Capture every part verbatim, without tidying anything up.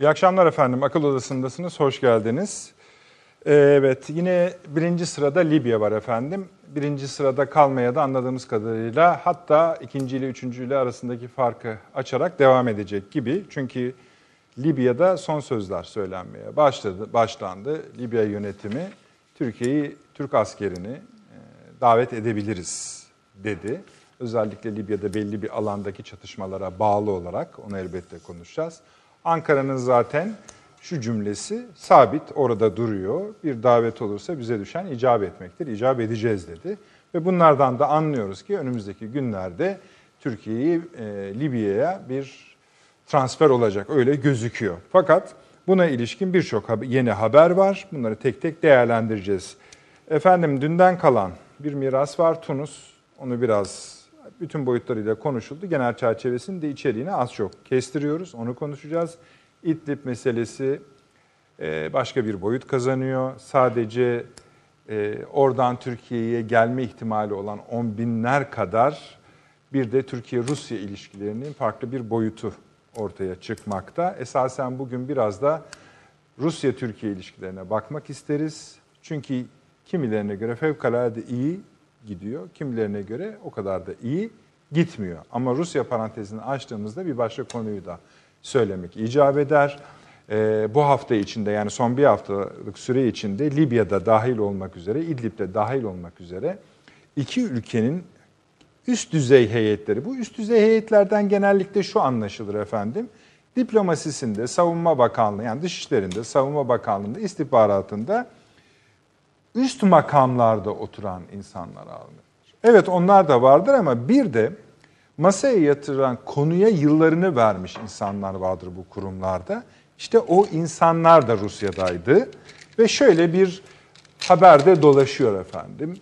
İyi akşamlar efendim. Akıl Odası'ndasınız. Hoş geldiniz. Evet, yine birinci sırada Libya var efendim. Birinci sırada kalmaya da anladığımız kadarıyla hatta ikinci ile üçüncü ile arasındaki farkı açarak devam edecek gibi. Çünkü Libya'da son sözler söylenmeye başladı, başlandı. Libya yönetimi Türkiye'yi, Türk askerini davet edebiliriz dedi. Özellikle Libya'da belli bir alandaki çatışmalara bağlı olarak onu elbette konuşacağız. Ankara'nın zaten şu cümlesi sabit orada duruyor. Bir davet olursa bize düşen icap etmektir, icap edeceğiz dedi. Ve bunlardan da anlıyoruz ki önümüzdeki günlerde Türkiye'yi e, Libya'ya bir transfer olacak öyle gözüküyor. Fakat buna ilişkin birçok haber, yeni haber var. Bunları tek tek değerlendireceğiz. Efendim dünden kalan bir miras var Tunus. Onu biraz bütün boyutlarıyla konuşuldu. Genel çerçevesini de içeriğine az çok kestiriyoruz. Onu konuşacağız. İdlib meselesi başka bir boyut kazanıyor. Sadece oradan Türkiye'ye gelme ihtimali olan on binler kadar bir de Türkiye-Rusya ilişkilerinin farklı bir boyutu ortaya çıkmakta. Esasen bugün biraz da Rusya-Türkiye ilişkilerine bakmak isteriz. Çünkü kimilerine göre fevkalade iyi gidiyor, kimilerine göre o kadar da iyi gitmiyor. Ama Rusya parantezini açtığımızda bir başka konuyu da söylemek icap eder. Ee, bu hafta içinde yani son bir haftalık süre içinde Libya'da dahil olmak üzere, İdlib'de dahil olmak üzere iki ülkenin üst düzey heyetleri, bu üst düzey heyetlerden genellikle şu anlaşılır efendim, diplomasisinde, savunma bakanlığı yani dışişlerinde, savunma bakanlığında, istihbaratında üst makamlarda oturan insanlar alınır. Evet onlar da vardır ama bir de masaya yatırılan konuya yıllarını vermiş insanlar vardır bu kurumlarda. İşte o insanlar da Rusya'daydı ve şöyle bir haberde dolaşıyor efendim.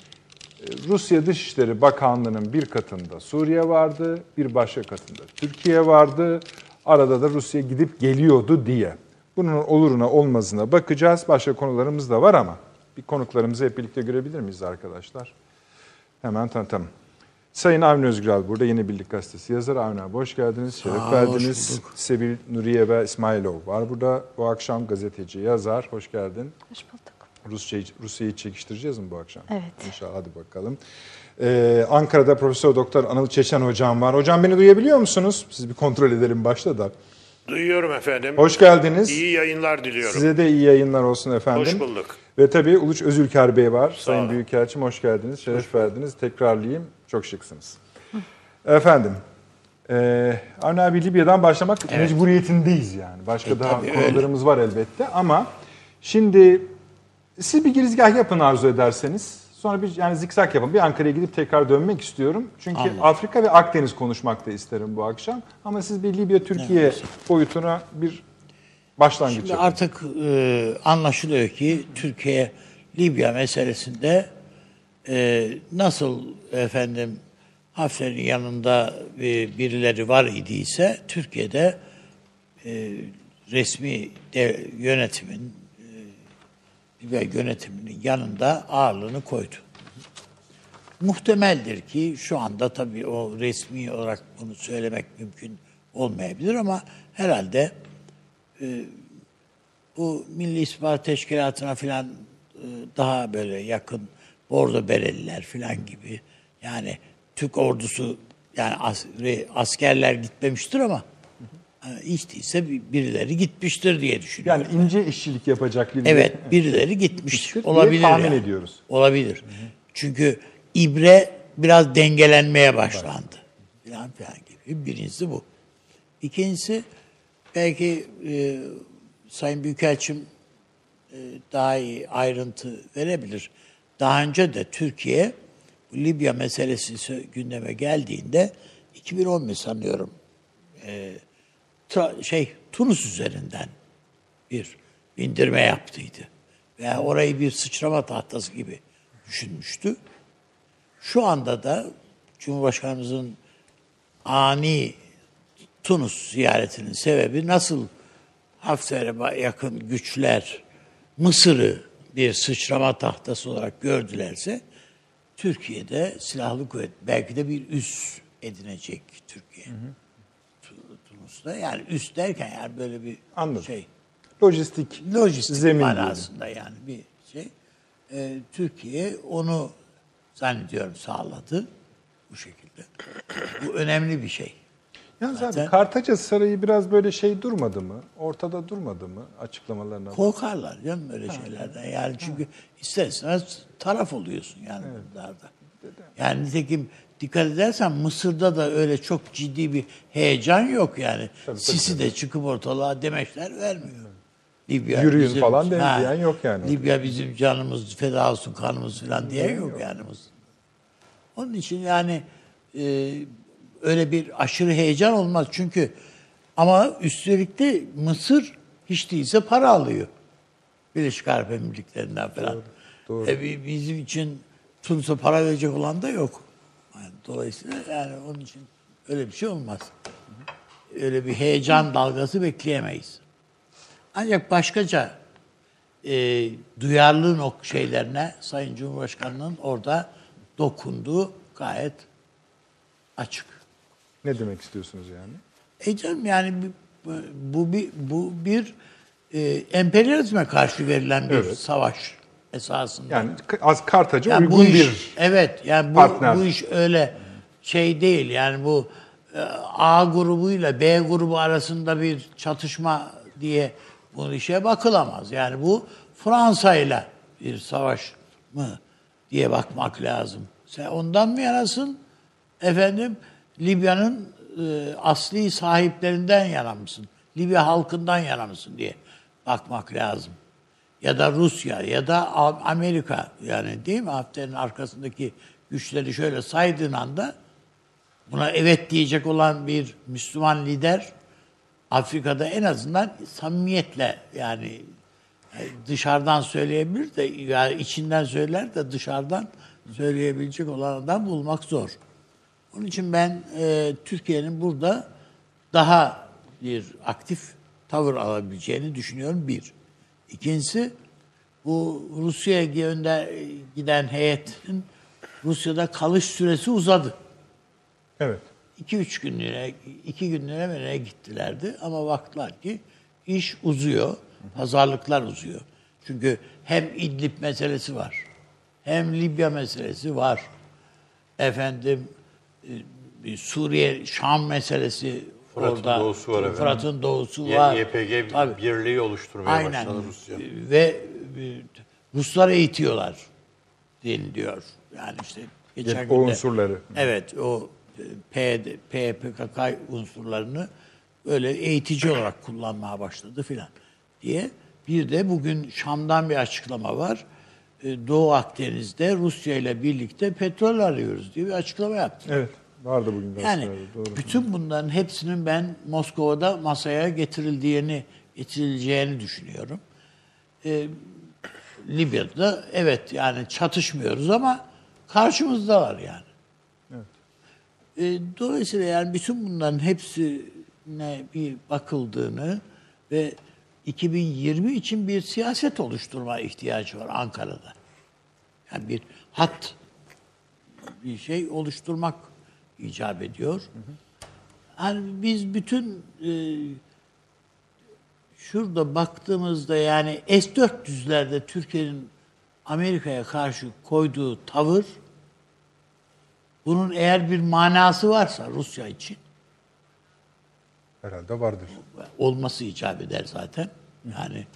Rusya Dışişleri Bakanlığı'nın bir katında Suriye vardı, bir başka katında Türkiye vardı. Arada da Rusya gidip geliyordu diye. Bunun oluruna olmazına bakacağız. Başka konularımız da var ama bir konuklarımızı hep birlikte görebilir miyiz arkadaşlar? Hemen tanıtalım. Sayın Avni Özgüral burada Yeni Birlik Gazetesi yazarı. Avni abi hoş geldiniz, şeref Aa, verdiniz. Sevil, Nuriye ve İsmailov var burada. Bu akşam gazeteci, yazar. Hoş geldin. Hoş bulduk. Rusçayı, Rusya'yı çekiştireceğiz mi bu akşam? Evet. İnşallah hadi bakalım. Ee, Ankara'da Profesör Doktor Anıl Çeşen hocam var. Hocam beni duyabiliyor musunuz? Siz bir kontrol edelim başta da. Duyuyorum efendim. Hoş geldiniz. İyi yayınlar diliyorum. Size de iyi yayınlar olsun efendim. Hoş bulduk. Ve tabii Uluç Özülker Bey var. Sağ Sayın Büyükelçim hoş geldiniz, şeref hoş verdiniz. Tekrarlayayım, çok şıksınız. Hı. Efendim, e, Avni abi Libya'dan başlamak evet. mecburiyetindeyiz yani. Başka e, daha konularımız öyle. Var elbette ama şimdi siz bir girizgah yapın arzu ederseniz. Sonra bir yani zikzak yapın. Bir Ankara'ya gidip tekrar dönmek istiyorum. Çünkü anladım. Afrika ve Akdeniz konuşmak da isterim bu akşam. Ama siz bir Libya-Türkiye evet. boyutuna bir başlangıç şimdi yapın. Artık e, anlaşılıyor ki Türkiye-Libya meselesinde e, nasıl efendim Hafter'in yanında e, birileri var idiyse Türkiye'de e, resmi dev, yönetimin Libya yönetiminin yanında ağırlığını koydu. Muhtemeldir ki şu anda tabii o resmi olarak bunu söylemek mümkün olmayabilir ama herhalde e, bu Milli İstihbarat Teşkilatı'na falan e, daha böyle yakın Bordo Bereliler falan gibi yani Türk ordusu yani as, askerler gitmemiştir ama hiç değilse birileri gitmiştir diye düşünüyorum. Yani ince işçilik yapacak birileri. Evet, birileri gitmiş olabilir. Tahmin yani. ediyoruz. Olabilir. Hı hı. Çünkü ibre biraz dengelenmeye başlandı. Falan filan gibi. Birincisi bu. İkincisi belki e, Sayın Büyükelçim e, daha iyi ayrıntı verebilir. Daha önce de Türkiye Libya meselesi gündeme geldiğinde iki bin on sanıyorum e, Tra- şey Tunus üzerinden bir indirme yaptıydı. Veya orayı bir sıçrama tahtası gibi düşünmüştü. Şu anda da Cumhurbaşkanımızın ani Tunus ziyaretinin sebebi nasıl Hafter'e yakın güçler Mısır'ı bir sıçrama tahtası olarak gördülerse Türkiye'de silahlı kuvvet belki de bir üs edinecek Türkiye. Hı hı. doğrultusunda, yani üst derken yani böyle bir Anladım. şey. Lojistik, lojistik zemin manasında diyelim. Yani bir şey. E, Türkiye onu zannediyorum sağladı bu şekilde. Bu önemli bir şey. Yalnız zaten, abi Kartaca Sarayı biraz böyle şey durmadı mı? Ortada durmadı mı açıklamalarına? Korkarlar canım öyle ha. şeylerden. Yani çünkü ha. ister istemez taraf oluyorsun yani evet. bunlarda. Yani nitekim dikkat edersen Mısır'da da öyle çok ciddi bir heyecan yok yani. Tabii, Sisi tabii. de çıkıp ortalığa demeçler vermiyor. Libya Yürüyün bizim, falan ha, diyen yok yani. Libya bizim canımız feda olsun, kanımız falan diyen yok, yok yani. Onun için yani e, öyle bir aşırı heyecan olmaz. Çünkü ama üstelik de Mısır hiç değilse para alıyor. Birleşik Arap Emirliklerinden falan. Doğru, doğru. E, bizim için Tunus'a para verecek olan da yok. Yani dolayısıyla yani onun için öyle bir şey olmaz. Öyle bir heyecan dalgası bekleyemeyiz. Ancak başkaca e, duyarlı nok şeylerine Sayın Cumhurbaşkanı'nın orada dokunduğu gayet açık. Ne demek istiyorsunuz yani? E canım yani bu, bu bir, bu bir e, emperyalizme karşı verilen bir evet. savaş esasında. Yani az Kartaca yani uygun iş, bir Evet yani bu, partner. Bu iş öyle şey değil yani bu A grubuyla B grubu arasında bir çatışma diye bu işe bakılamaz. Yani bu Fransa'yla bir savaş mı diye bakmak lazım. Sen ondan mı yanasın? Efendim Libya'nın e, asli sahiplerinden yana mısın? Libya halkından yana mısın diye bakmak lazım. Ya da Rusya ya da Amerika yani değil mi? Hafter'in arkasındaki güçleri şöyle saydığın anda buna evet diyecek olan bir Müslüman lider Afrika'da en azından samimiyetle yani dışarıdan söyleyebilir de yani içinden söyler de dışarıdan söyleyebilecek olan adam bulmak zor. Onun için ben e, Türkiye'nin burada daha bir aktif tavır alabileceğini düşünüyorum bir. İkincisi bu Rusya'ya giden heyetin Rusya'da kalış süresi uzadı. Evet. İki üç günlüğüne, iki günlüğüne nereye gittilerdi ama baktılar ki iş uzuyor, pazarlıklar uzuyor. Çünkü hem İdlib meselesi var, hem Libya meselesi var, efendim Suriye, Şam meselesi. Fırat'ın doğusu var. Fırat'ın doğusu var. Y P G Tabii. birliği oluşturmaya Aynen. başladı Rusya. Ve Ruslar eğitiyorlar deniliyor. Yani işte geçen o günde, unsurları. Evet o P K K unsurlarını öyle eğitici olarak kullanmaya başladı filan diye. Bir de bugün Şam'dan bir açıklama var. Doğu Akdeniz'de Rusya ile birlikte petrol arıyoruz diye bir açıklama yaptı. Evet. Vardı bugün gazetelerde. Yani doğru. Bütün bunların hepsinin ben Moskova'da masaya getirildiğini, getirileceğini düşünüyorum. Ee, Libya'da evet yani çatışmıyoruz ama karşımızdalar yani. Evet. Ee, dolayısıyla yani bütün bunların hepsine bir bakıldığını ve iki bin yirmi için bir siyaset oluşturma ihtiyacı var Ankara'da. Yani bir hat, bir şey oluşturmak icap ediyor. Yani biz bütün e, şurada baktığımızda yani S dört yüzlerde Türkiye'nin Amerika'ya karşı koyduğu tavır bunun eğer bir manası varsa Rusya için herhalde vardır. Olması icap eder zaten. Yani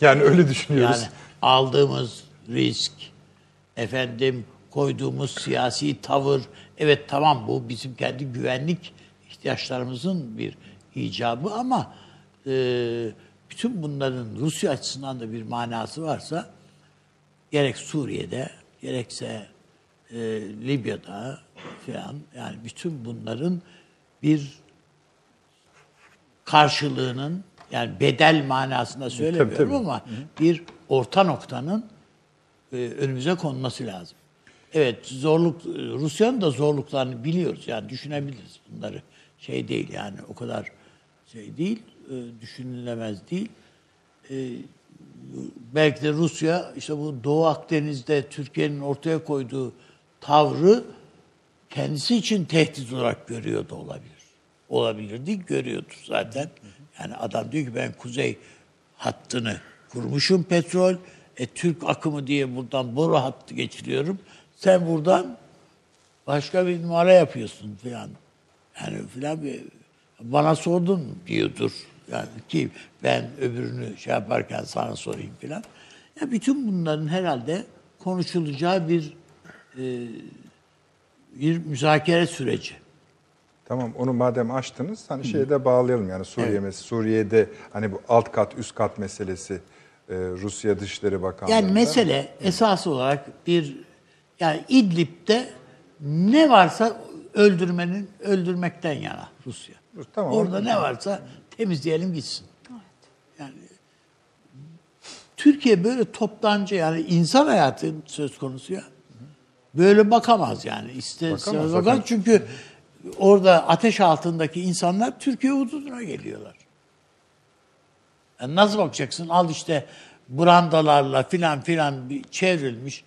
yani öyle düşünüyoruz. Yani aldığımız risk efendim koyduğumuz siyasi tavır, evet tamam bu bizim kendi güvenlik ihtiyaçlarımızın bir icabı ama e, bütün bunların Rusya açısından da bir manası varsa gerek Suriye'de gerekse e, Libya'da falan yani bütün bunların bir karşılığının yani bedel manasında söylemiyorum tabii, tabii. ama bir orta noktanın e, önümüze konması lazım. Evet, zorluk Rusya'nın da zorluklarını biliyoruz. Yani düşünebiliriz bunları. Şey değil yani o kadar şey değil, düşünülemez değil. Ee, belki de Rusya işte bu Doğu Akdeniz'de Türkiye'nin ortaya koyduğu tavrı kendisi için tehdit olarak görüyor da olabilir. olabilirdi, görüyordu zaten. Yani adam diyor ki ben kuzey hattını kurmuşum petrol, e, Türk akımı diye buradan boru hattı geçiriyorum. Sen buradan başka bir numara yapıyorsun filan. Yani filan bir bana sordun diyordur. Yani ki ben öbürünü şey yaparken sana sorayım filan. Ya bütün bunların herhalde konuşulacağı bir e, bir müzakere süreci. Tamam, onu madem açtınız hani şeye de bağlayalım yani Suriye evet. meselesi. Suriye'de hani bu alt kat üst kat meselesi e, Rusya Dışişleri Bakanlığı'nda. Yani mesele Hı. esas olarak bir yani İdlib'de ne varsa öldürmenin öldürmekten yana Rusya. Tamam, orada ne varsa temizleyelim gitsin. Evet. Yani Türkiye böyle toptancı yani insan hayatı söz konusu ya. Böyle bakamaz yani. İsterse bakar çünkü orada ateş altındaki insanlar Türkiye hududuna geliyorlar. Yani nasıl bakacaksın? Al işte brandalarla filan filan çevrilmiş,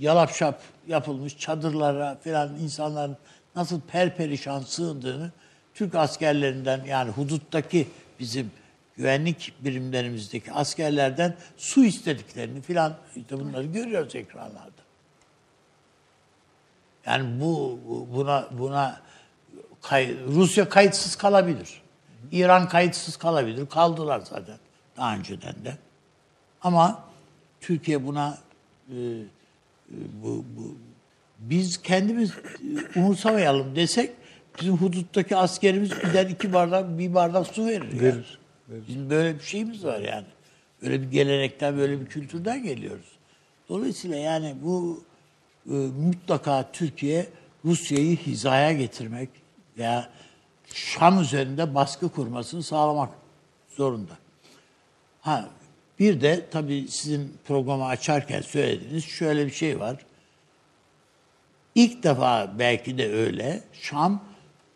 yalapşap yapılmış çadırlara filan insanların nasıl perperişan sığındığını Türk askerlerinden yani huduttaki bizim güvenlik birimlerimizdeki askerlerden su istediklerini filan işte bunları görüyoruz ekranlarda. Yani bu buna buna kay, Rusya kayıtsız kalabilir. İran kayıtsız kalabilir. Kaldılar zaten daha önceden de. Ama Türkiye buna e, bu, bu biz kendimiz umursamayalım desek bizim huduttaki askerimiz gider iki bardak bir bardak su verir. Verir. Yani. Bizim böyle bir şeyimiz var yani. Böyle bir gelenekten böyle bir kültürden geliyoruz. Dolayısıyla yani bu mutlaka Türkiye Rusya'yı hizaya getirmek veya Şam üzerinde baskı kurmasını sağlamak zorunda. Ha, bir de tabii sizin programı açarken söylediğiniz şöyle bir şey var. İlk defa belki de öyle Şam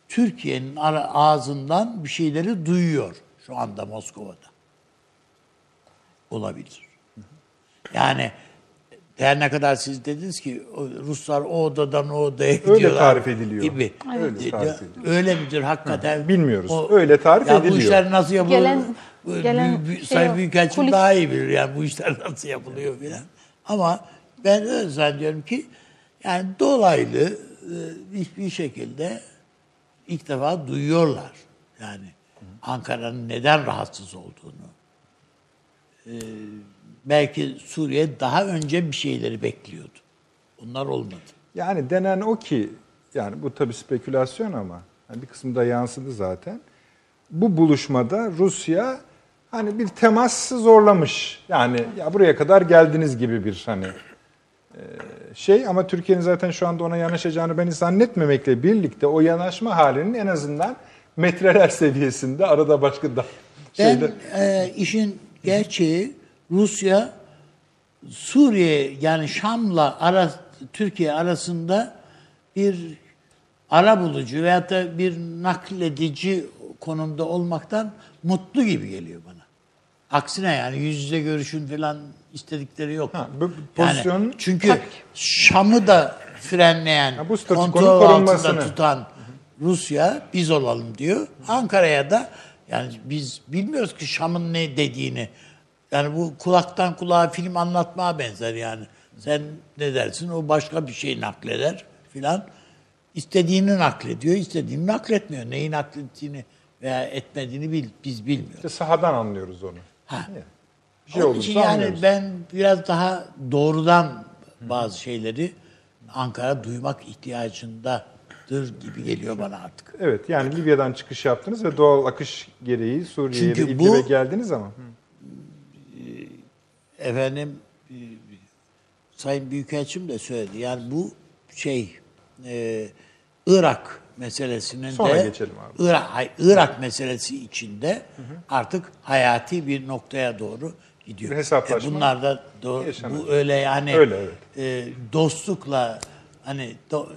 Türkiye'nin ağzından bir şeyleri duyuyor şu anda Moskova'da. Olabilir. Yani her ne kadar siz dediniz ki Ruslar o odadan o odaya gidiyorlar. Öyle tarif ediliyor. Gibi. Evet. Öyle tarif ediliyor. Öyle midir hakikaten? Hı. Bilmiyoruz. O, öyle tarif ya ediliyor. Bu işler nasıl yapılıyor? Gelen, bu, gelen büyük, şey Sayın Büyükelçim kulis. Daha iyi bilir yani bu işler nasıl yapılıyor filan. Ama ben öyle zannediyorum ki yani dolaylı hiçbir şekilde ilk defa duyuyorlar. Yani Ankara'nın neden rahatsız olduğunu. Ee, Belki Suriye daha önce bir şeyleri bekliyordu. Onlar olmadı. Yani denen o ki, yani bu tabii spekülasyon ama yani bir kısmı da yansıdı zaten. Bu buluşmada Rusya hani bir teması zorlamış. Yani ya buraya kadar geldiniz gibi bir hani şey ama Türkiye'nin zaten şu anda ona yanaşacağını ben zannetmemekle birlikte o yanaşma halinin en azından metreler seviyesinde arada başka da şeyde. Ben e, işin gerçeği Rusya, Suriye yani Şam'la ara, Türkiye arasında bir arabulucu veyahut da bir nakledici konumda olmaktan mutlu gibi geliyor bana. Aksine yani yüz yüze görüşün falan istedikleri yok. Ha, bu pozisyon... yani çünkü Şam'ı da frenleyen, ha, kontrol altında tutan Rusya biz olalım diyor. Ankara'ya da yani biz bilmiyoruz ki Şam'ın ne dediğini. Yani bu kulaktan kulağa film anlatmaya benzer yani. Sen ne dersin? O başka bir şey nakleder filan. İstediğini naklediyor, istediğini nakletmiyor. Neyi naklettiğini veya etmediğini bil, biz bilmiyoruz. İşte sahadan anlıyoruz onu. Ha. Bir şey onun için yani anlıyoruz. Ben biraz daha doğrudan bazı şeyleri Ankara duymak ihtiyacındadır gibi geliyor bana artık. Evet yani Libya'dan çıkış yaptınız ve doğal akış gereği Suriye'ye ve İdlib'e geldiniz ama... Efendim, Sayın Büyükelçim de söyledi. Yani bu şey, e, Irak meselesinin sonra de... geçelim abi. Irak, hayır, Irak meselesi içinde hı hı. artık hayati bir noktaya doğru gidiyor. Hesaplaşma. E, bunlar da do, bu öyle yani öyle, evet. e, dostlukla, hani do,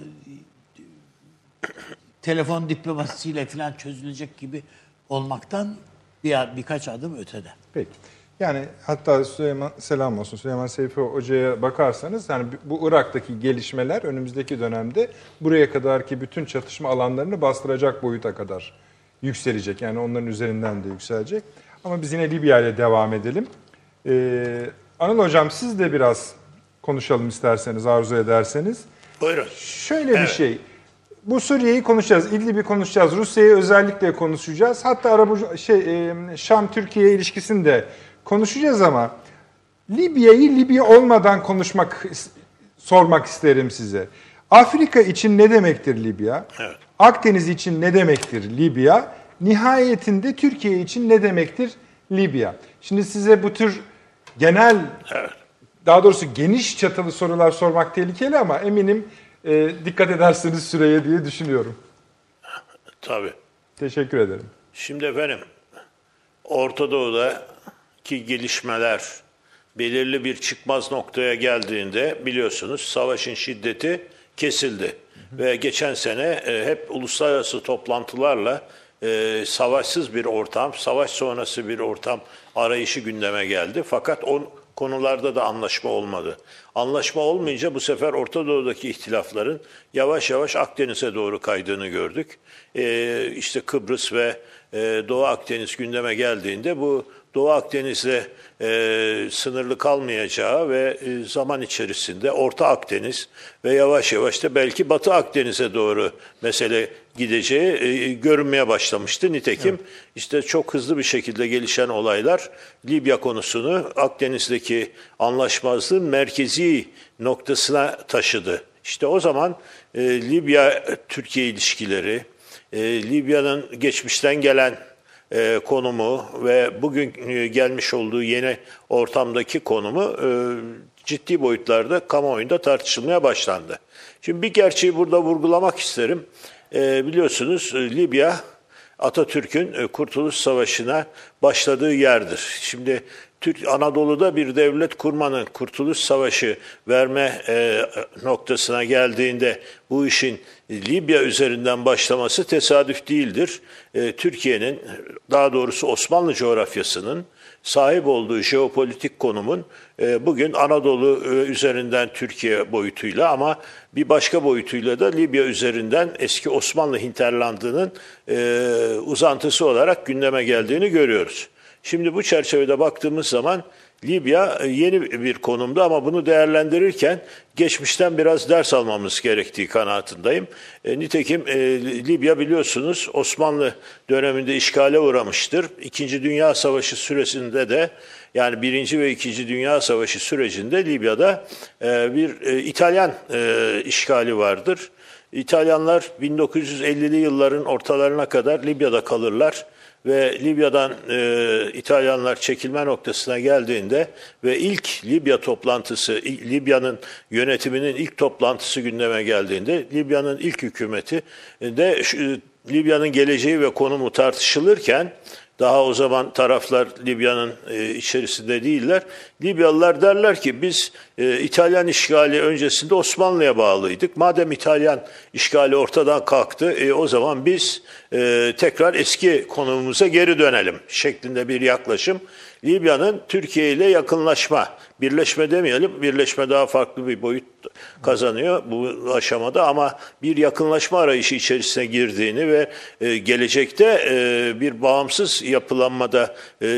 telefon diplomasisiyle falan çözülecek gibi olmaktan bir, birkaç adım ötede. Peki. Yani hatta Süleyman, selam olsun, Süleyman Seyfi Hoca'ya bakarsanız yani bu Irak'taki gelişmeler önümüzdeki dönemde buraya kadarki bütün çatışma alanlarını bastıracak boyuta kadar yükselecek. Yani onların üzerinden de yükselecek. Ama biz yine Libya ile devam edelim. Ee, Anıl Hocam siz de biraz konuşalım isterseniz, arzu ederseniz. Buyurun. Şöyle evet. bir şey. Bu Suriye'yi konuşacağız, İdlib'i konuşacağız, Rusya'yı özellikle konuşacağız. Hatta Arap, şey, Şam-Türkiye ilişkisini de konuşacağız ama Libya'yı Libya olmadan konuşmak, sormak isterim size. Afrika için ne demektir Libya? Evet. Akdeniz için ne demektir Libya? Nihayetinde Türkiye için ne demektir Libya? Şimdi size bu tür genel, evet. daha doğrusu geniş çatılı sorular sormak tehlikeli ama eminim e, dikkat edersiniz süreye diye düşünüyorum. Tabii. Teşekkür ederim. Şimdi efendim, Orta Doğu'daki gelişmeler belirli bir çıkmaz noktaya geldiğinde biliyorsunuz savaşın şiddeti kesildi. Hı hı. Ve geçen sene e, hep uluslararası toplantılarla Ee, savaşsız bir ortam, savaş sonrası bir ortam arayışı gündeme geldi. Fakat o konularda da anlaşma olmadı. Anlaşma olmayınca bu sefer Orta Doğu'daki ihtilafların yavaş yavaş Akdeniz'e doğru kaydığını gördük. Ee, işte Kıbrıs ve e, Doğu Akdeniz gündeme geldiğinde bu Doğu Akdeniz'le e, sınırlı kalmayacağı ve e, zaman içerisinde Orta Akdeniz ve yavaş yavaş da belki Batı Akdeniz'e doğru mesele gideceği e, görünmeye başlamıştı. Nitekim evet. işte çok hızlı bir şekilde gelişen olaylar Libya konusunu Akdeniz'deki anlaşmazlığın merkezi noktasına taşıdı. İşte o zaman e, Libya-Türkiye ilişkileri, e, Libya'nın geçmişten gelen E, konumu ve bugün e, gelmiş olduğu yeni ortamdaki konumu e, ciddi boyutlarda kamuoyunda tartışılmaya başlandı. Şimdi bir gerçeği burada vurgulamak isterim. E, biliyorsunuz e, Libya Atatürk'ün e, Kurtuluş Savaşı'na başladığı yerdir. Şimdi Türk Anadolu'da bir devlet kurmanın Kurtuluş Savaşı verme e, noktasına geldiğinde bu işin Libya üzerinden başlaması tesadüf değildir. E, Türkiye'nin, daha doğrusu Osmanlı coğrafyasının sahip olduğu jeopolitik konumun e, bugün Anadolu e, üzerinden Türkiye boyutuyla ama bir başka boyutuyla da Libya üzerinden eski Osmanlı hinterlandının e, uzantısı olarak gündeme geldiğini görüyoruz. Şimdi bu çerçevede baktığımız zaman Libya yeni bir konumda ama bunu değerlendirirken geçmişten biraz ders almamız gerektiği kanaatindeyim. E, nitekim e, Libya biliyorsunuz Osmanlı döneminde işgale uğramıştır. İkinci Dünya Savaşı süresinde de yani Birinci ve İkinci Dünya Savaşı sürecinde Libya'da e, bir e, İtalyan e, işgali vardır. İtalyanlar bin dokuz yüz ellili yılların ortalarına kadar Libya'da kalırlar. Ve Libya'dan e, İtalyanlar çekilme noktasına geldiğinde ve ilk Libya toplantısı, Libya'nın yönetiminin ilk toplantısı gündeme geldiğinde Libya'nın ilk hükümeti de şu, Libya'nın geleceği ve konumu tartışılırken daha o zaman taraflar Libya'nın e, içerisinde değiller. Libyalılar derler ki biz e, İtalyan işgali öncesinde Osmanlı'ya bağlıydık. Madem İtalyan işgali ortadan kalktı e, o zaman biz e, tekrar eski konumumuza geri dönelim şeklinde bir yaklaşım. Libya'nın Türkiye ile yakınlaşma, birleşme demeyelim, birleşme daha farklı bir boyut kazanıyor bu aşamada ama bir yakınlaşma arayışı içerisine girdiğini ve gelecekte bir bağımsız yapılanmada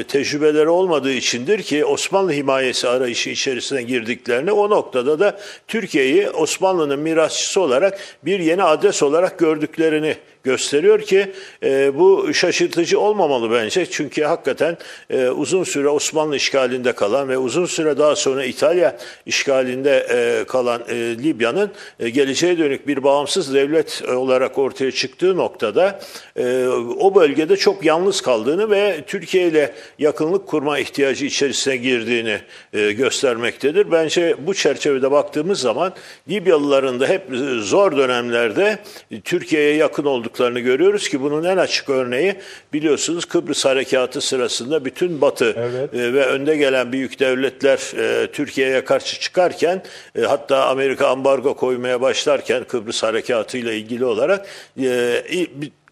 tecrübeleri olmadığı içindir ki Osmanlı himayesi arayışı içerisine girdiklerini o noktada da Türkiye'yi Osmanlı'nın mirasçısı olarak bir yeni adres olarak gördüklerini gösteriyor ki e, bu şaşırtıcı olmamalı bence. Çünkü hakikaten e, uzun süre Osmanlı işgalinde kalan ve uzun süre daha sonra İtalya işgalinde e, kalan e, Libya'nın e, geleceğe dönük bir bağımsız devlet olarak ortaya çıktığı noktada e, o bölgede çok yalnız kaldığını ve Türkiye ile yakınlık kurma ihtiyacı içerisine girdiğini e, göstermektedir. Bence bu çerçevede baktığımız zaman Libyalıların da hep zor dönemlerde Türkiye'ye yakın olduklarını görüyoruz ki bunun en açık örneği biliyorsunuz Kıbrıs harekatı sırasında bütün Batı evet. e, ve önde gelen büyük devletler e, Türkiye'ye karşı çıkarken e, hatta Amerika ambargo koymaya başlarken Kıbrıs harekatı ile ilgili olarak e,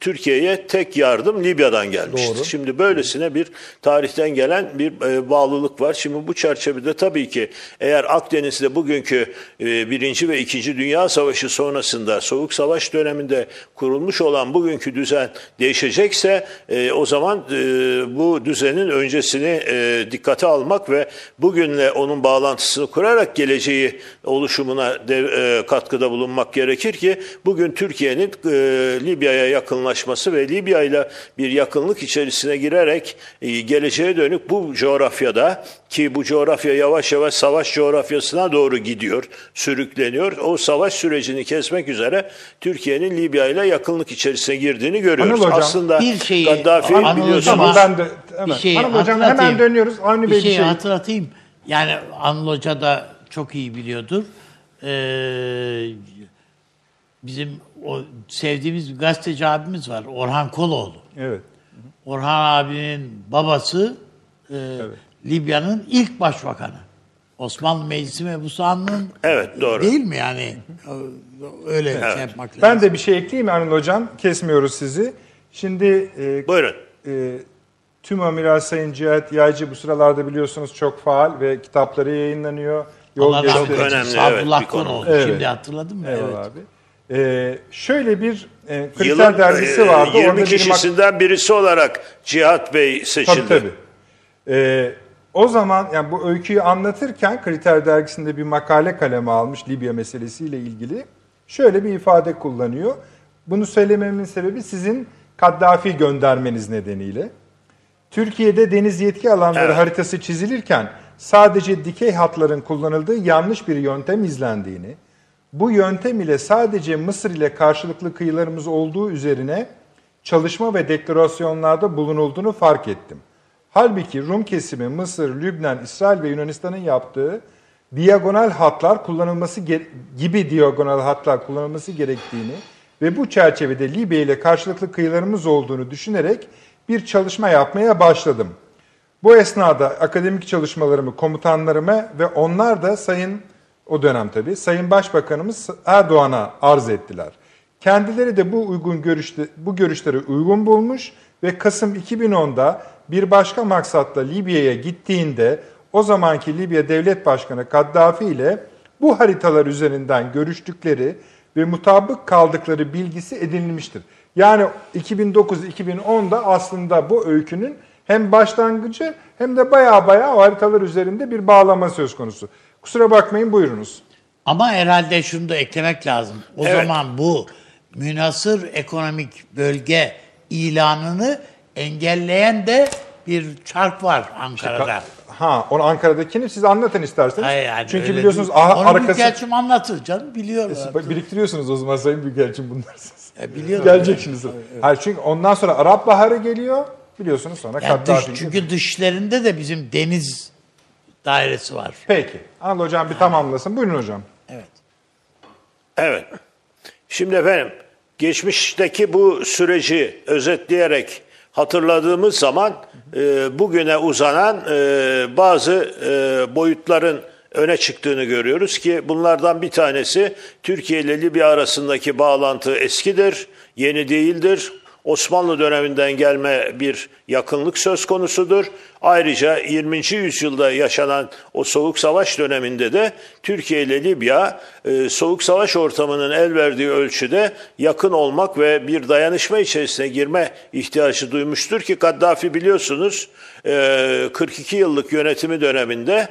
Türkiye'ye tek yardım Libya'dan gelmişti. Doğru. Şimdi böylesine bir tarihten gelen bir bağlılık var. Şimdi bu çerçevede tabii ki eğer Akdeniz'de bugünkü birinci ve ikinci Dünya Savaşı sonrasında Soğuk Savaş döneminde kurulmuş olan bugünkü düzen değişecekse o zaman bu düzenin öncesini dikkate almak ve bugünle onun bağlantısını kurarak geleceği oluşumuna katkıda bulunmak gerekir ki bugün Türkiye'nin Libya'ya yakınlaşması ve Libya ile bir yakınlık içerisine girerek geleceğe dönük bu coğrafyada, ki bu coğrafya yavaş yavaş savaş coğrafyasına doğru gidiyor, sürükleniyor. O savaş sürecini kesmek üzere Türkiye'nin Libya ile yakınlık içerisine girdiğini görüyoruz. Hocam, aslında bir şeyi, Gaddafi biliyorsunuz. Ben de, hemen. Bir Anıl Hocam hemen dönüyoruz. Aynı bir şeyi hatırlatayım. Yani Anıl Hoca da çok iyi biliyordur. Ee, bizim o sevdiğimiz bir gazeteci abimiz var, Orhan Koloğlu. Evet. Orhan abinin babası e, evet. Libya'nın ilk başbakanı. Osmanlı Meclisi Mebusanlığı'nın evet, doğru. değil mi yani? Öyle evet. şey yapmak lazım. Ben de bir şey ekleyeyim Anıl Hocam. Kesmiyoruz sizi. Şimdi e, buyurun. E, tüm amiral Sayın Cihat Yaycı bu sıralarda biliyorsunuz çok faal ve kitapları yayınlanıyor. Yol çok önemli. Abdullah evet, Konoğlu. Evet. Şimdi hatırladım mı? Evet, evet. abi. Ee, şöyle bir e, Kriter Yılın, dergisi vardı. yirmi Orada kişisinden bir... birisi olarak Cihat Bey seçildi. Tabii, tabii. Ee, o zaman yani bu öyküyü anlatırken Kriter dergisinde bir makale kaleme almış Libya meselesiyle ilgili. Şöyle bir ifade kullanıyor. Bunu söylememin sebebi sizin Kaddafi göndermeniz nedeniyle. Türkiye'de deniz yetki alanları evet. haritası çizilirken sadece dikey hatların kullanıldığı yanlış bir yöntem izlendiğini, bu yöntem ile sadece Mısır ile karşılıklı kıyılarımız olduğu üzerine çalışma ve deklarasyonlarda bulunulduğunu fark ettim. Halbuki Rum kesimi, Mısır, Lübnan, İsrail ve Yunanistan'ın yaptığı diagonal hatlar kullanılması gibi diagonal hatlar kullanılması gerektiğini ve bu çerçevede Libya ile karşılıklı kıyılarımız olduğunu düşünerek bir çalışma yapmaya başladım. Bu esnada akademik çalışmalarımı komutanlarıma ve onlar da Sayın O dönem tabii Sayın Başbakanımız Erdoğan'a arz ettiler. Kendileri de bu uygun görüşte, bu görüşleri uygun bulmuş ve Kasım iki bin onda bir başka maksatla Libya'ya gittiğinde o zamanki Libya Devlet Başkanı Kaddafi ile bu haritalar üzerinden görüştükleri ve mutabık kaldıkları bilgisi edinilmiştir. Yani iki bin dokuz iki bin onda aslında bu öykünün hem başlangıcı hem de baya baya haritalar üzerinde bir bağlama söz konusu. Kusura bakmayın, buyurunuz. Ama herhalde şunu da eklemek lazım. O evet. zaman bu münhasır ekonomik bölge ilanını engelleyen de bir çark var Ankara'da. Ha, onu Ankara'dakini siz anlatın isterseniz. Hayır, yani çünkü biliyorsunuz arkası... Onu Büyükelçim anlatır canım, biliyorum. E, biriktiriyorsunuz o zaman Sayın Büyükelçim bunları siz. E, biliyorum. Geleceksiniz. Evet. Hayır, çünkü ondan sonra Arap Baharı geliyor, biliyorsunuz sonra yani Kaddafi. Dış, çünkü dışlarında da bizim deniz... dairesi var. Peki. Anıl Hocam bir tamamlasın. Buyurun hocam. Evet. Evet. Şimdi efendim geçmişteki bu süreci özetleyerek hatırladığımız zaman e, bugüne uzanan e, bazı e, boyutların öne çıktığını görüyoruz ki bunlardan bir tanesi Türkiye ile Libya arasındaki bağlantı eskidir, yeni değildir. Osmanlı döneminden gelme bir yakınlık söz konusudur. Ayrıca yirminci yüzyılda yaşanan o Soğuk Savaş döneminde de Türkiye ile Libya Soğuk Savaş ortamının el verdiği ölçüde yakın olmak ve bir dayanışma içerisine girme ihtiyacı duymuştur ki Kaddafi biliyorsunuz kırk iki yıllık yönetimi döneminde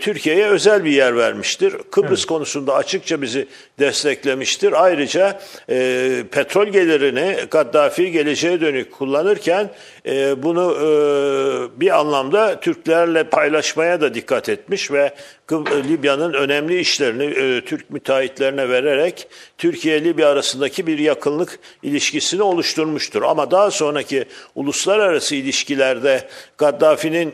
Türkiye'ye özel bir yer vermiştir. Kıbrıs evet. konusunda açıkça bizi desteklemiştir. Ayrıca petrol gelirini Kaddafi geleceğe dönük kullanırken bunu bir anlamda Türklerle paylaşmaya da dikkat etmiş ve Libya'nın önemli işlerini Türk müteahhitlerine vererek Türkiye-Libya arasındaki bir yakınlık ilişkisini oluşturmuştur. Ama daha sonraki uluslararası ilişkilerde Gaddafi'nin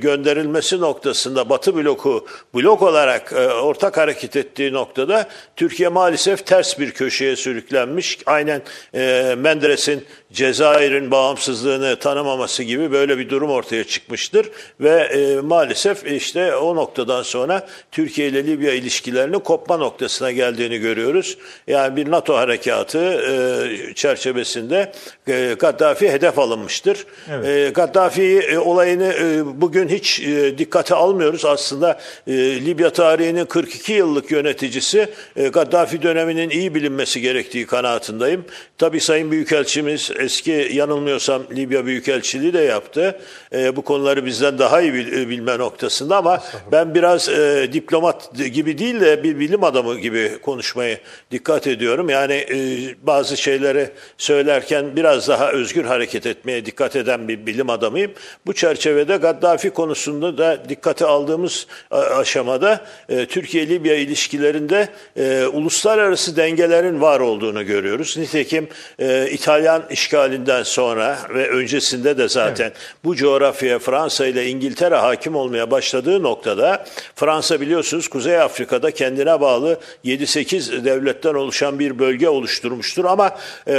gönderilmesi noktasında Batı bloku blok olarak ortak hareket ettiği noktada Türkiye maalesef ters bir köşeye sürüklenmiş. Aynen Menderes herkesin Cezayir'in bağımsızlığını tanımaması gibi böyle bir durum ortaya çıkmıştır. Ve e, maalesef işte o noktadan sonra Türkiye ile Libya ilişkilerinin kopma noktasına geldiğini görüyoruz. Yani bir NATO harekatı e, çerçevesinde e, Gaddafi hedef alınmıştır. Evet. E, Gaddafi e, olayını e, bugün hiç e, dikkate almıyoruz. Aslında e, Libya tarihinin kırk iki yıllık yöneticisi e, Gaddafi döneminin iyi bilinmesi gerektiği kanaatindeyim. Tabii Sayın Büyükelçimiz eski yanılmıyorsam Libya Büyükelçiliği de yaptı. E, bu konuları bizden daha iyi bil, bilme noktasında ama ben biraz e, diplomat gibi değil de bir bilim adamı gibi konuşmayı dikkat ediyorum. Yani e, bazı şeyleri söylerken biraz daha özgür hareket etmeye dikkat eden bir bilim adamıyım. Bu çerçevede Gaddafi konusunda da dikkate aldığımız aşamada e, Türkiye-Libya ilişkilerinde e, uluslararası dengelerin var olduğunu görüyoruz. Nitekim e, İtalyan işgalinden sonra ve öncesinde de zaten evet. bu coğrafyaya Fransa ile İngiltere hakim olmaya başladığı noktada Fransa biliyorsunuz Kuzey Afrika'da kendine bağlı yedi sekiz devletten oluşan bir bölge oluşturmuştur ama e, e,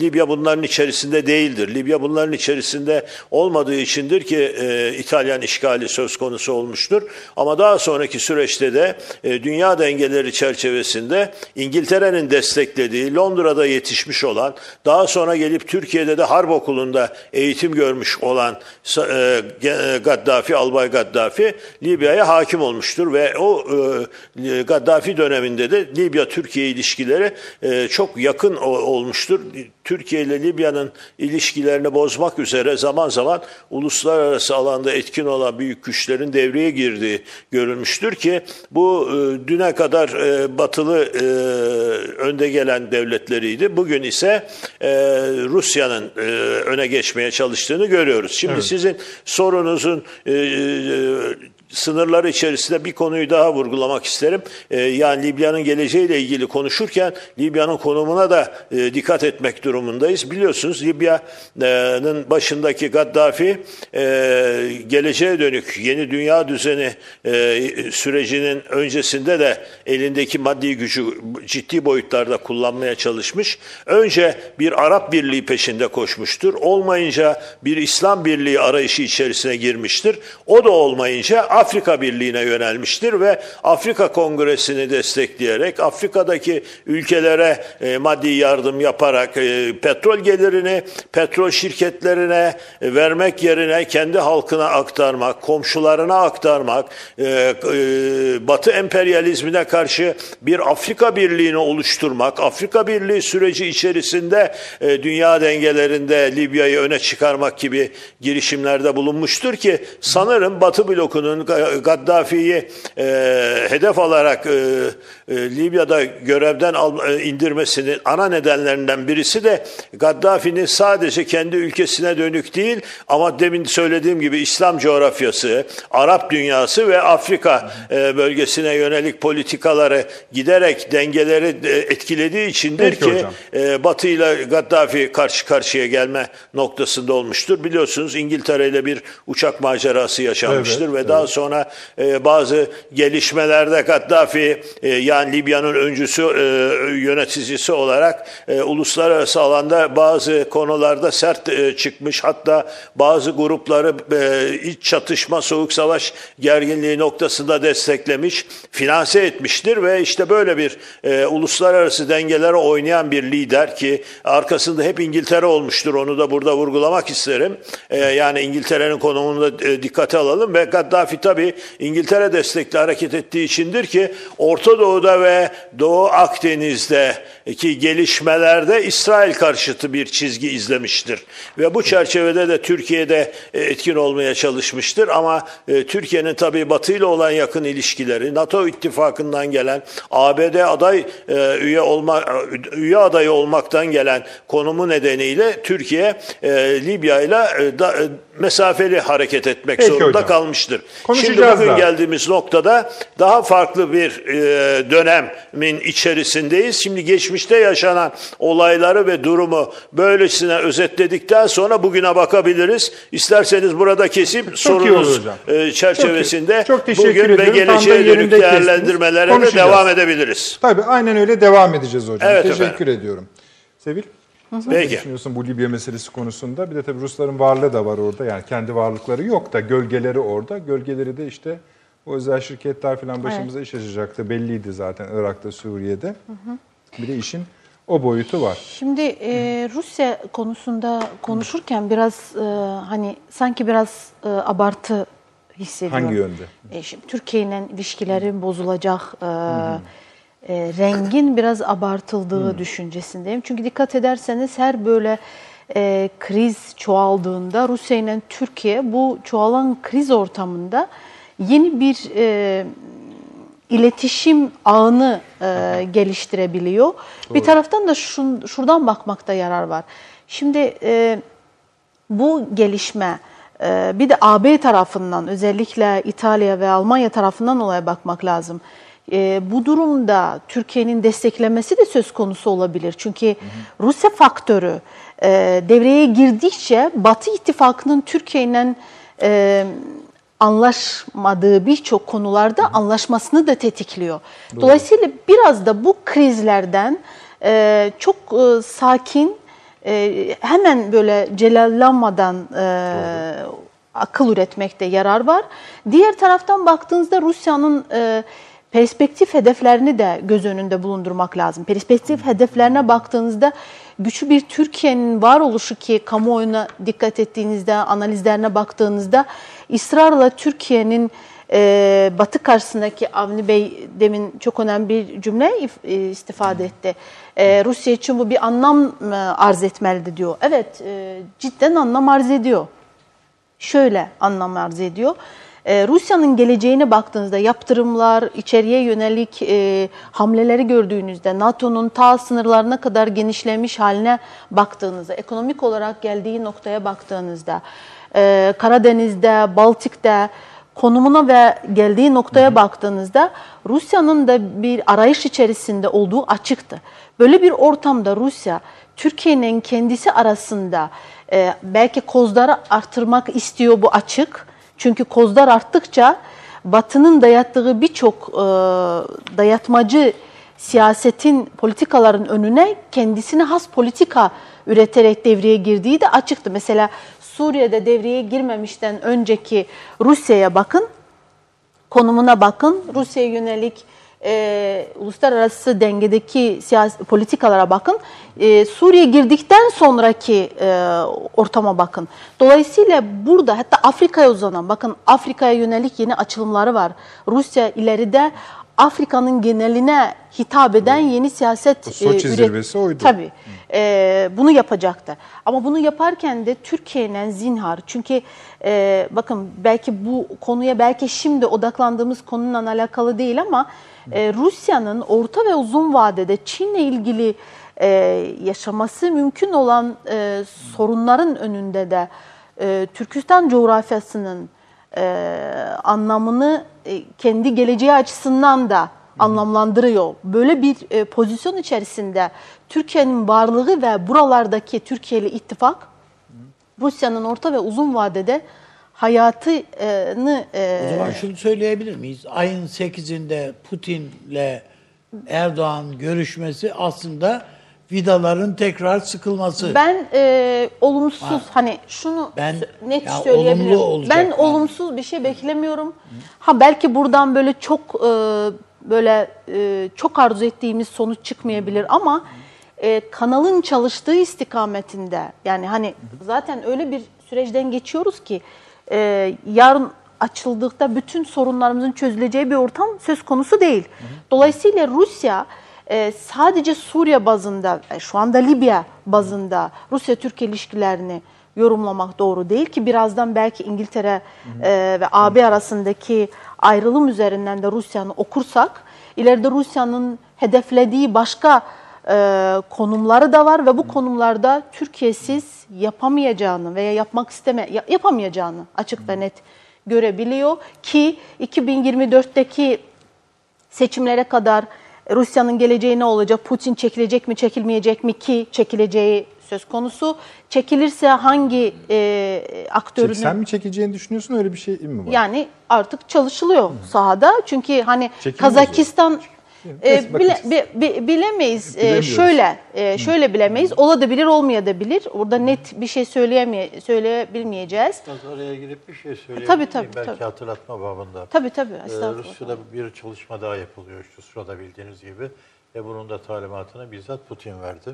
Libya bunların içerisinde değildir. Libya bunların içerisinde olmadığı içindir ki e, İtalyan işgali söz konusu olmuştur. Ama daha sonraki süreçte de e, dünya dengeleri çerçevesinde İngiltere'nin desteklediği Londra'da yetişmiş olan daha sonra gelip Türkiye'de de Harp Okulu'nda eğitim görmüş olan e, Gaddafi, Albay Gaddafi Libya'ya hakim olmuştur ve o e, Gaddafi döneminde de Libya-Türkiye ilişkileri e, çok yakın o, olmuştur. Türkiye ile Libya'nın ilişkilerini bozmak üzere zaman zaman uluslararası alanda etkin olan büyük güçlerin devreye girdiği görülmüştür ki bu e, düne kadar e, batılı e, önde gelen devletleriydi. Bugün ise e, Rusya'nın e, öne geçmeye çalıştığını görüyoruz. Şimdi evet. sizin sorunuzun e, e, sınırları içerisinde bir konuyu daha vurgulamak isterim. Ee, yani Libya'nın geleceğiyle ilgili konuşurken Libya'nın konumuna da e, dikkat etmek durumundayız. Biliyorsunuz Libya'nın başındaki Gaddafi e, geleceğe dönük yeni dünya düzeni e, sürecinin öncesinde de elindeki maddi gücü ciddi boyutlarda kullanmaya çalışmış. Önce bir Arap Birliği peşinde koşmuştur. Olmayınca bir İslam Birliği arayışı içerisine girmiştir. O da olmayınca Afrika Birliği'ne yönelmiştir ve Afrika Kongresi'ni destekleyerek Afrika'daki ülkelere e, maddi yardım yaparak e, petrol gelirini petrol şirketlerine e, vermek yerine kendi halkına aktarmak, komşularına aktarmak, e, e, Batı emperyalizmine karşı bir Afrika Birliği'ni oluşturmak, Afrika Birliği süreci içerisinde e, dünya dengelerinde Libya'yı öne çıkarmak gibi girişimlerde bulunmuştur ki sanırım Batı blokunun Gaddafi'yi e, hedef alarak e, e, Libya'da görevden al, e, indirmesinin ana nedenlerinden birisi de Gaddafi'nin sadece kendi ülkesine dönük değil ama demin söylediğim gibi İslam coğrafyası, Arap dünyası ve Afrika e, bölgesine yönelik politikaları giderek dengeleri e, etkilediği içindir Peki ki e, Batı ile Gaddafi karşı karşıya gelme noktasında olmuştur. Biliyorsunuz İngiltere ile bir uçak macerası yaşanmıştır evet, ve evet. daha sonra e, bazı gelişmelerde Gaddafi e, yani Libya'nın öncüsü e, yöneticisi olarak e, uluslararası alanda bazı konularda sert e, çıkmış. Hatta bazı grupları e, iç çatışma, soğuk savaş gerginliği noktasında desteklemiş, finanse etmiştir ve işte böyle bir e, uluslararası dengelere oynayan bir lider ki arkasında hep İngiltere olmuştur. Onu da burada vurgulamak isterim. E, yani İngiltere'nin konumunu da e, dikkate alalım ve Gaddafi tabii İngiltere destekli hareket ettiği içindir ki Orta Doğu'da ve Doğu Akdeniz'deki gelişmelerde İsrail karşıtı bir çizgi izlemiştir. Ve bu çerçevede de Türkiye'de etkin olmaya çalışmıştır. Ama Türkiye'nin tabii Batı ile olan yakın ilişkileri, NATO ittifakından gelen, A B D aday üye olma üye adayı olmaktan gelen konumu nedeniyle Türkiye Libya ile mesafeli hareket etmek Peki zorunda hocam. kalmıştır. Şimdi bugün daha. geldiğimiz noktada daha farklı bir e, dönemin içerisindeyiz. Şimdi geçmişte yaşanan olayları ve durumu böylesine özetledikten sonra bugüne bakabiliriz. İsterseniz burada kesip sorunuz e, çerçevesinde çok, çok bugün ve geleceğe dönük değerlendirmelere de devam edebiliriz. Tabii aynen öyle devam edeceğiz hocam. Evet, teşekkür efendim. ediyorum. Sevil? Nasıl düşünüyorsun bu Libya meselesi konusunda? Bir de tabii Rusların varlığı da var orada. Yani kendi varlıkları yok da gölgeleri orada. Gölgeleri de işte o özel şirketler falan başımıza evet. iş açacaktı. Belliydi zaten Irak'ta, Suriye'de. Hı hı. Bir de işin o boyutu var. Şimdi e, Rusya konusunda konuşurken biraz e, hani sanki biraz e, abartı hissediyorum. Hangi yönde? E, şimdi Türkiye'nin ilişkilerin bozulacak e, e, rengin biraz abartıldığı hı. düşüncesindeyim. Çünkü dikkat ederseniz her böyle e, kriz çoğaldığında Rusya ile Türkiye bu çoğalan kriz ortamında yeni bir e, iletişim ağını e, geliştirebiliyor. Doğru. Bir taraftan da şun, şuradan bakmakta yarar var. Şimdi e, bu gelişme e, bir de A B tarafından özellikle İtalya ve Almanya tarafından olaya bakmak lazım. E, bu durumda Türkiye'nin desteklemesi de söz konusu olabilir. Çünkü hı hı. Rusya faktörü e, devreye girdikçe Batı ittifakının Türkiye'nin e, anlaşmadığı birçok konularda Hı. anlaşmasını da tetikliyor. Doğru. Dolayısıyla biraz da bu krizlerden e, çok e, sakin, e, hemen böyle celallanmadan e, akıl üretmekte yarar var. Diğer taraftan baktığınızda Rusya'nın e, perspektif hedeflerini de göz önünde bulundurmak lazım. Perspektif Hı. hedeflerine baktığınızda güçlü bir Türkiye'nin varoluşu ki kamuoyuna dikkat ettiğinizde, analizlerine baktığınızda ısrarla Türkiye'nin e, Batı karşısındaki Avni Bey demin çok önemli bir cümle istifade etti. E, Rusya için bu bir anlam arz etmelidir diyor. Evet, e, cidden anlam arz ediyor. Şöyle anlam arz ediyor. E, Rusya'nın geleceğine baktığınızda yaptırımlar, içeriye yönelik e, hamleleri gördüğünüzde, NATO'nun ta sınırlarına kadar genişlemiş haline baktığınızda, ekonomik olarak geldiği noktaya baktığınızda, e, Karadeniz'de, Baltik'te konumuna ve geldiği noktaya baktığınızda Rusya'nın da bir arayış içerisinde olduğu açıktı. Böyle bir ortamda Rusya, Türkiye'nin kendisi arasında e, belki kozları artırmak istiyor, bu açık. Çünkü kozlar arttıkça Batı'nın dayattığı birçok e, dayatmacı siyasetin, politikaların önüne kendisine has politika üreterek devreye girdiği de açıktı. Mesela Suriye'de devreye girmemişten önceki Rusya'ya bakın, konumuna bakın, Rusya'ya yönelik e, uluslararası dengedeki siyasi, politikalara bakın, e, Suriye girdikten sonraki e, ortama bakın. Dolayısıyla burada hatta Afrika'ya uzanan, bakın Afrika'ya yönelik yeni açılımları var. Rusya ileride Afrika'nın geneline hitap eden yeni siyaset Soçi zirvesi oydu. Tabii. E, bunu yapacaktı. Ama bunu yaparken de Türkiye'nin zinhar. Çünkü e, bakın belki bu konuya belki şimdi odaklandığımız konunun alakalı değil ama e, Rusya'nın orta ve uzun vadede Çin'le ilgili e, yaşaması mümkün olan e, sorunların önünde de e, Türkistan coğrafyasının Ee, anlamını e, kendi geleceği açısından da anlamlandırıyor. Böyle bir e, pozisyon içerisinde Türkiye'nin varlığı ve buralardaki Türkiye'li ittifak Rusya'nın orta ve uzun vadede hayatını... E, o zaman şunu söyleyebilir miyiz? Ayın sekizinde Putin'le Erdoğan görüşmesi aslında vidaların tekrar sıkılması. Ben e, olumsuz ha. hani şunu ben, net söyleyebilirim. Ben olumsuz bir şey beklemiyorum. Hı. Ha belki buradan böyle çok e, böyle e, çok arzu ettiğimiz sonuç çıkmayabilir ama e, kanalın çalıştığı istikametinde yani hani zaten öyle bir süreçten geçiyoruz ki e, yarın açıldıkta bütün sorunlarımızın çözüleceği bir ortam söz konusu değil. Hı. Dolayısıyla Rusya Ee, sadece Suriye bazında, şu anda Libya bazında Rusya-Türkiye ilişkilerini yorumlamak doğru değil ki birazdan belki İngiltere e, ve A B arasındaki ayrılım üzerinden de Rusya'nı okursak ileride Rusya'nın hedeflediği başka e, konumları da var ve bu konumlarda Türkiye'siz yapamayacağını veya yapmak isteme yapamayacağını açık ve net görebiliyor ki iki bin yirmi dörtteki seçimlere kadar Rusya'nın geleceği ne olacak? Putin çekilecek mi, çekilmeyecek mi ki çekileceği söz konusu. Çekilirse hangi e, aktörünün... Sen mi çekileceğini düşünüyorsun, öyle bir şey mi var? Yani artık çalışılıyor Hı. sahada. Çünkü hani Çekilmez Kazakistan... e, bile, bi, bi, bilemeyiz. E, şöyle e, şöyle bilemeyiz. Ola da bilir, olmaya da bilir. Orada net bir şey söyleyemeye söyleyebilmeyeceğiz. Biraz oraya gidip bir şey söyleyebiliriz. Belki tabii. hatırlatma babında. Tabii tabii. Ee, Rusya'da bir çalışma daha yapılıyor şu sırada bildiğiniz gibi. Ve bunun da talimatını bizzat Putin verdi.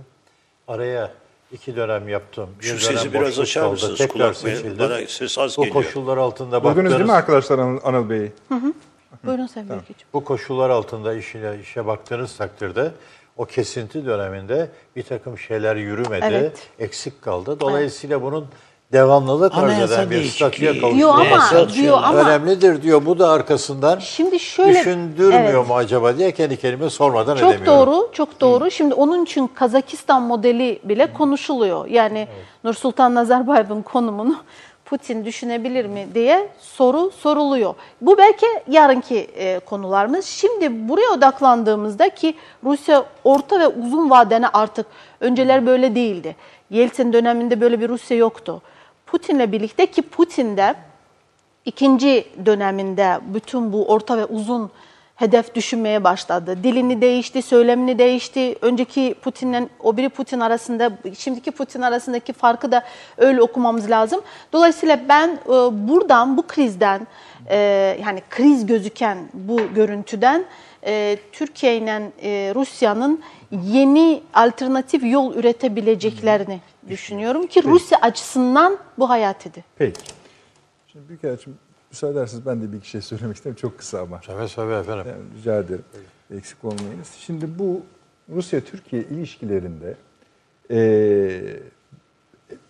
Araya iki dönem yaptım. Bir Şu sesi biraz açar mısınız? Tekrar seçildi. Ses az geliyor. Bu koşullar altında baktınız. Duydunuz değil mi arkadaşlar Anıl, Anıl Bey'i? Hı hı. Buyurun Sevil Bey'ciğim. Tamam. Bu koşullar altında işine, işe baktığınız takdirde o kesinti döneminde bir takım şeyler yürümedi, evet. eksik kaldı. Dolayısıyla evet. bunun devamlılık arz eden bir statüye kavuşturulması önemlidir diyor. Bu da arkasından şimdi şöyle, düşündürmüyor evet. mu acaba diye kendi kendime sormadan çok edemiyorum. Çok doğru, çok doğru. Hı. Şimdi onun için Kazakistan modeli bile Hı. konuşuluyor. Yani evet. Nursultan Nazarbayev'in konumunu Putin düşünebilir mi diye soru soruluyor. Bu belki yarınki konularımız. Şimdi buraya odaklandığımızda ki Rusya orta ve uzun vadene artık önceler böyle değildi. Yeltsin döneminde böyle bir Rusya yoktu. Putin'le birlikte ki Putin de ikinci döneminde bütün bu orta ve uzun hedef düşünmeye başladı. Dilini değişti, söylemini değişti. Önceki Putin'le o biri Putin arasında, şimdiki Putin arasındaki farkı da öyle okumamız lazım. Dolayısıyla ben buradan, bu krizden, yani kriz gözüken bu görüntüden Türkiye ile Rusya'nın yeni alternatif yol üretebileceklerini düşünüyorum ki Rusya Peki. açısından bu hayatidir. Peki. Şimdi Büyükelçim, müsaade edersiniz ben de bir iki şey söylemek isterim. Çok kısa ama. Seve seve efendim. Yani rica ederim. Peki. Eksik olmayınız. Şimdi bu Rusya-Türkiye ilişkilerinde e,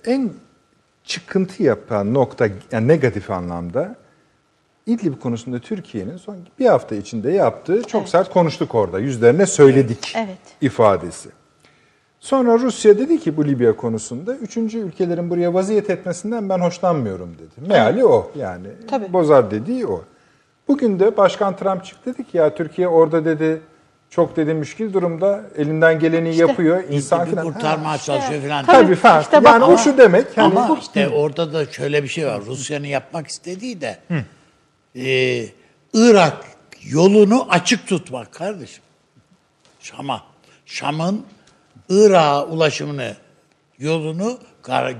en çıkıntı yapan nokta, yani negatif anlamda İdlib konusunda Türkiye'nin son bir hafta içinde yaptığı çok evet. sert konuştuk orada. Yüzlerine söyledik evet. Evet. ifadesi. Sonra Rusya dedi ki bu Libya konusunda üçüncü ülkelerin buraya vaziyet etmesinden ben hoşlanmıyorum dedi. Meali o yani. Tabii. Bozar dediği o. Bugün de Başkan Trump çıktı dedi ki ya Türkiye orada dedi çok dedi müşkil durumda elinden geleni işte, yapıyor. İnsan falan. Kurtarmaya çalışıyor falan. Tabii, Tabii falan. İşte yani o şu demek. Yani ama işte orada da şöyle bir şey var. Rusya'nın yapmak istediği de e, Irak yolunu açık tutmak kardeşim. Şam'a. Şam'ın Irak'a ulaşımını, yolunu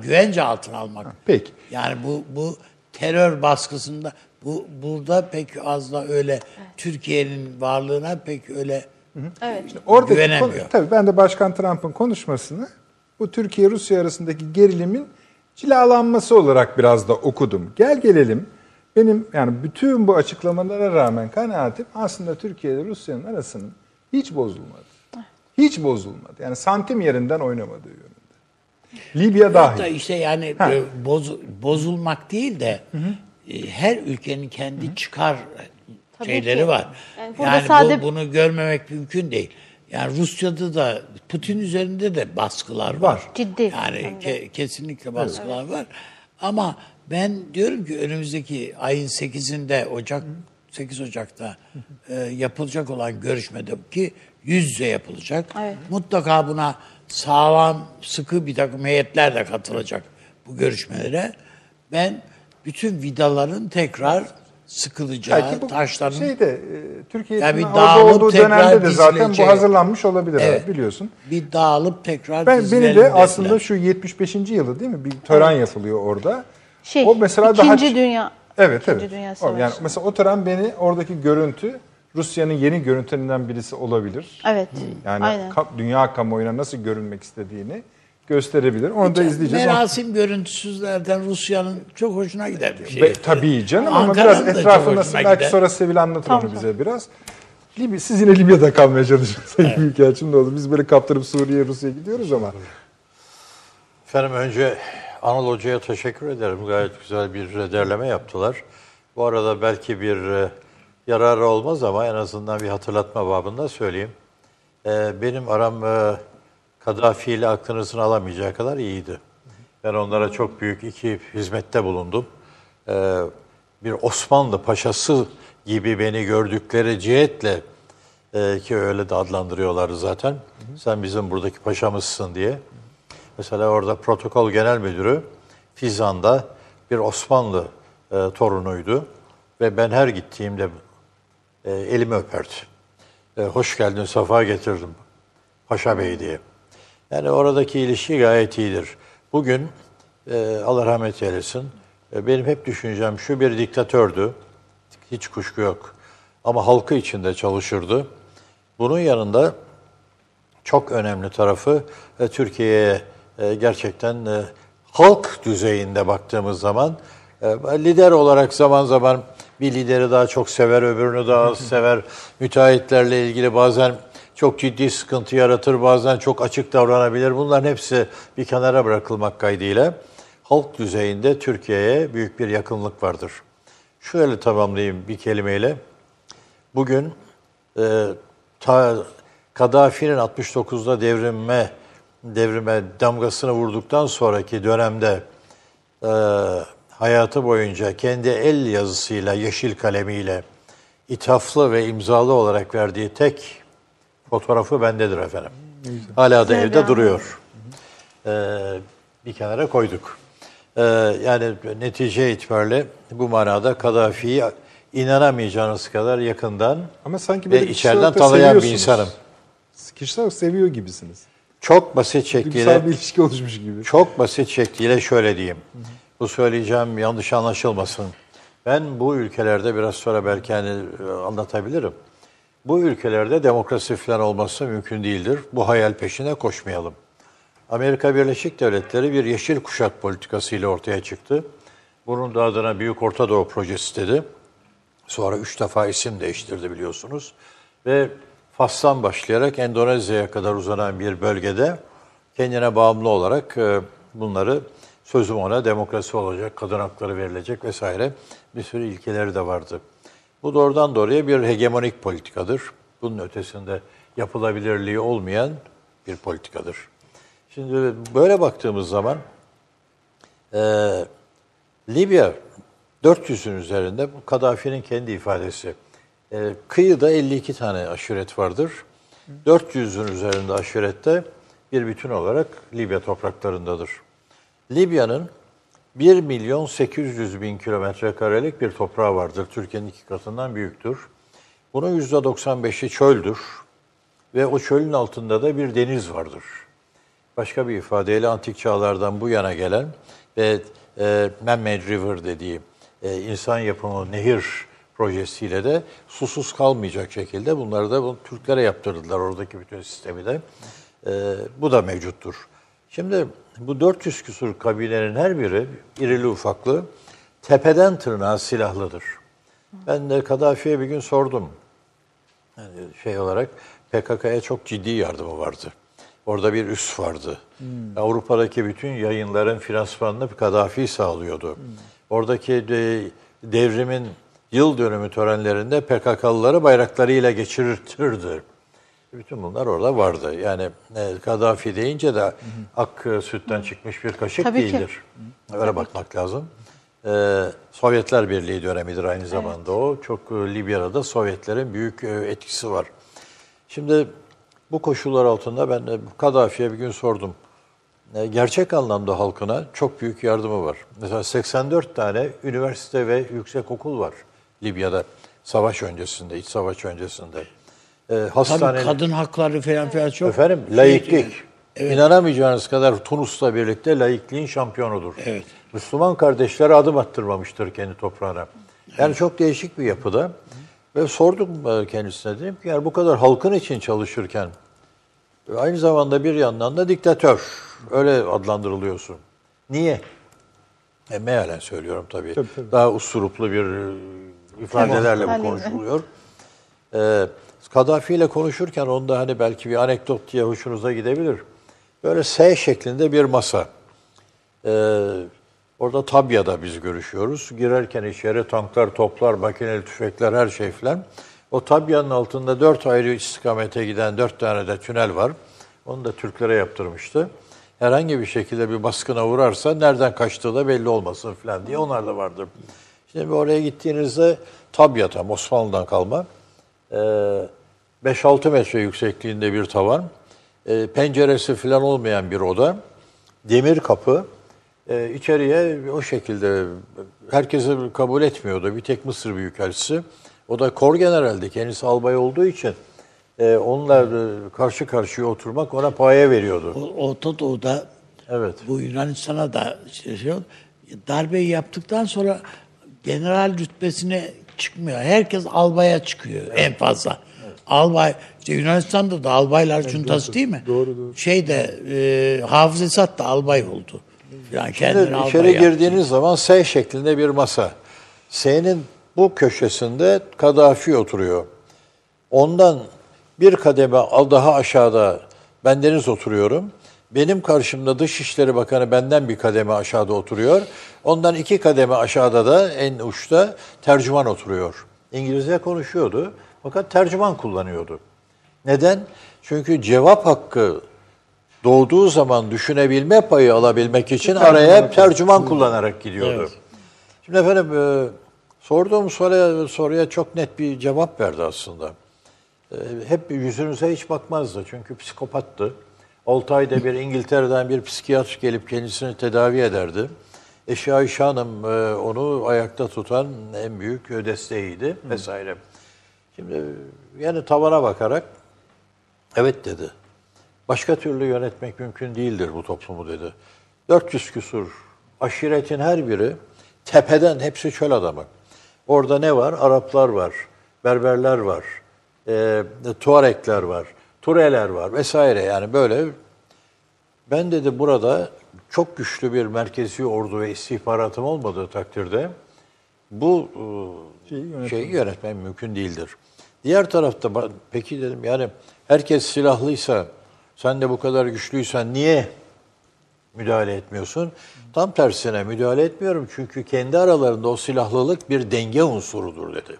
güvence altına almak. Peki. Yani bu bu terör baskısında, bu burada pek az da öyle evet. Türkiye'nin varlığına pek öyle evet. güvenemiyor. Tabii ben de Başkan Trump'ın konuşmasını bu Türkiye-Rusya arasındaki gerilimin cilalanması olarak biraz da okudum. Gel gelelim benim yani bütün bu açıklamalara rağmen kanaatim aslında Türkiye ile Rusya'nın arasının hiç bozulmadı. Hiç bozulmadı. Yani santim yerinden oynamadığı yönünde. Libya dahil. Hatta işte yani ha. boz, bozulmak değil de hı hı. her ülkenin kendi hı hı. çıkar Tabii şeyleri ki. Var. Yani, yani sadece... bu, bunu görmemek mümkün değil. Yani Rusya'da da Putin üzerinde de baskılar var. var. Ciddi. Yani ke, kesinlikle baskılar evet. var. Ama ben diyorum ki önümüzdeki ayın sekizinde Ocak hı. sekiz Ocak'ta e, yapılacak olan görüşmede ki yüz yüze yapılacak. Evet. Mutlaka buna sağlam, sıkı bir takım heyetler de katılacak bu görüşmelere. Ben bütün vidaların tekrar sıkılacağı, taşların... Şeyde, Türkiye'nin yani orada olduğu dönemde de zaten bu hazırlanmış olabilir. Evet. Biliyorsun. Bir dağılıp tekrar ben, beni de aslında dediler. Şu yetmiş beşinci yılı değil mi? Bir tören evet. yapılıyor orada. Şey, o mesela ikinci daha... Dünya... Evet, evet. Dünya Savaşı. Yani mesela o tören beni, oradaki görüntü... Rusya'nın yeni görüntülerinden birisi olabilir. Evet. Yani aynen. dünya kamuoyuna nasıl görünmek istediğini gösterebilir. Onu Hiç da izleyeceğiz. Merasim görüntüsüzlerden Rusya'nın çok hoşuna gider bir şey. Be, tabii canım Ankara'nın ama biraz etrafı nasıl belki gider. Sonra Sevil anlatır tamam, onu bize tamam. biraz. Libya, siz yine Libya'da kalmaya çalışıyorsunuz. Evet. Büyükelçim ne oldu? Biz böyle kaptırıp Suriye, Rusya'ya gidiyoruz ama. Efendim önce Anıl Hoca'ya teşekkür ederim. Gayet güzel bir derleme yaptılar. Bu arada belki bir... yararı olmaz ama en azından bir hatırlatma babında söyleyeyim. Ee, benim aram e, Gaddafi ile aklınızın alamayacağı kadar iyiydi. Ben onlara çok büyük iki hizmette bulundum. Ee, bir Osmanlı paşası gibi beni gördükleri cihetle e, ki öyle de adlandırıyorlardı zaten. Hı hı. Sen bizim buradaki paşamızsın diye. Hı hı. Mesela orada protokol genel müdürü Fizan'da bir Osmanlı e, torunuydu ve ben her gittiğimde E, elimi öperdi. e, hoş geldin, safa getirdim Paşa Bey diye. Yani oradaki ilişki gayet iyidir. Bugün e, Allah rahmet eylesin, e, benim hep düşüncem şu: bir diktatördü, hiç kuşku yok. Ama halkı içinde çalışırdı. Bunun yanında çok önemli tarafı e, Türkiye'ye e, gerçekten e, halk düzeyinde baktığımız zaman e, lider olarak zaman zaman bir lideri daha çok sever, öbürünü daha az sever. Müteahhitlerle ilgili bazen çok ciddi sıkıntı yaratır, bazen çok açık davranabilir. Bunların hepsi bir kenara bırakılmak kaydıyla halk düzeyinde Türkiye'ye büyük bir yakınlık vardır. Şöyle tamamlayayım bir kelimeyle. Bugün e, ta, Gaddafi'nin altmış dokuzda devrime, devrime damgasını vurduktan sonraki dönemde e, hayatı boyunca kendi el yazısıyla, yeşil kalemiyle ithaflı ve imzalı olarak verdiği tek fotoğrafı bendedir efendim. Hala da evde duruyor. E, bir kenara koyduk. E, yani netice itibariyle bu manada Gaddafi'yi inanamayacağınız kadar yakından ama sanki ve içeriden tanıyan bir insanım. Kişisel seviyor gibisiniz. Çok basit şekliyle bir ilişki oluşmuş gibi. Çok basit şekliyle şöyle diyeyim. Hı hı. Bu söyleyeceğim yanlış anlaşılmasın. Ben bu ülkelerde biraz sonra belki hani anlatabilirim. Bu ülkelerde demokrasi falan olması mümkün değildir. Bu hayal peşine koşmayalım. Amerika Birleşik Devletleri bir yeşil kuşak politikasıyla ortaya çıktı. Bunun da adına Büyük Orta Doğu Projesi dedi. Sonra üç defa isim değiştirdi biliyorsunuz. Ve Fas'tan başlayarak Endonezya'ya kadar uzanan bir bölgede kendine bağımlı olarak bunları, sözüm ona, demokrasi olacak, kadın hakları verilecek vesaire bir sürü ilkeleri de vardı. Bu doğrudan doğruya bir hegemonik politikadır. Bunun ötesinde yapılabilirliği olmayan bir politikadır. Şimdi böyle baktığımız zaman e, Libya dört yüzün üzerinde, bu Gaddafi'nin kendi ifadesi. E, kıyıda elli iki tane aşiret vardır. dört yüzün üzerinde aşirette bir bütün olarak Libya topraklarındadır. Libya'nın bir milyon sekiz yüz bin kilometre karelik bir toprağı vardır. Türkiye'nin iki katından büyüktür. Bunun yüzde doksan beşi çöldür. Ve o çölün altında da bir deniz vardır. Başka bir ifadeyle antik çağlardan bu yana gelen ve e, man-made river dediği e, insan yapımı nehir projesiyle de susuz kalmayacak şekilde bunları da bunu Türklere yaptırdılar, oradaki bütün sistemi de. E, bu da mevcuttur. Şimdi bu dört yüz küsur kabilenin her biri, irili ufaklı, tepeden tırnağa silahlıdır. Ben de Gaddafi'ye bir gün sordum. Yani şey olarak P K K'ya çok ciddi yardımı vardı. Orada bir üs vardı. Hmm. Avrupa'daki bütün yayınların finansmanını Gaddafi sağlıyordu. Hmm. Oradaki de, devrimin yıl dönümü törenlerinde P K K'lıları bayraklarıyla geçirirtirdi. Bütün bunlar orada vardı. Yani Gaddafi deyince de ak sütten çıkmış bir kaşık Tabii değildir. Ki. Öyle Tabii bakmak ki. lazım. Ee, Sovyetler Birliği dönemidir aynı zamanda evet. o. Çok Libya'da Sovyetlerin büyük etkisi var. Şimdi bu koşullar altında ben Gaddafi'ye bir gün sordum. Gerçek anlamda halkına çok büyük yardımı var. Mesela seksen dört tane üniversite ve yüksekokul var Libya'da savaş öncesinde, iç savaş öncesinde. E, hastane... Tabii kadın hakları falan filan çok. Efendim, laiklik. Evet. İnanamayacağınız kadar Tunus'la birlikte laikliğin şampiyonudur. Evet. Müslüman kardeşleri adım attırmamıştır kendi toprağına. Yani evet. çok değişik bir yapıda. Ve sordum kendisine, dedim ki yani bu kadar halkın için çalışırken aynı zamanda bir yandan da diktatör. Öyle adlandırılıyorsun. Niye? E, mealen söylüyorum tabii. Tabii, tabii. Daha usturuplu bir ifadelerle tamam. bu konuşuluyor. Evet. Gaddafi ile konuşurken onda hani belki bir anekdot diye hoşunuza gidebilir. Böyle S şeklinde bir masa. Ee, orada Tabya'da biz görüşüyoruz. Girerken içeri tanklar, toplar, makineli tüfekler, her şey falan. O Tabya'nın altında dört ayrı istikamete giden dört tane de tünel var. Onu da Türklere yaptırmıştı. Herhangi bir şekilde bir baskına uğrarsa nereden kaçtığı da belli olmasın falan diye onlar da vardı. Şimdi oraya gittiğinizde Tabya tam Osmanlı'dan kalma. Ee, beş altı metre yüksekliğinde bir tavan, e, penceresi falan olmayan bir oda, demir kapı, e, içeriye o şekilde herkesi kabul etmiyordu. Bir tek Mısır Büyükelçisi, o da Korgeneral'di, kendisi albay olduğu için e, onunla karşı karşıya oturmak ona paye veriyordu. O, Orta Doğu'da evet. bu Yunanistan'a da şey, şey, darbeyi yaptıktan sonra general rütbesine çıkmıyor. Herkes albaya çıkıyor evet. en fazla. Evet. Albay, işte Yunanistan'da da albaylar evet, cuntası doğru, değil mi? Doğru, doğu. Şeyde e, Hafız Esad da albay oldu. Yani kendini içeri girdiğiniz yaptı. Zaman S şeklinde bir masa. S'nin bu köşesinde Gaddafi oturuyor. Ondan bir kademe daha aşağıda bendeniz oturuyorum. Benim karşımda Dışişleri Bakanı benden bir kademe aşağıda oturuyor. Ondan iki kademe aşağıda da en uçta tercüman oturuyor. İngilizce konuşuyordu fakat tercüman kullanıyordu. Neden? Çünkü cevap hakkı doğduğu zaman düşünebilme payı alabilmek için araya tercüman kullanarak gidiyordu. Evet. Şimdi efendim e, sorduğum soruya, soruya çok net bir cevap verdi aslında. E, hep yüzünüze hiç bakmazdı çünkü psikopattı. altı ayda bir İngiltere'den bir psikiyatr gelip kendisini tedavi ederdi. Eşya-i Şanım e, onu ayakta tutan en büyük desteğiydi vesaire. Şimdi yani tavana bakarak evet dedi. Başka türlü yönetmek mümkün değildir bu toplumu dedi. dört yüz küsur aşiretin her biri tepeden hepsi çöl adamı. Orada ne var? Araplar var, Berberler var, e, Tuarekler var, Tureler var vesaire yani böyle. Ben dedi burada çok güçlü bir merkezi ordu ve istihbaratım olmadığı takdirde bu e, şeyi, yönetmem. şeyi yönetmem mümkün değildir. Diğer tarafta peki dedim yani herkes silahlıysa sen de bu kadar güçlüysen niye müdahale etmiyorsun? Tam tersine müdahale etmiyorum çünkü kendi aralarında o silahlılık bir denge unsurudur dedi.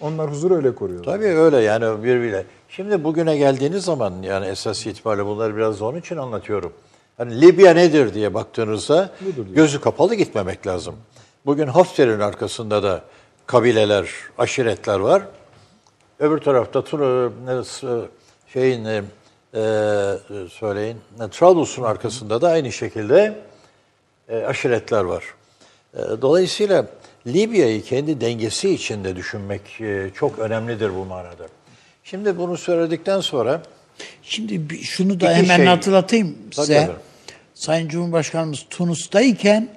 Onlar huzuru öyle koruyorlar. Tabii öyle yani birbiriyle. Şimdi bugüne geldiğiniz zaman yani esas itibariyle bunları biraz onun için anlatıyorum. Hani Libya nedir diye baktığınızda gözü kapalı gitmemek lazım. Bugün Hafter'in arkasında da kabileler, aşiretler var. Öbür tarafta şeyin... Ee, söyleyin. Trablus'un arkasında da aynı şekilde e, aşiretler var. E, dolayısıyla Libya'yı kendi dengesi içinde düşünmek e, çok önemlidir bu manada. Şimdi bunu söyledikten sonra... Şimdi şunu da hemen şey, hatırlatayım size. Tabii. Sayın Cumhurbaşkanımız Tunus'tayken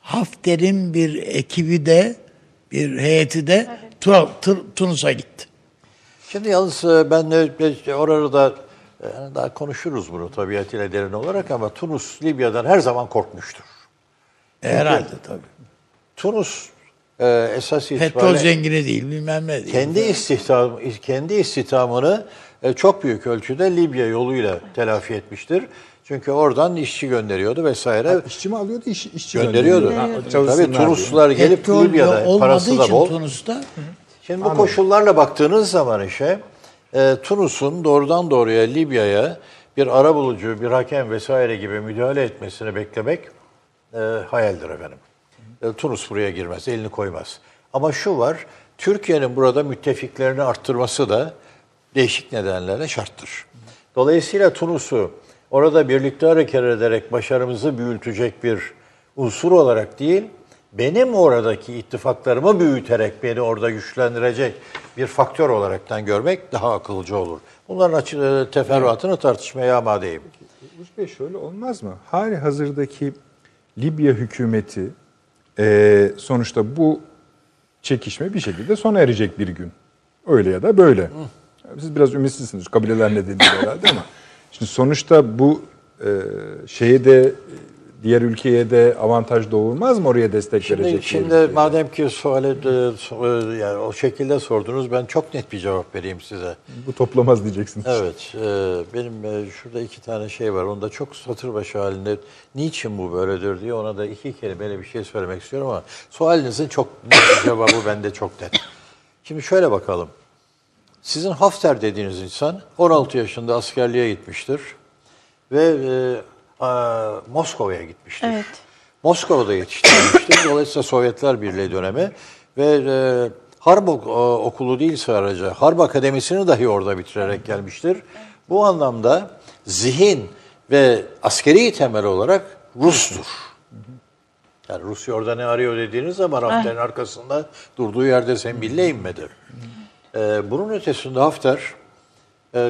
Hafter'in bir ekibi de, bir heyeti de Tunus'a gitti. Şimdi yalnız ben de orada... Daha konuşuruz bunu tabiatıyla derin olarak ama Tunus Libya'dan her zaman korkmuştur. Herhalde Çünkü, tabii. Tunus e, esas itibariyle... Petrol zengini değil bilmem ne değil. Kendi, istihdam, kendi istihdamını e, çok büyük ölçüde Libya yoluyla telafi etmiştir. Çünkü oradan işçi gönderiyordu vesaire. Ha, işçi mi alıyordu? İş, işçi gönderiyordu. gönderiyordu. Ha, tabii Tunuslular yani. gelip Petrol Libya'da parası da bol. Tunus'ta. Hı. Şimdi bu Anladım. koşullarla baktığınız zaman işe... Tunus'un doğrudan doğruya Libya'ya bir arabulucu, bir hakem vesaire gibi müdahale etmesini beklemek e, hayaldir efendim. E, Tunus buraya girmez, elini koymaz. Ama şu var, Türkiye'nin burada müttefiklerini arttırması da değişik nedenlerle şarttır. Dolayısıyla Tunus'u orada birlikte hareket ederek başarımızı büyütecek bir unsur olarak değil, benim oradaki ittifaklarımı büyüterek beni orada güçlendirecek bir faktör olaraktan görmek daha akılcı olur. Bunların açı, teferruatını evet. tartışmaya amadeyim. Uluç Bey şöyle olmaz mı? Hali hazırdaki Libya hükümeti e, sonuçta bu çekişme bir şekilde sona erecek bir gün. Öyle ya da böyle. Siz biraz ümitsizsiniz. Kabileler ne dediği herhalde ama. Şimdi sonuçta bu e, şeye de... Diğer ülkeye de avantaj doğurmaz mı? Oraya destek şimdi, verecek. Şimdi ülkeye. Madem ki suali yani o şekilde sordunuz, ben çok net bir cevap vereyim size. Bu toplamaz diyeceksiniz. Evet. Benim şurada iki tane şey var. Onda çok satır başı halinde niçin bu böyledir diye ona da iki kere böyle bir şey söylemek istiyorum ama sualinizin çok net cevabı bende çok net. Şimdi şöyle bakalım. Sizin Hafter dediğiniz insan on altı yaşında askerliğe gitmiştir ve Moskova'ya gitmiştir. Evet. Moskova'da yetiştirilmiştir. Dolayısıyla Sovyetler Birliği dönemi ve e, Harp Okulu değil sadece Harp Akademisi'ni dahi orada bitirerek gelmiştir. Bu anlamda zihin ve askeri temel olarak Rus'tur. Yani Rusya orada ne arıyor dediğiniz zaman Hafter'in arkasında durduğu yerde zembille inmedir. E, bunun ötesinde Hafter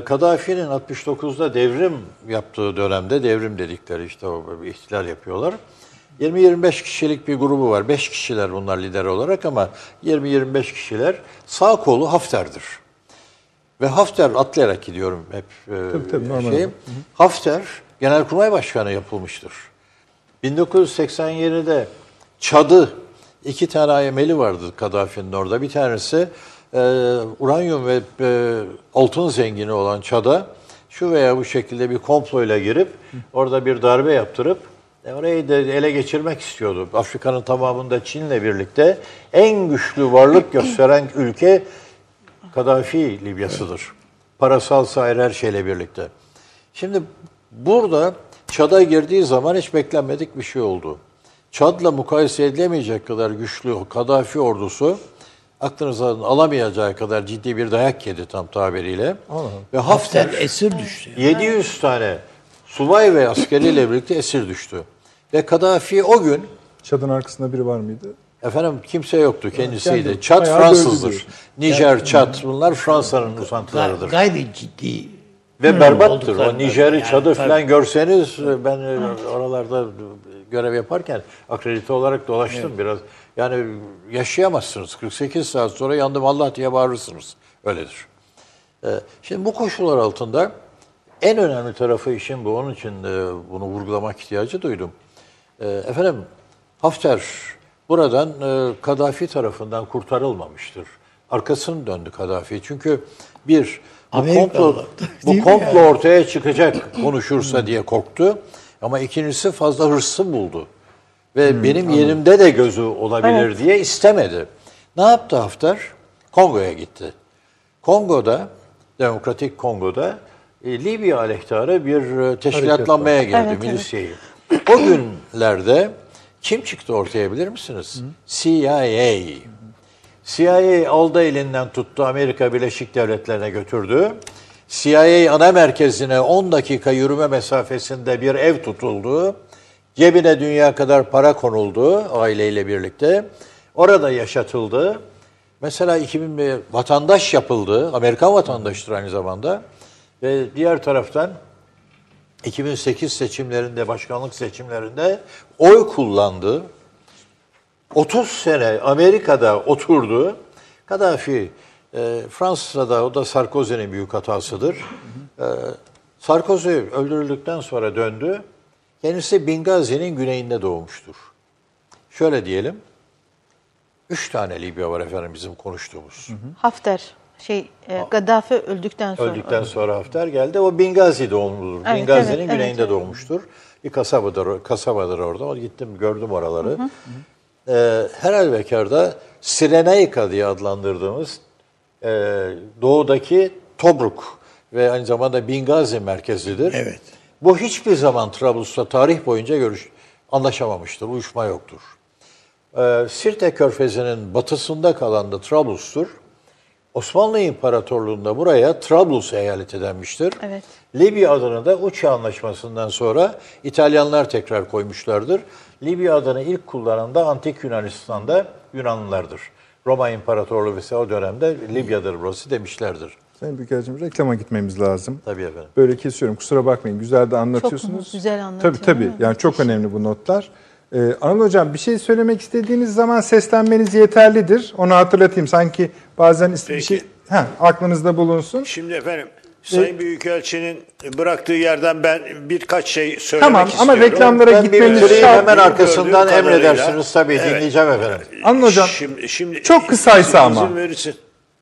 Kaddafi'nin altmış dokuzda devrim yaptığı dönemde, devrim dedikleri işte o bir ihtilal yapıyorlar. yirmi yirmi beş kişilik bir grubu var. beş kişiler bunlar lider olarak ama yirmi yirmi beş kişiler. Sağ kolu Hafter'dir. Ve Hafter, atlayarak gidiyorum hep tabii, tabii, şeyim. Hafter Genelkurmay Başkanı yapılmıştır. bin dokuz yüz seksen yedide Çad'ı, iki tane A Y M'li vardı Kaddafi'nin orada. Bir tanesi e, uranyum ve e, altın zengini olan Çad'a şu veya bu şekilde bir komployla girip orada bir darbe yaptırıp orayı da ele geçirmek istiyordu. Afrika'nın tamamında Çin'le birlikte en güçlü varlık gösteren ülke Kaddafi Libya'sıdır. Evet. Parasal sair her şeyle birlikte. Şimdi burada Çad'a girdiği zaman hiç beklenmedik bir şey oldu. Çad'la mukayese edilemeyecek kadar güçlü Kaddafi ordusu aklınızdan alamayacağı kadar ciddi bir dayak yedi tam tabiriyle. Anladım. Ve Hafter esir düştü. yedi yüz tane subay ve askeriyle birlikte esir düştü. Ve Kaddafi o gün... Çad'ın arkasında biri var mıydı? Efendim kimse yoktu, kendisiydi. Yani, Çad Fransızdır. Nijer, Çad bunlar Fransa'nın uzantılarıdır. Gayri ciddi. Ve hmm, berbattır. O Nijer'i, yani, Çad'ı falan tabii. Görseniz ben oralarda görev yaparken akredite olarak dolaştım evet. Biraz. Yani yaşayamazsınız. kırk sekiz saat sonra yandım Allah diye bağırırsınız. Öyledir. Şimdi bu koşullar altında en önemli tarafı işin bu. Onun için bunu vurgulamak ihtiyacı duydum. Efendim Hafter buradan Kaddafi tarafından kurtarılmamıştır. Arkasını döndü Kaddafi. Çünkü bir... Bu komplo, bu komplo ortaya çıkacak konuşursa diye korktu. Ama ikincisi fazla hırsı buldu. Ve hmm, benim anladım. Yerimde de gözü olabilir evet. diye istemedi. Ne yaptı Hafter? Kongo'ya gitti. Kongo'da, Demokratik Kongo'da e, Libya aleyhtarı bir teşkilatlanmaya girdi evet, milisiyeyi. Evet. O günlerde kim çıktı ortaya bilir misiniz? Hmm. C I A. C I A aldı elinden tuttu, Amerika Birleşik Devletleri'ne götürdü. C I A ana merkezine on dakika yürüme mesafesinde bir ev tutuldu. Cebine dünya kadar para konuldu aileyle birlikte. Orada yaşatıldı. Mesela iki bin bir vatandaş yapıldı. Amerikan vatandaşıdır aynı zamanda. Ve diğer taraftan iki bin sekiz seçimlerinde, başkanlık seçimlerinde oy kullandı. otuz sene Amerika'da oturdu. Kaddafi e, Fransa'da, o da Sarkozy'nin büyük hatasıdır. E, Sarkozy öldürüldükten sonra döndü. Kendisi Bingazi'nin güneyinde doğmuştur. Şöyle diyelim. Üç tane Libya var efendim bizim konuştuğumuz. Hafter, şey e, Gaddafi öldükten sonra. Öldükten sonra Hafter geldi. O Bingazi doğumludur. Evet, Bingazi'nin evet, güneyinde evet. doğmuştur. Bir kasabadır, kasabadır orada. Gittim gördüm oraları. Hı hı. Ee, her halükarda Sirenaika diye adlandırdığımız e, doğudaki Tobruk ve aynı zamanda Bingazi merkezidir. Evet. Bu hiçbir zaman Trablus'ta tarih boyunca görüş anlaşamamıştır, uyuşma yoktur. Ee, Sirte körfezinin batısında kalan da Trablus'tur. Osmanlı İmparatorluğu'nda buraya Trablus eyalet edilmiştir. Evet. Libya adını da Uçi Anlaşması'ndan sonra İtalyanlar tekrar koymuşlardır. Libya adını ilk kullanan da Antik Yunanistan'da Yunanlılardır. Roma İmparatorluğu ise o dönemde Libya'dır burası demişlerdir. Sayın Büyükelçimiz reklama gitmemiz lazım. Tabii efendim. Böyle kesiyorum kusura bakmayın güzel de anlatıyorsunuz. Çok güzel anlatıyorsunuz. Tabii tabii yani çok önemli bu notlar. Ee, Anıl Hocam bir şey söylemek istediğiniz zaman seslenmeniz yeterlidir. Onu hatırlatayım sanki bazen bir şey ha, aklınızda bulunsun. Şimdi efendim. Sayın Büyükelçinin bıraktığı yerden ben birkaç şey söylemek tamam, istiyorum. Tamam ama reklamlara ben gitmeniz şart. Hemen arkasından emredersiniz tabii evet. dinleyeceğim efendim. Anıl Hocam şimdi, şimdi, çok kısaysa ama.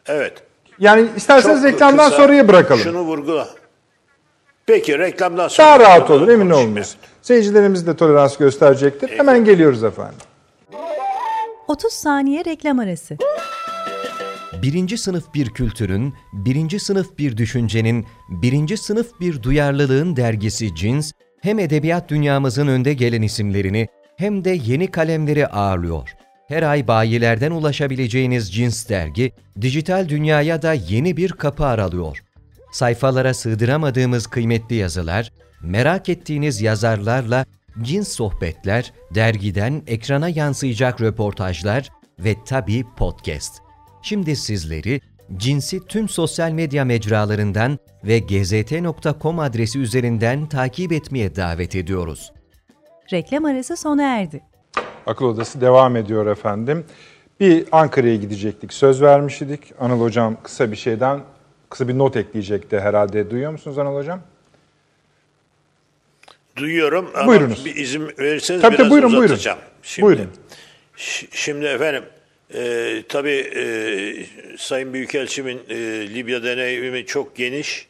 Evet. Yani isterseniz çok reklamdan kısa, soruyu bırakalım. Şunu vurgula. Peki reklamdan sonra. Daha rahat olur emin olunuz. Seyircilerimiz de tolerans gösterecektir. Evet. Hemen geliyoruz efendim. otuz saniye reklam arası. Birinci sınıf bir kültürün, birinci sınıf bir düşüncenin, birinci sınıf bir duyarlılığın dergisi Cins, hem edebiyat dünyamızın önde gelen isimlerini hem de yeni kalemleri ağırlıyor. Her ay bayilerden ulaşabileceğiniz Cins dergi, dijital dünyaya da yeni bir kapı aralıyor. Sayfalara sığdıramadığımız kıymetli yazılar, merak ettiğiniz yazarlarla Cins sohbetler, dergiden ekrana yansıyacak röportajlar ve tabii podcast. Şimdi sizleri Cins'i tüm sosyal medya mecralarından ve g z t nokta com adresi üzerinden takip etmeye davet ediyoruz. Reklam arası sona erdi. Akıl Odası devam ediyor efendim. Bir Ankara'ya gidecektik, söz vermiştik. Anıl Hocam kısa bir şeyden, kısa bir not ekleyecekti herhalde. Duyuyor musunuz Anıl Hocam? Duyuyorum ama buyurunuz. Bir izin verirseniz tabii biraz buyurun, uzatacağım. Buyurun. Şimdi, buyurun. Şimdi efendim, e, tabii e, Sayın Büyükelçimin e, Libya deneyimi çok geniş.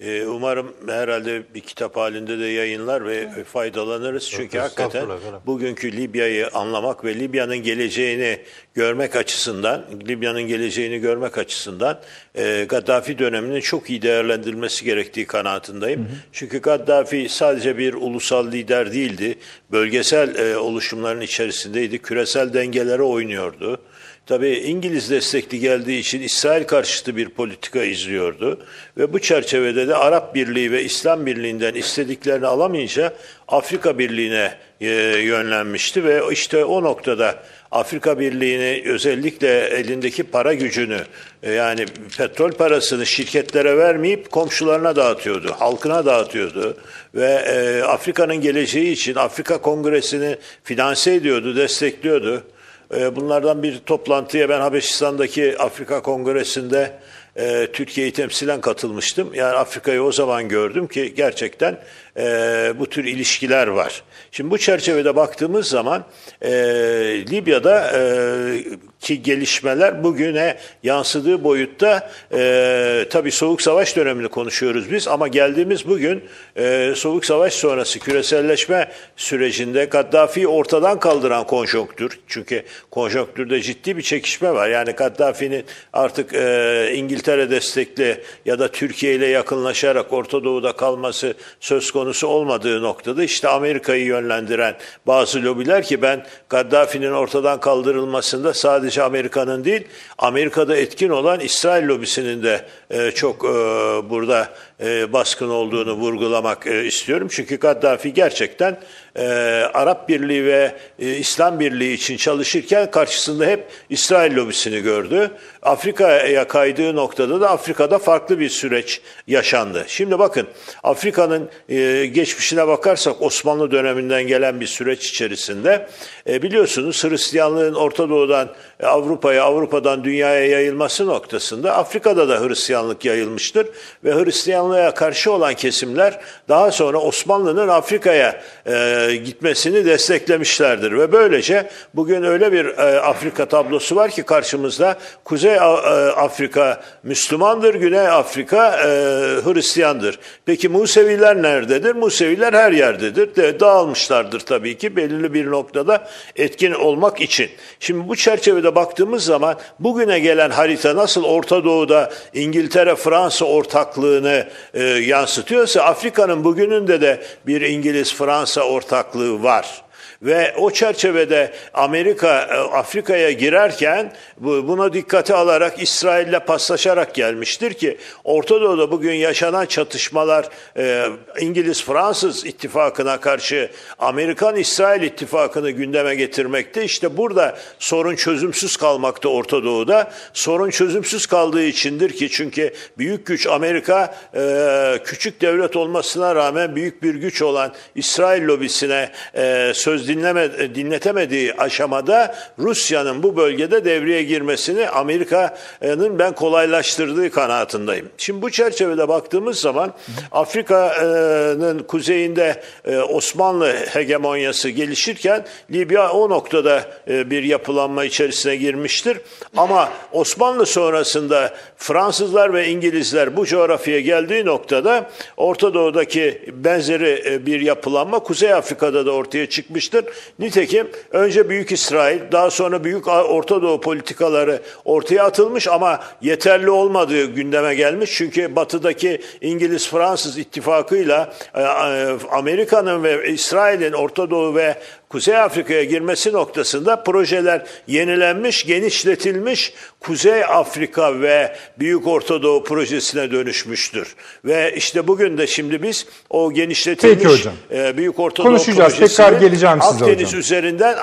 E, umarım herhalde bir kitap halinde de yayınlar ve evet. faydalanırız. Çok Çünkü hakikaten bugünkü Libya'yı anlamak ve Libya'nın geleceğini görmek açısından, Libya'nın geleceğini görmek açısından e, Gaddafi döneminin çok iyi değerlendirilmesi gerektiği kanaatindeyim. Hı hı. Çünkü Gaddafi sadece bir ulusal lider değildi. Bölgesel e, oluşumların içerisindeydi. Küresel dengelere oynuyordu. Tabii İngiliz destekli geldiği için İsrail karşıtı bir politika izliyordu ve bu çerçevede de Arap Birliği ve İslam Birliği'nden istediklerini alamayınca Afrika Birliği'ne e, yönlenmişti ve işte o noktada Afrika Birliği'ni özellikle elindeki para gücünü e, yani petrol parasını şirketlere vermeyip komşularına dağıtıyordu, halkına dağıtıyordu ve e, Afrika'nın geleceği için Afrika Kongresi'ni finanse ediyordu, destekliyordu. Bunlardan bir toplantıya ben Habeşistan'daki Afrika Kongresi'nde e, Türkiye'yi temsilen katılmıştım. Yani Afrika'yı o zaman gördüm ki gerçekten e, bu tür ilişkiler var. Şimdi bu çerçevede baktığımız zaman e, Libya'da e, ki gelişmeler bugüne yansıdığı boyutta e, tabii Soğuk Savaş dönemini konuşuyoruz biz ama geldiğimiz bugün e, Soğuk Savaş sonrası küreselleşme sürecinde Gaddafi'yi ortadan kaldıran konjonktür. Çünkü konjonktürde ciddi bir çekişme var. Yani Gaddafi'nin artık e, İngiltere destekli ya da Türkiye ile yakınlaşarak Orta Doğu'da kalması söz konusu olmadığı noktada işte Amerika'yı yönlendiren bazı lobiler ki ben Gaddafi'nin ortadan kaldırılmasında sadece Amerika'nın değil, Amerika'da etkin olan İsrail lobisinin de e, çok e, burada e, baskın olduğunu vurgulamak e, istiyorum. Çünkü Gaddafi gerçekten e, Arap Birliği ve e, İslam Birliği için çalışırken karşısında hep İsrail lobisini gördü. Afrika'ya kaydığı noktada da Afrika'da farklı bir süreç yaşandı. Şimdi bakın Afrika'nın e, geçmişine bakarsak Osmanlı döneminden gelen bir süreç içerisinde e, biliyorsunuz Hristiyanlığın Orta Doğu'dan Avrupa'ya, Avrupa'dan dünyaya yayılması noktasında Afrika'da da Hristiyanlık yayılmıştır ve Hristiyanlığa karşı olan kesimler daha sonra Osmanlı'nın Afrika'ya e, gitmesini desteklemişlerdir ve böylece bugün öyle bir e, Afrika tablosu var ki karşımızda Kuzey Afrika Müslümandır, Güney Afrika e, Hristiyandır. Peki Museviler nerededir? Museviler her yerdedir. De, dağılmışlardır tabii ki belirli bir noktada etkin olmak için. Şimdi bu çerçeve de baktığımız zaman bugüne gelen harita nasıl Orta Doğu'da İngiltere-Fransa ortaklığını e, yansıtıyorsa Afrika'nın bugününde de bir İngiliz-Fransa ortaklığı var. Ve o çerçevede Amerika Afrika'ya girerken buna dikkate alarak İsrail'le paslaşarak gelmiştir ki Orta Doğu'da bugün yaşanan çatışmalar İngiliz-Fransız ittifakına karşı Amerikan-İsrail ittifakını gündeme getirmekte. İşte burada sorun çözümsüz kalmakta Orta Doğu'da. Sorun çözümsüz kaldığı içindir ki çünkü büyük güç Amerika küçük devlet olmasına rağmen büyük bir güç olan İsrail lobisine söz Dinleme, dinletemediği aşamada Rusya'nın bu bölgede devreye girmesini Amerika'nın ben kolaylaştırdığı kanaatindeyim. Şimdi bu çerçevede baktığımız zaman Afrika'nın kuzeyinde Osmanlı hegemonyası gelişirken Libya o noktada bir yapılanma içerisine girmiştir. Ama Osmanlı sonrasında Fransızlar ve İngilizler bu coğrafyaya geldiği noktada Orta Doğu'daki benzeri bir yapılanma Kuzey Afrika'da da ortaya çıkmıştır. Nitekim önce Büyük İsrail, daha sonra Büyük Orta Doğu politikaları ortaya atılmış ama yeterli olmadığı gündeme gelmiş. Çünkü batıdaki İngiliz-Fransız ittifakıyla Amerika'nın ve İsrail'in Orta Doğu ve Kuzey Afrika'ya girmesi noktasında projeler yenilenmiş, genişletilmiş Kuzey Afrika ve Büyük Orta Doğu projesine dönüşmüştür. Ve işte bugün de şimdi biz o genişletilmiş Büyük Orta Doğu projesini Akdeniz üzerinden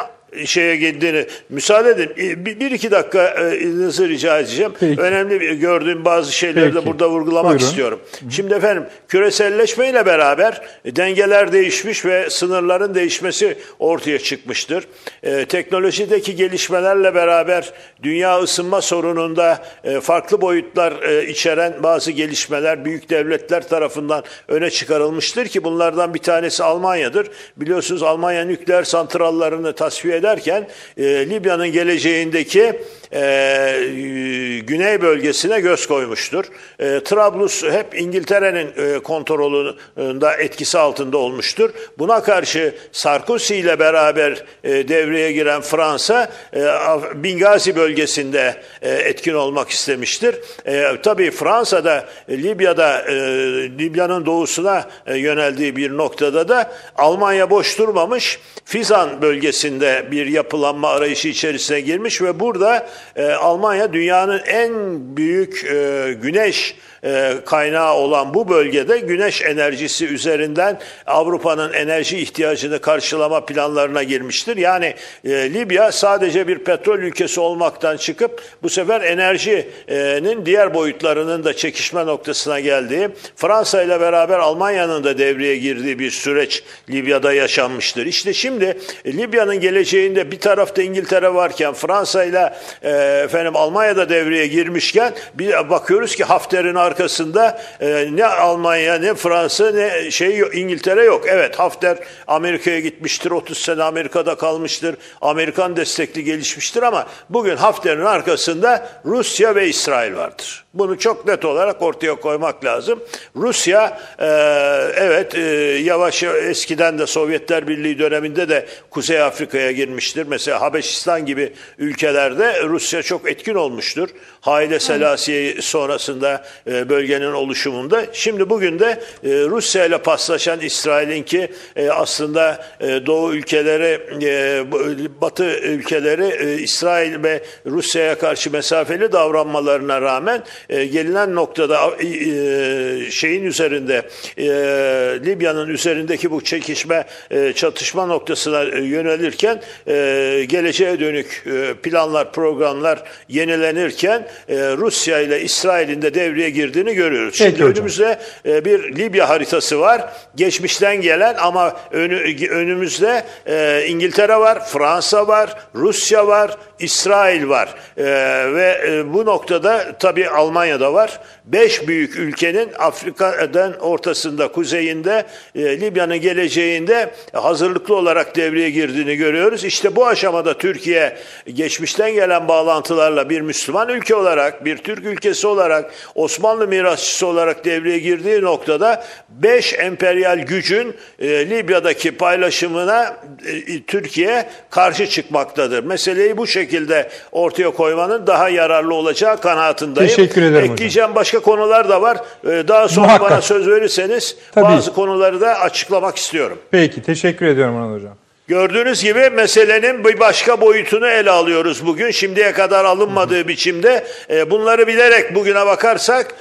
şeye geldiğini, müsaade edin. Bir, bir iki dakika izninizi rica edeceğim. Peki. Önemli gördüğüm bazı şeyleri Peki. de burada vurgulamak Buyurun. istiyorum. Şimdi efendim, küreselleşmeyle beraber dengeler değişmiş ve sınırların değişmesi ortaya çıkmıştır. E, teknolojideki gelişmelerle beraber dünya ısınma sorununda e, farklı boyutlar e, içeren bazı gelişmeler büyük devletler tarafından öne çıkarılmıştır ki bunlardan bir tanesi Almanya'dır. Biliyorsunuz Almanya nükleer santrallarını tasfiye ederken e, Libya'nın geleceğindeki e, güney bölgesine göz koymuştur. E, Trablus hep İngiltere'nin e, kontrolünde etkisi altında olmuştur. Buna karşı Sarkozy ile beraber e, devreye giren Fransa e, Bingazi bölgesinde e, etkin olmak istemiştir. E, tabii Fransa'da e, Libya'da e, Libya'nın doğusuna e, yöneldiği bir noktada da Almanya boş durmamış. Fizan bölgesinde bir yapılanma arayışı içerisine girmiş ve burada e, Almanya dünyanın en büyük e, güneş e, kaynağı olan bu bölgede güneş enerjisi üzerinden Avrupa'nın enerji ihtiyacını karşılama planlarına girmiştir. Yani e, Libya sadece bir petrol ülkesi olmaktan çıkıp bu sefer enerjinin diğer boyutlarının da çekişme noktasına geldiği, Fransa ile beraber Almanya'nın da devreye girdiği bir süreç Libya'da yaşanmıştır. İşte şimdi Libya'nın geleceğinde bir tarafta İngiltere varken Fransa ile efendim Almanya'da devreye girmişken bir bakıyoruz ki Hafter'in arkasında e, ne Almanya ne Fransa ne şey İngiltere yok. Evet, Hafter Amerika'ya gitmiştir. otuz sene Amerika'da kalmıştır. Amerikan destekli gelişmiştir ama bugün Hafter'in arkasında Rusya ve İsrail vardır. Bunu çok net olarak ortaya koymak lazım. Rusya e, evet e, yavaş eskiden de Sovyetler Birliği döneminde de Kuzey Afrika'ya girmiştir. Mesela Habeşistan gibi ülkelerde Rusya çok etkin olmuştur. Haile Selassie sonrasında e, bölgenin oluşumunda. Şimdi bugün de e, Rusya ile paslaşan İsrail'in ki e, aslında e, Doğu ülkeleri, e, Batı ülkeleri e, İsrail ve Rusya'ya karşı mesafeli davranmalarına rağmen E, gelinen noktada e, şeyin üzerinde e, Libya'nın üzerindeki bu çekişme e, çatışma noktasına e, yönelirken e, geleceğe dönük e, planlar programlar yenilenirken e, Rusya ile İsrail'in de devreye girdiğini görüyoruz. Peki Şimdi hocam. önümüzde e, bir Libya haritası var. Geçmişten gelen ama önü, önümüzde e, İngiltere var, Fransa var, Rusya var, İsrail var e, ve e, bu noktada tabii Almanya'da var. Beş büyük ülkenin Afrika'dan ortasında, kuzeyinde, e, Libya'nın geleceğinde hazırlıklı olarak devreye girdiğini görüyoruz. İşte bu aşamada Türkiye geçmişten gelen bağlantılarla bir Müslüman ülke olarak, bir Türk ülkesi olarak, Osmanlı mirasçısı olarak devreye girdiği noktada beş emperyal gücün e, Libya'daki paylaşımına e, Türkiye karşı çıkmaktadır. Meseleyi bu şekilde ortaya koymanın daha yararlı olacağı kanaatindeyim. Teşekkür ederim. Ekleyeceğim hocam. Başka konular da var. Daha sonra Muhakkak. bana söz verirseniz Tabii. bazı konuları da açıklamak istiyorum. Peki. Teşekkür ediyorum Anıl Hocam. Gördüğünüz gibi meselenin bir başka boyutunu ele alıyoruz bugün. Şimdiye kadar alınmadığı Hı-hı. biçimde bunları bilerek bugüne bakarsak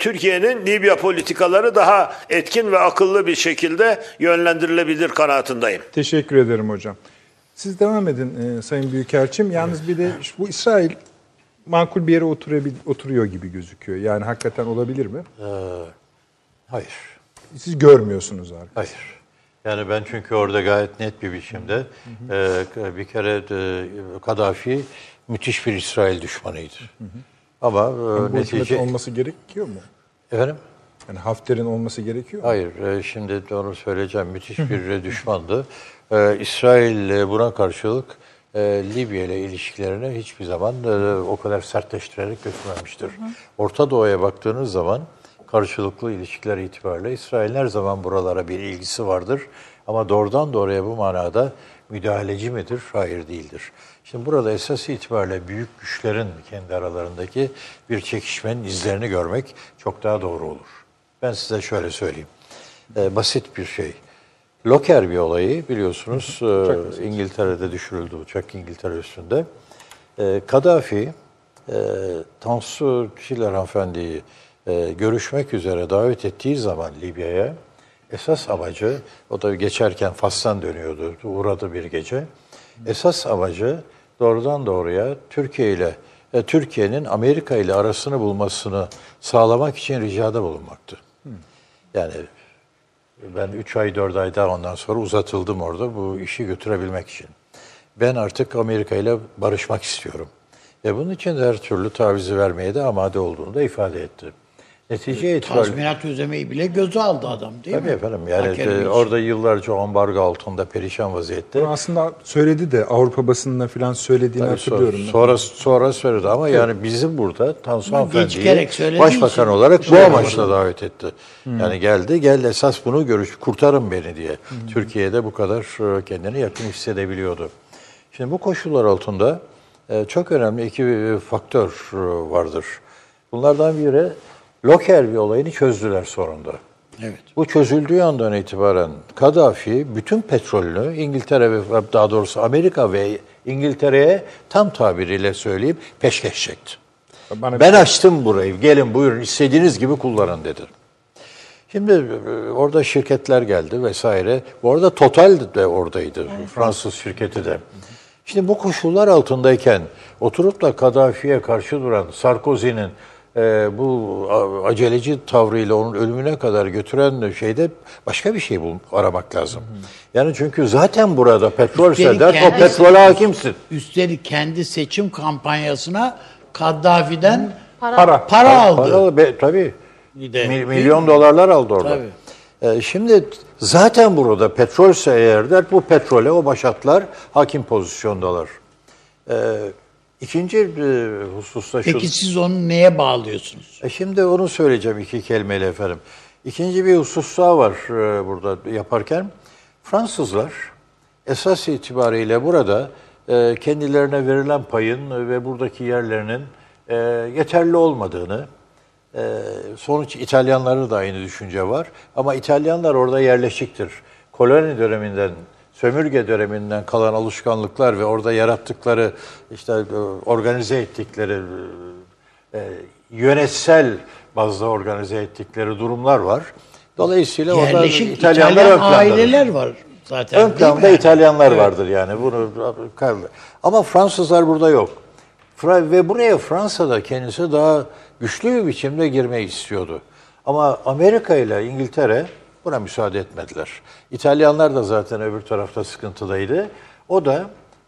Türkiye'nin Libya politikaları daha etkin ve akıllı bir şekilde yönlendirilebilir kanaatindeyim. Teşekkür ederim hocam. Siz devam edin Sayın Büyükelçim. Yalnız bir de bu İsrail makul bir yere oturuyor gibi gözüküyor. Yani hakikaten olabilir mi? Ee, hayır. Siz görmüyorsunuz artık. Hayır. Yani ben çünkü orada gayet net bir biçimde hı hı. E, bir kere e, Gaddafi müthiş bir İsrail düşmanıydı. Hı hı. Ama e, bu netice olması gerekiyor mu? Efendim? Yani Hafter'in olması gerekiyor mu? Hayır. E, şimdi onu söyleyeceğim. Müthiş bir düşmandı. E, İsrail buna karşılık Libya ile ilişkilerini hiçbir zaman o kadar sertleştirerek götürmemiştir. Orta Doğu'ya baktığınız zaman karşılıklı ilişkiler itibariyle İsrail her zaman buralara bir ilgisi vardır. Ama doğrudan doğruya bu manada müdahaleci midir? Hayır, değildir. Şimdi burada esas itibariyle büyük güçlerin kendi aralarındaki bir çekişmenin izlerini görmek çok daha doğru olur. Ben size şöyle söyleyeyim. Basit bir şey. Lockerbie olayı biliyorsunuz İngiltere'de düşürüldü uçak İngiltere üstünde. Kaddafi, Tansu Çiller hanımefendiyi görüşmek üzere davet ettiği zaman Libya'ya esas amacı, o da geçerken Fas'tan dönüyordu, uğradı bir gece. esas amacı doğrudan doğruya Türkiye ile e, Türkiye'nin Amerika ile arasını bulmasını sağlamak için ricada bulunmaktı. Hı. Yani ben üç ay dört ay daha ondan sonra uzatıldım orada bu işi götürebilmek için. Ben artık Amerika ile barışmak istiyorum. Ve bunun için de her türlü tavizi vermeye de amade olduğunu da ifade etti. Netice itibariyle... Tazminat ödemeyi bile göze aldı adam değil Tabii mi? Tabii efendim. Yani de, orada yıllarca ambargo altında perişan vaziyette. Bunu aslında söyledi de Avrupa basınına falan söylediğini Tabii hatırlıyorum. Sonra, sonra söyledi ama evet. yani bizim burada Tansu Hanımefendi'yi başbakan olarak bu amaçla davet etti. Hmm. Yani geldi, gel esas bunu görüş, kurtarın beni diye. Hmm. Türkiye'de bu kadar kendini yakın hissedebiliyordu. Şimdi bu koşullar altında çok önemli iki faktör vardır. Bunlardan biri Loker bir olayını çözdüler sonunda. Evet. Bu çözüldüğü andan itibaren Gaddafi bütün petrolünü İngiltere ve daha doğrusu Amerika ve İngiltere'ye tam tabiriyle söyleyip peşkeş çekti. Bana ben açtım şey... burayı, gelin buyurun istediğiniz gibi kullanın dedi. Şimdi orada şirketler geldi vesaire. Bu arada Total de oradaydı, evet. Fransız şirketi de. Şimdi bu koşullar altındayken oturup da Gaddafi'ye karşı duran Sarkozy'nin e, bu aceleci tavrıyla onun ölümüne kadar götüren şeyde başka bir şey bul, aramak lazım. Hı. Yani çünkü zaten burada petrol seder, o petrole hakimsin. Üstelik kendi seçim kampanyasına Gaddafi'den para. Para, para aldı. Para, be, tabii. Mil, milyon Değil dolarlar mi? aldı orada. Tabii. E, şimdi... Zaten burada petrolse eğer der, bu petrole o başatlar hakim pozisyondalar. Ee, ikinci bir hususta şu... Peki siz onu neye bağlıyorsunuz? E şimdi onu söyleyeceğim iki kelimeyle efendim. İkinci bir husus daha var e, burada yaparken. Fransızlar esas itibariyle burada e, kendilerine verilen payın ve buradaki yerlerinin e, yeterli olmadığını... Sonuç İtalyanların da aynı düşünce var. Ama İtalyanlar orada yerleşiktir. Koloni döneminden, sömürge döneminden kalan alışkanlıklar ve orada yarattıkları, işte organize ettikleri, yönetsel bazda organize ettikleri durumlar var. Dolayısıyla orada İtalyanlar İtalyan aileler var zaten. Ön planda İtalyanlar evet. vardır yani. Bunu ama Fransızlar burada yok. Ve buraya Fransa'da kendisi daha güçlü bir biçimde girmeyi istiyordu. Ama Amerika ile İngiltere buna müsaade etmediler. İtalyanlar da zaten öbür tarafta sıkıntıdaydı. O da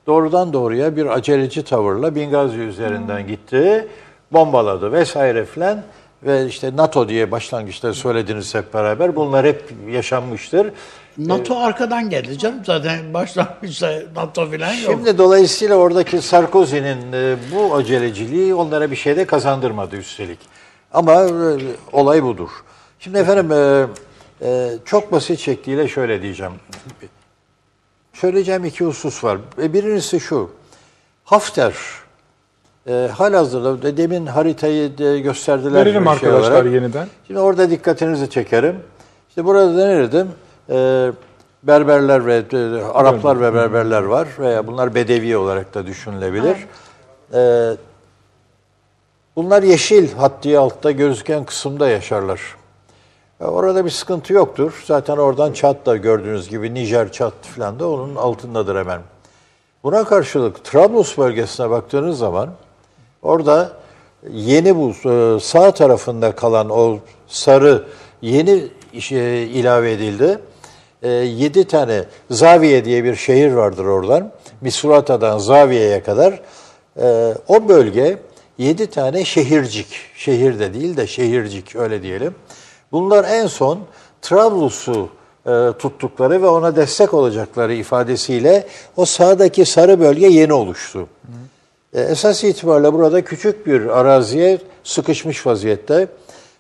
doğrudan doğruya bir aceleci tavırla Bingazi üzerinden hmm. gitti, bombaladı vesaire filan. Ve işte NATO diye başlangıçta söylediniz hep beraber. Bunlar hep yaşanmıştır. NATO ee, arkadan geldi canım. Zaten başlangıçta NATO filan yok. Şimdi dolayısıyla oradaki Sarkozy'nin bu aceleciliği onlara bir şey de kazandırmadı üstelik. Ama olay budur. Şimdi efendim çok basit şekliyle şöyle diyeceğim. Söyleyeceğim iki husus var. Birincisi şu. Hafter... E, halihazırda demin haritayı de gösterdiler. Verelim arkadaşlar olarak. yeniden. Şimdi orada dikkatinizi çekerim. İşte burada da neredim? E, berberler ve e, Araplar ve berberler var. Veya bunlar bedevi olarak da düşünülebilir. E, bunlar yeşil hattı altta gözüken kısımda yaşarlar. E, orada bir sıkıntı yoktur. Zaten oradan Çat da gördüğünüz gibi Nijer, Çat falan da onun altındadır hemen. Buna karşılık Trablus bölgesine baktığınız zaman orada yeni bu sağ tarafında kalan o sarı yeni işe ilave edildi. yedi tane Zaviye diye bir şehir vardır oradan. Misrata'dan Zaviye'ye kadar. O bölge yedi tane şehircik. Şehir de değil de şehircik öyle diyelim. Bunlar en son Trablus'u tuttukları ve ona destek olacakları ifadesiyle o sağdaki sarı bölge yeni oluştu. Hı. Esas itibariyle burada küçük bir araziye sıkışmış vaziyette.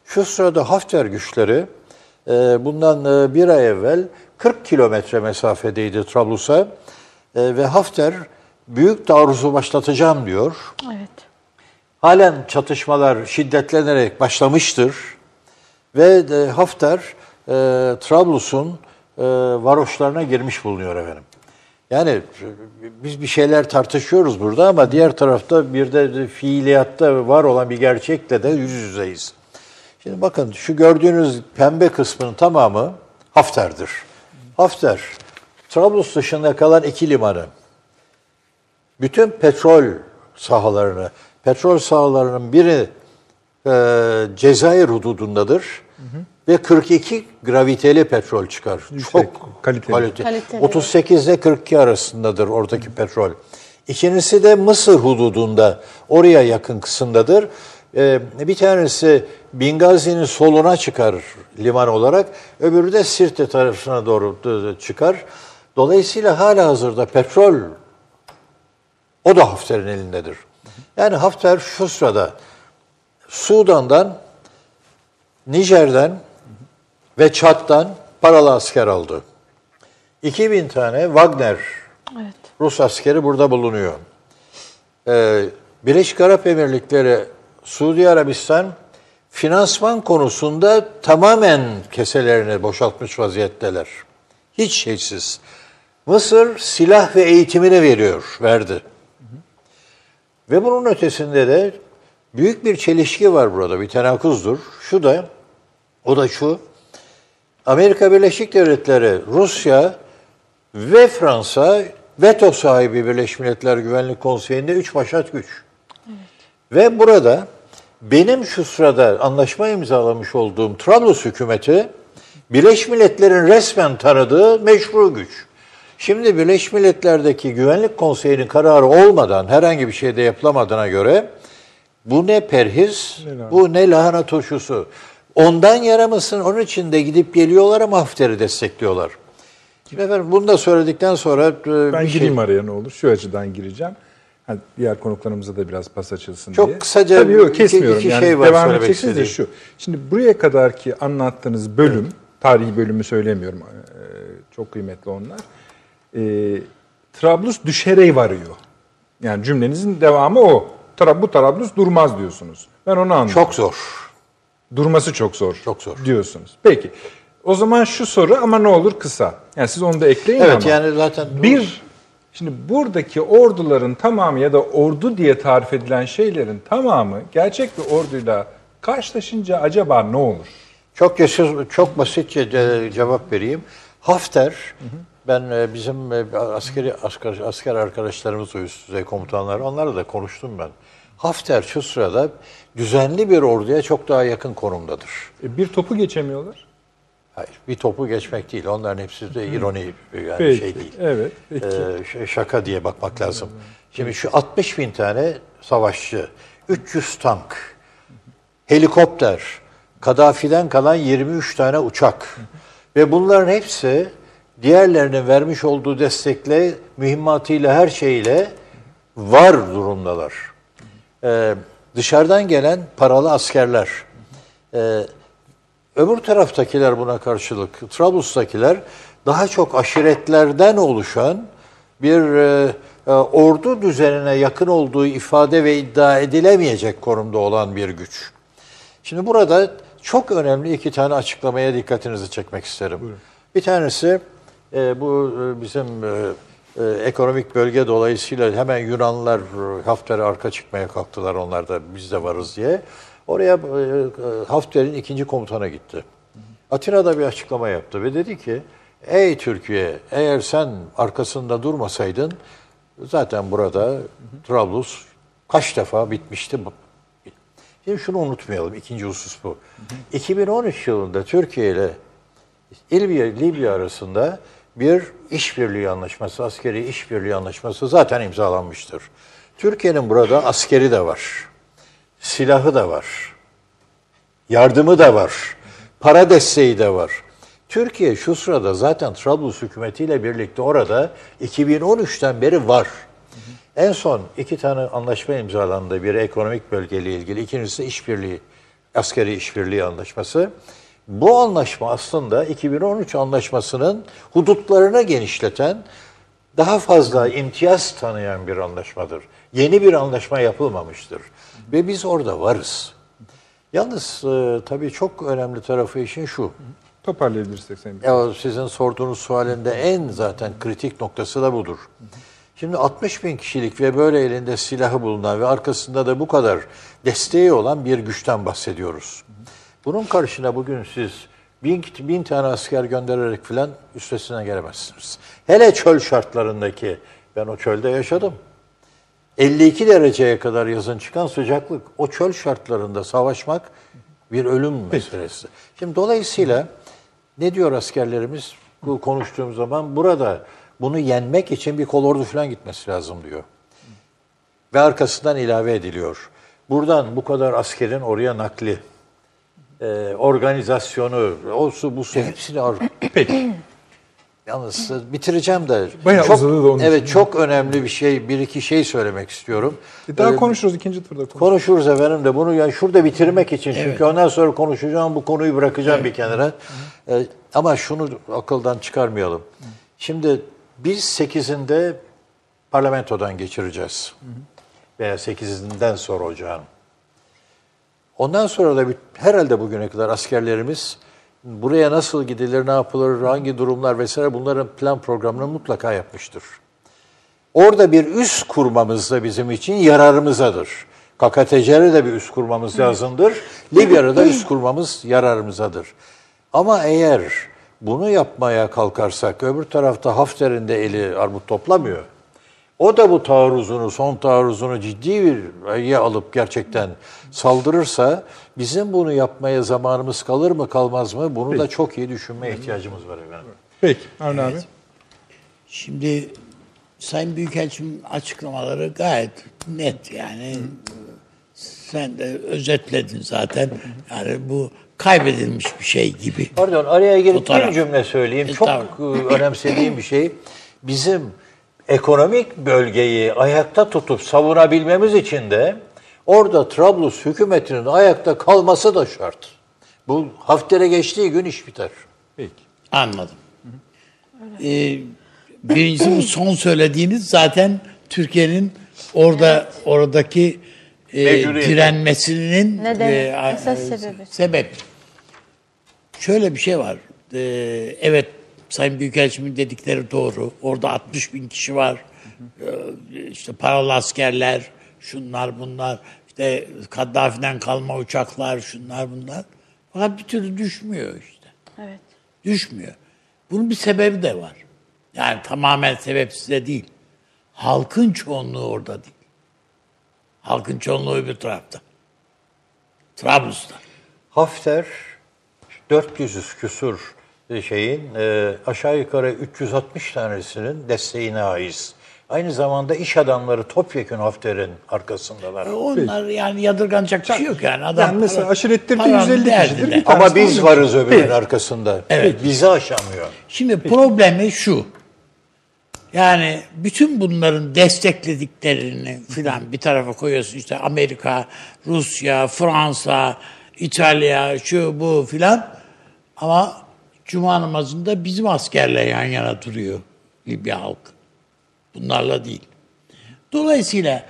Şu sırada Hafter güçleri bundan bir ay evvel kırk kilometre mesafedeydi Trablus'a ve Hafter büyük taarruzu başlatacağım diyor. Evet. Halen çatışmalar şiddetlenerek başlamıştır ve Hafter E, Trablus'un e, varoşlarına girmiş bulunuyor efendim. Yani biz bir şeyler tartışıyoruz burada ama diğer tarafta bir de fiiliyatta var olan bir gerçekle de yüz yüzeyiz. Şimdi bakın şu gördüğünüz pembe kısmının tamamı Hafter'dir. Hafter, Trablus dışında kalan iki limanı, bütün petrol sahalarını, petrol sahalarının biri e, Cezayir hududundadır. Hı hı. Ve kırk iki graviteli petrol çıkar. Yüksek, çok kaliteli. Kalite. Kaliteli. otuz sekiz ile kırk iki arasındadır oradaki petrol. İkincisi de Mısır hududunda, oraya yakın kısımdadır. Ee, bir tanesi Bingazi'nin soluna çıkar liman olarak, öbürü de Sirte tarafına doğru çıkar. Dolayısıyla hala hazırda petrol, o da Hafter'in elindedir. Yani Hafter şu sırada Sudan'dan, Nijer'den ve Çat'tan paralı asker aldı. iki bin tane Wagner, evet, Rus askeri burada bulunuyor. Ee, Birleşik Arap Emirlikleri, Suudi Arabistan finansman konusunda tamamen keselerini boşaltmış vaziyetteler. Hiç şeysiz. Mısır silah ve eğitimini veriyor, verdi. Hı hı. Ve bunun ötesinde de büyük bir çelişki var burada, bir tenakuzdur. Şu da, o da şu, Amerika Birleşik Devletleri, Rusya ve Fransa veto sahibi Birleşmiş Milletler Güvenlik Konseyi'nde üç başat güç. Evet. Ve burada benim şu sırada anlaşma imzalamış olduğum Trablus hükümeti, Birleşmiş Milletler'in resmen tanıdığı meşru güç. Şimdi Birleşmiş Milletler'deki Güvenlik Konseyi'nin kararı olmadan, herhangi bir şey de yapılamadığına göre, bu ne perhiz, ne bu ne lahana turşusu. Ondan yaramasın, onun için de gidip geliyorlar ama Hafter'i destekliyorlar. Şimdi efendim bunu da söyledikten sonra... Ben gireyim şey... araya ne olur, şu açıdan gireceğim. Yani diğer konuklarımıza da biraz pas açılsın çok diye. Çok kısaca tabii yok, kesmiyorum. İki, iki şey yani var, devam edeceksiniz de şu. Şimdi buraya kadarki anlattığınız bölüm, evet, tarihi bölümü söylemiyorum, ee, çok kıymetli onlar. Ee, Trablus düşerey varıyor. Yani cümlenizin devamı o. Bu Trablus durmaz diyorsunuz. Ben onu anladım. Çok zor. Durması çok zor. Çok zor diyorsunuz. Peki. O zaman şu soru ama ne olur kısa. Yani siz onu da ekleyin, evet, ama. Evet yani zaten. Bir, şimdi buradaki orduların tamamı ya da ordu diye tarif edilen şeylerin tamamı gerçek bir orduyla karşılaşınca acaba ne olur? Çok yaşır, çok basitçe cevap vereyim. Hafter, hı hı, ben bizim askeri asker, asker arkadaşlarımız, üst düzey komutanlar, onlarla da konuştum ben. Hafter şu sırada düzenli bir orduya çok daha yakın konumdadır. Bir topu geçemiyorlar. Hayır, bir topu geçmek değil. Onların hepsi de ironi, yani peki, şey değil. Evet. Ee, şaka diye bakmak lazım. Şimdi şu altmış bin tane savaşçı, üç yüz tank, helikopter, Gaddafi'den kalan yirmi üç tane uçak ve bunların hepsi diğerlerinin vermiş olduğu destekle, mühimmatıyla, her şeyle var durumdalar. Ee, dışarıdan gelen paralı askerler. Ee, öbür taraftakiler buna karşılık, Trablus'takiler daha çok aşiretlerden oluşan bir e, e, ordu düzenine yakın olduğu ifade ve iddia edilemeyecek konumda olan bir güç. Şimdi burada çok önemli iki tane açıklamaya dikkatinizi çekmek isterim. Buyurun. Bir tanesi... E, bu bizim e, e, ekonomik bölge dolayısıyla hemen Yunanlılar Hafter'e arka çıkmaya kalktılar, onlar da biz de varız diye. Oraya e, Hafter'in ikinci komutanı gitti. Atina'da bir açıklama yaptı ve dedi ki, ey Türkiye, eğer sen arkasında durmasaydın zaten burada Trablus kaç defa bitmişti. Şimdi şunu unutmayalım, ikinci husus bu. iki bin on üç yılında Türkiye ile İdlib, Libya arasında bir işbirliği anlaşması, askeri işbirliği anlaşması zaten imzalanmıştır. Türkiye'nin burada askeri de var, silahı da var, yardımı da var, para desteği de var. Türkiye şu sırada zaten Trablus hükümetiyle birlikte orada iki bin on üçten beri var. En son iki tane anlaşma imzalandı, biri ekonomik bölgeyle ilgili, ikincisi işbirliği, askeri işbirliği anlaşması. Bu anlaşma aslında iki bin on üç anlaşmasının hudutlarını genişleten, daha fazla imtiyaz tanıyan bir anlaşmadır. Yeni bir anlaşma yapılmamıştır. Ve biz orada varız. Yalnız e, tabii çok önemli tarafı işin şu. Toparlayabilirsek sen. Ya, sizin sorduğunuz sualinde en zaten kritik noktası da budur. Şimdi altmış bin kişilik ve böyle elinde silahı bulunan ve arkasında da bu kadar desteği olan bir güçten bahsediyoruz. Bunun karşına bugün siz bin, bin tane asker göndererek filan üstesinden gelemezsiniz. Hele çöl şartlarındaki, ben o çölde yaşadım. elli iki dereceye kadar yazın çıkan sıcaklık, o çöl şartlarında savaşmak bir ölüm meselesi. Şimdi dolayısıyla ne diyor askerlerimiz bu konuştuğum zaman? Burada bunu yenmek için bir kolordu falan gitmesi lazım diyor. Ve arkasından ilave ediliyor. Buradan bu kadar askerin oraya nakli, e, organizasyonu, o su bu su hepsini arıyor. Peki. Yalnız bitireceğim de bayağı çok, da evet, için. Çok önemli bir şey, bir iki şey söylemek istiyorum. E daha ee, konuşuruz ikinci turda. Konuşuruz, konuşuruz efendim de bunu yani şurada bitirmek için çünkü evet. Ondan sonra konuşacağım, bu konuyu bırakacağım evet. Bir kenara. Ee, ama şunu akıldan çıkarmayalım. Hı. Şimdi biz sekizinde parlamentodan geçireceğiz. Hı hı. Veya sekizinden sonra ocağın. Ondan sonra da bir, herhalde bugüne kadar askerlerimiz buraya nasıl gidilir, ne yapılır, hangi durumlar vesaire bunların plan programını mutlaka yapmıştır. Orada bir üst kurmamız da bizim için yararımızadır. K K T C'de de bir üst kurmamız lazımdır. Libya'da da üst kurmamız yararımızadır. Ama eğer bunu yapmaya kalkarsak öbür tarafta Hafter'in de eli armut toplamıyor. O da bu taarruzunu, son taarruzunu ciddi bir ayıya alıp gerçekten saldırırsa bizim bunu yapmaya zamanımız kalır mı kalmaz mı? Bunu Peki. da çok iyi düşünmeye ihtiyacımız var efendim. Peki Arne evet. abi. Şimdi Sayın Büyükelçim açıklamaları gayet net yani. Hı. Sen de özetledin zaten. Yani bu kaybedilmiş bir şey gibi. Pardon araya girip bir cümle söyleyeyim. E, çok tamam. önemsediğim bir şey. Bizim ekonomik bölgeyi ayakta tutup savunabilmemiz için de orada Trablus hükümetinin ayakta kalması da şart. Bu Hafter'e geçtiği gün iş biter. Peki. Anladım. Ee, birincisi bu son söylediğiniz zaten Türkiye'nin orada evet. oradaki e, direnmesinin e, esas sebebi. Sebep. Şöyle bir şey var. Ee, evet. Sayın Büyükelçimin dedikleri doğru. Orada altmış bin kişi var. Hı hı. Ee, işte paralı askerler, şunlar bunlar. İşte Kaddafi'den kalma uçaklar, şunlar bunlar. Fakat bir türlü düşmüyor işte. Evet. Düşmüyor. Bunun bir sebebi de var. Yani tamamen sebepsiz de değil. Halkın çoğunluğu orada değil. Halkın çoğunluğu bir tarafta. Trablus'ta. Hafter dört yüz küsur şeyin e, aşağı yukarı üç yüz altmış tanesinin desteğine haiz. Aynı zamanda iş adamları topyekun Hafter'in arkasındalar. Onlar Peki. yani yadırganacak bir şey yok yani. Adam yani mesela aşirettirdi yüz elli kişidir. Ama biz varız öbürünün Peki. arkasında. Evet. Bizi aşamıyor. Şimdi Peki. problemi şu. Yani bütün bunların desteklediklerini filan bir tarafa koyuyorsun. İşte Amerika, Rusya, Fransa, İtalya, şu bu filan. Ama Cuma namazında bizim askerle yan yana duruyor Libya halkı. Bunlarla değil. Dolayısıyla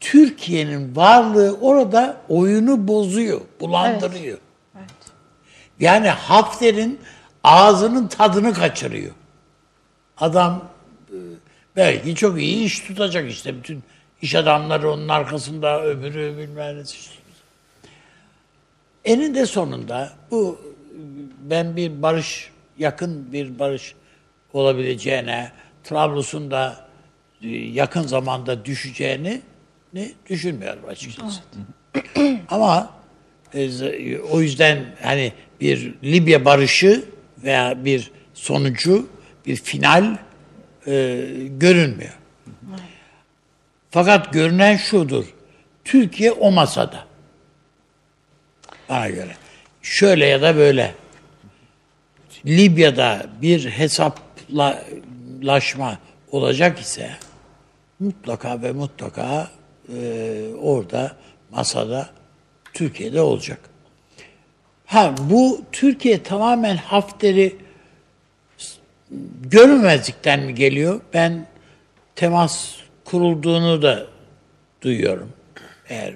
Türkiye'nin varlığı orada oyunu bozuyor, bulandırıyor. Evet. Evet. Yani Hafter'in ağzının tadını kaçırıyor. Adam belki çok iyi iş tutacak işte. Bütün iş adamları onun arkasında, öbürü bilmem ne. Eninde sonunda bu ben bir barış, yakın bir barış olabileceğine, Trablus'un da yakın zamanda düşeceğini düşünmüyorum açıkçası. Evet. Ama e, o yüzden hani bir Libya barışı veya bir sonucu, bir final e, görünmüyor. Evet. Fakat görünen şudur, Türkiye o masada. Bana göre. Şöyle ya da böyle. Libya'da bir hesaplaşma olacak ise mutlaka ve mutlaka e, orada masada Türkiye'de olacak. Ha bu Türkiye tamamen Hafter'i görünmezlikten mi geliyor? Ben temas kurulduğunu da duyuyorum. Eğer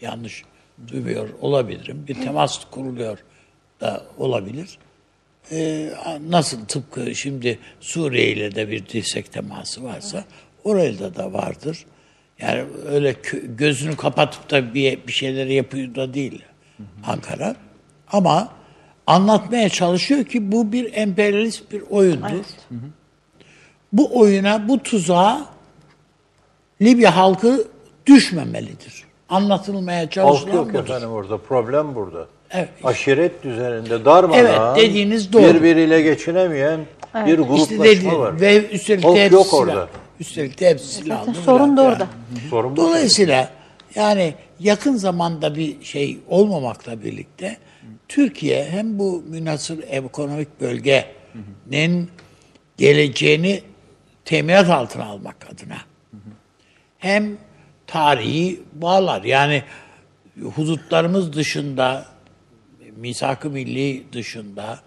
yanlış duymuyor olabilirim. Bir temas kuruluyor da olabilir. Ee, nasıl tıpkı şimdi Suriye ile de bir dirsek teması varsa evet. orada da vardır. Yani öyle kö- gözünü kapatıp da bir, bir şeyleri yapıyor da değil hı hı. Ankara. Ama anlatmaya çalışıyor ki bu bir emperyalist bir oyundur. Evet. Hı hı. Bu oyuna, bu tuzağa Libya halkı düşmemelidir. Anlatılmaya çalışılan yok budur. Efendim orada problem burada. Evet. Aşiret düzeninde darmadağın, evet, dediğiniz doğru, birbiriyle geçinemeyen, evet, bir gruplaşma işte var. Ve üstelik de hepsi silahlı. Üstelik de hepsi silahlı. Sorun da orada. Yani. Sorun dolayısıyla yani yakın zamanda bir şey olmamakla birlikte Türkiye hem bu münhasır ekonomik bölgenin geleceğini teminat altına almak adına hem tarihi bağlar. Yani hudutlarımız dışında, misak-ı milli dışında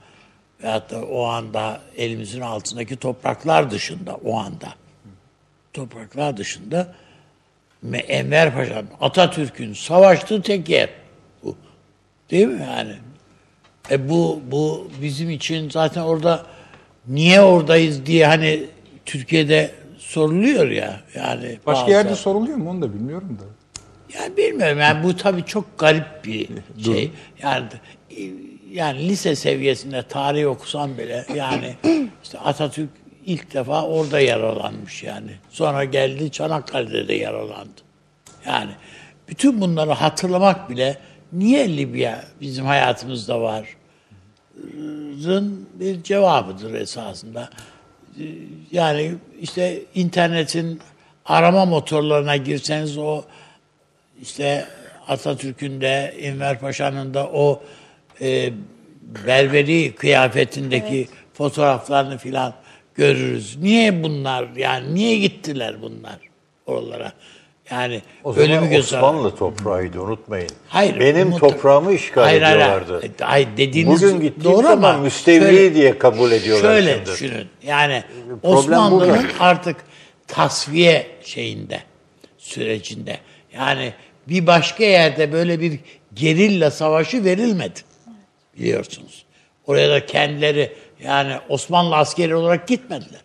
veyahut da o anda elimizin altındaki topraklar dışında, o anda topraklar dışında Enver Paşa'nın, Atatürk'ün savaştığı tek yer bu. Değil mi yani? E bu, bu bizim için zaten orada niye oradayız diye hani Türkiye'de soruluyor ya. Yani başka bazı yerde soruluyor mu onu da bilmiyorum da. Yani bilmiyorum. Yani bu tabii çok garip bir şey. Yani yani lise seviyesinde tarih okusan bile yani işte Atatürk ilk defa orada yaralanmış yani. Sonra geldi Çanakkale'de de yaralandı. Yani bütün bunları hatırlamak bile niye Libya bizim hayatımızda var'ın bir cevabıdır esasında. Yani işte internetin arama motorlarına girseniz o işte Atatürk'ün de Enver Paşa'nın da o e, berberi kıyafetindeki, evet, fotoğraflarını filan görürüz. Niye bunlar yani niye gittiler bunlar oralara? Yani o zaman öyle bir Osmanlı toprağıydı, unutmayın. Hayır, benim mutlaka toprağımı işgal hayır, ediyorlardı. Hayır, hayır dediğiniz bugün gittiğim doğru zaman ama müstevli şöyle, diye kabul ediyorlar. Şöyle şimdi düşünün. Yani problem Osmanlı'nın burada artık tasfiye şeyinde, sürecinde. Yani bir başka yerde böyle bir gerilla savaşı verilmedi. Biliyorsunuz. Oraya da kendileri yani Osmanlı askeri olarak gitmediler.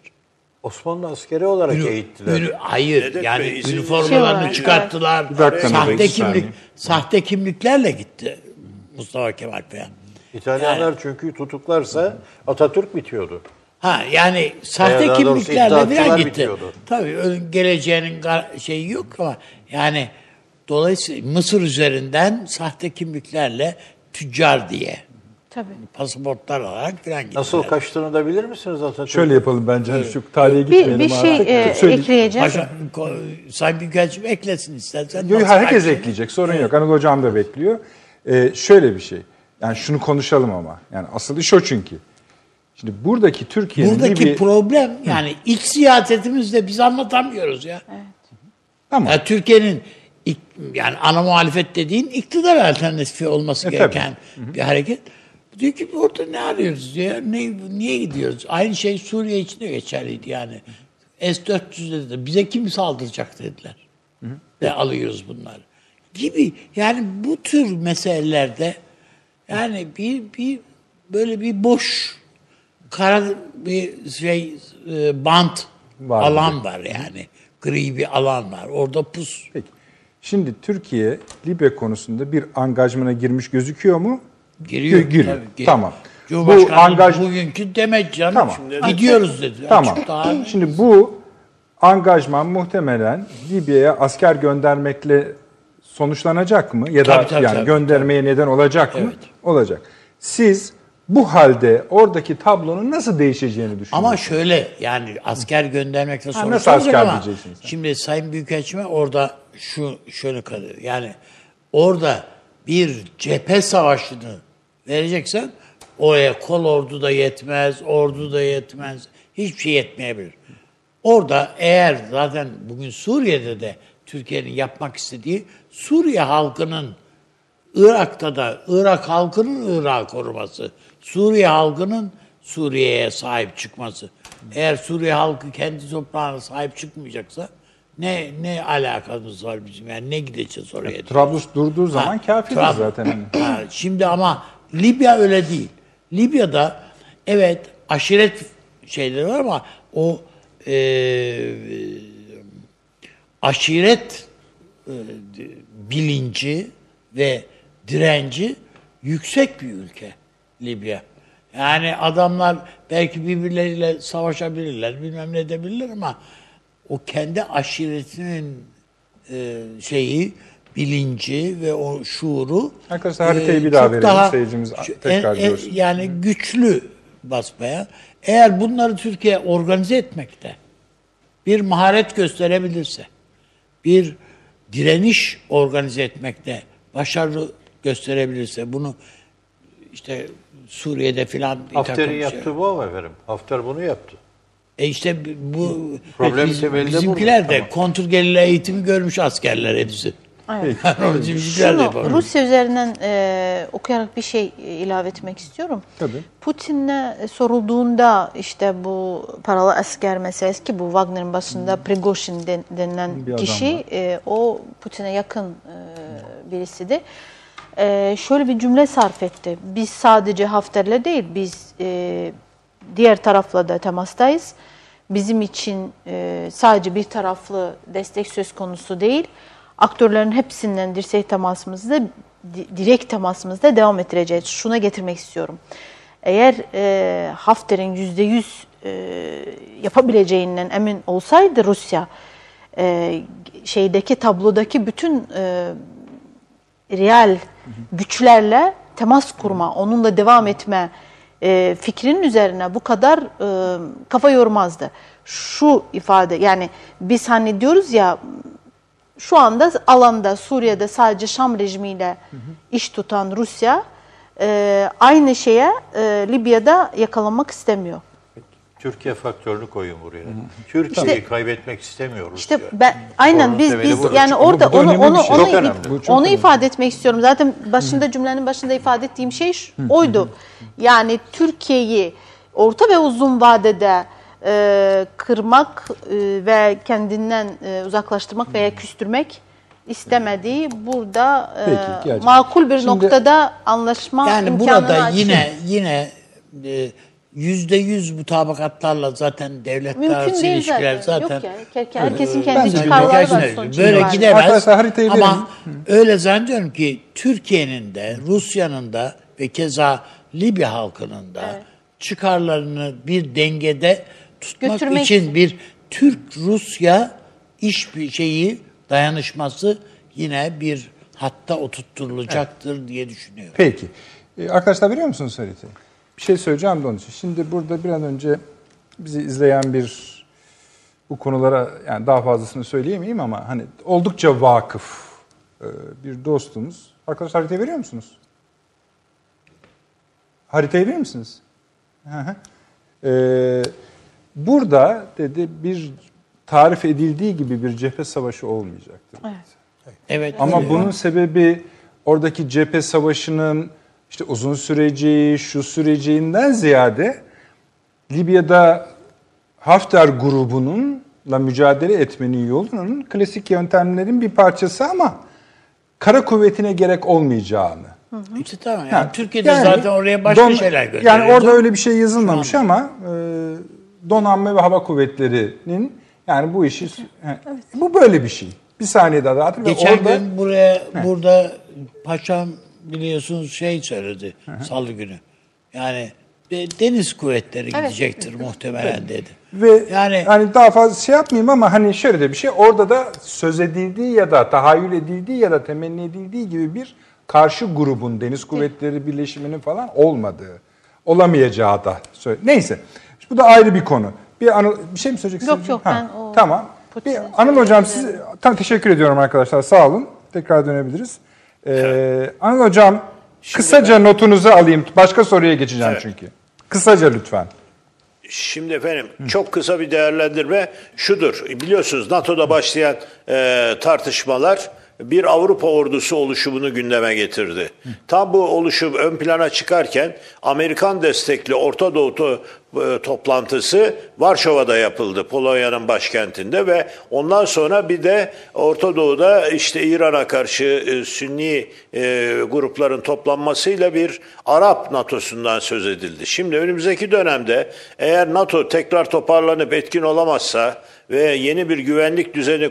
Osmanlı askeri olarak Ünü, eğittiler. Ünü, hayır Nedet yani Bey, üniformalarını şey çıkarttılar. Yani. Sahte kimlik, sahte kimliklerle gitti Mustafa Kemal Paşa. İtalyanlar yani, çünkü tutuklarsa Atatürk bitiyordu. Ha yani sahte Eğer kimliklerle bile gitti. Bitiyordu. Tabii geleceğinin şeyi yok ama yani dolayısıyla Mısır üzerinden sahte kimliklerle tüccar diye. Tabii. Pasaportlar olarak falan gidiyor. Nasıl kaçtığını da bilir misiniz Atatürk? Şöyle yapalım bence. Evet. Şu tarihe gitmeyelim. Bir, bir şey e, ekleyeceğiz. Sayın Büyükelçim eklesin istersen. Yok, herkes açın ekleyecek. Sorun evet, yok. Anıl Hocam da bekliyor. Ee, şöyle bir şey. Yani şunu konuşalım ama. Yani asıl iş o çünkü. Şimdi buradaki Türkiye'nin buradaki bir problem hı, yani iç siyasetimizle biz anlatamıyoruz ya. Evet. Tamam. Yani Türkiye'nin yani ana muhalefet dediğin iktidar alternatifi olması e, gereken tabii bir hareket. Diyor ki orada ne arıyoruz diyor. Ne, niye gidiyoruz? Aynı şey Suriye için de geçerliydi yani. S dört yüz dedi. Bize kim saldıracak dediler. Hı hı. Ve alıyoruz bunları. Gibi yani bu tür meselelerde yani bir, bir böyle bir boş kara bir şey e, bant var alan mi? Var yani. Gri bir alan var. Orada pus. Peki. Şimdi Türkiye Libya konusunda bir angajmana girmiş gözüküyor mu? Giriyor. Gir, tabii, gir. Tamam. Bu angaj bugünkü demet canım. Tamam. Şimdi gidiyoruz dedi. Tamam. Daha şimdi bu angajman muhtemelen Libya'ya asker göndermekle sonuçlanacak mı? Ya da tabii, tabii, yani tabii, göndermeye tabii neden olacak mı? Evet. Olacak. Siz bu halde oradaki tablonun nasıl değişeceğini düşünüyorsunuz? Ama şöyle yani asker göndermekle sonuçlanacak ama diyeceksiniz? Şimdi Sayın Büyükelçime orada şu şöyle kalıyor. Yani orada bir cephe savaşını vereceksen oraya kol ordu da yetmez, ordu da yetmez. Hiçbir şey yetmeyebilir. Orada eğer zaten bugün Suriye'de de Türkiye'nin yapmak istediği Suriye halkının Irak'ta da Irak halkının Irak'ı koruması, Suriye halkının Suriye'ye sahip çıkması. Eğer Suriye halkı kendi toprağına sahip çıkmayacaksa Ne ne alakamız var bizim yani ne gideceğiz oraya? Ya, Trablus durduğu zaman kafiriz Trab- zaten. Ha, şimdi ama Libya öyle değil. Libya'da evet aşiret şeyleri var ama o e, aşiret e, bilinci ve direnci yüksek bir ülke Libya. Yani adamlar belki birbirleriyle savaşabilirler bilmem ne edebilirler ama o kendi aşiretinin e, şeyi, bilinci ve o şuuru arkadaşlar, haritayı bir daha verelim seyircimiz tekrar görsün. Yani güçlü basmaya. Eğer bunları Türkiye organize etmekte bir maharet gösterebilirse, bir direniş organize etmekte başarılı gösterebilirse, bunu işte Suriye'de filan Hafter'in yaptığı şey. Bu ama efendim. Hafter bunu yaptı. E işte bu problem biz, bizimkiler de kontrgerilla eğitimi görmüş askerler hepsi. Evet. Şunu, Rusya üzerinden e, okuyarak bir şey ilave etmek istiyorum. Tabii. Putin'e sorulduğunda işte bu paralı asker meselesi, ki bu Wagner'in başında hmm. Prigozhin den, denilen bir kişi e, o Putin'e yakın e, birisiydi. E, şöyle bir cümle sarf etti. Biz sadece Hafter'le değil, biz e, diğer tarafla da temastayız. Bizim için e, sadece bir taraflı destek söz konusu değil. Aktörlerin hepsinden dirsek temasımızda, direkt temasımızda devam ettireceğiz. Şuna getirmek istiyorum. Eğer e, Hafter'in yüzde yüz e, yapabileceğinden emin olsaydı Rusya, e, şeydeki tablodaki bütün e, real güçlerle temas kurma, onunla devam etme e, fikrinin üzerine bu kadar e, kafa yormazdı. Şu ifade, yani biz hani diyoruz ya, şu anda alanda, Suriye'de sadece Şam rejimiyle hı hı. iş tutan Rusya e, aynı şeye e, Libya'da yakalanmak istemiyor. Türkiye faktörünü koyun buraya. Hı hı. Türkiye'yi işte, kaybetmek istemiyor Rusya. İşte ben, aynen Orunun biz biz burada. Yani orada onu onu şey. onu, onu, önemli. onu ifade etmek istiyorum. Zaten başında hı. cümlenin başında ifade ettiğim şey şu, oydu. Hı hı. Yani Türkiye'yi orta ve uzun vadede E, kırmak e, ve kendinden e, uzaklaştırmak veya küstürmek istemediği burada e, Peki, makul bir Şimdi, noktada anlaşma yani imkanını burada açıyor. Yine yine yüzde yüz mutabakatlarla zaten devletler arası ilişkiler zaten. zaten Yok ya, herkesin kendi çıkarları var. Böyle var. Gidemez. Ama öyle zannediyorum ki Türkiye'nin de, Rusya'nın da ve keza Libya halkının da evet. çıkarlarını bir dengede tutmak Götürmek için, için bir Türk-Rusya iş bir şeyi dayanışması yine bir hatta oturtulacaktır evet. diye düşünüyorum. Peki. Ee, arkadaşlar biliyor musunuz haritayı? Bir şey söyleyeceğim de onun için. Şimdi burada bir an önce bizi izleyen bir bu konulara yani daha fazlasını söyleyemeyeyim ama hani oldukça vakıf ee, bir dostumuz. Arkadaşlar haritayı veriyor musunuz? Haritayı verir misiniz? Hı hı. Ee, Burada dedi bir tarif edildiği gibi bir cephe savaşı olmayacaktır. Evet. Evet. Evet. Ama bunun sebebi oradaki cephe savaşının işte uzun süreceği, şu süreceğinden ziyade Libya'da Hafter grubununla mücadele etmenin yolunun klasik yöntemlerin bir parçası ama kara kuvvetine gerek olmayacağını. Hı hı. İşte tamam. Yani ha, Türkiye'de yani, zaten oraya başka don, şeyler gönderiyor. Yani orada öyle bir şey yazılmamış ama e, Donanma ve Hava Kuvvetleri'nin yani bu işi evet. he, bu böyle bir şey. Bir saniye daha dağıtır. Geçen orada, gün buraya he. burada paşam biliyorsunuz şey söyledi Hı-hı. salı günü. Yani deniz kuvvetleri evet. gidecektir evet. muhtemelen evet. dedi. Ve yani hani daha fazla şey yapmayayım ama hani şöyle de bir şey, orada da söz edildiği ya da tahayyül edildiği ya da temenni edildiği gibi bir karşı grubun deniz kuvvetleri birleşiminin falan olmadığı, olamayacağı da söyle. Neyse. Bu da ayrı bir konu. Bir, anı, bir şey mi söyleyeceksiniz? Yok yok ha, ben o... Tamam. Bir, Anıl Hocam size tam teşekkür ediyorum arkadaşlar. Sağ olun. Tekrar dönebiliriz. Ee, evet. Anıl Hocam Şimdi kısaca ben... notunuzu alayım. Başka soruya geçeceğim evet. çünkü. Kısaca lütfen. Şimdi efendim Hı. çok kısa bir değerlendirme şudur. Biliyorsunuz NATO'da başlayan e, tartışmalar bir Avrupa ordusu oluşumunu gündeme getirdi. Hı. Tam bu oluşum ön plana çıkarken Amerikan destekli Orta Doğu to- toplantısı Varşova'da yapıldı, Polonya'nın başkentinde ve ondan sonra bir de Orta Doğu'da işte İran'a karşı e, Sünni e, grupların toplanmasıyla bir Arap NATO'sundan söz edildi. Şimdi önümüzdeki dönemde eğer NATO tekrar toparlanıp etkin olamazsa ve yeni bir güvenlik düzeni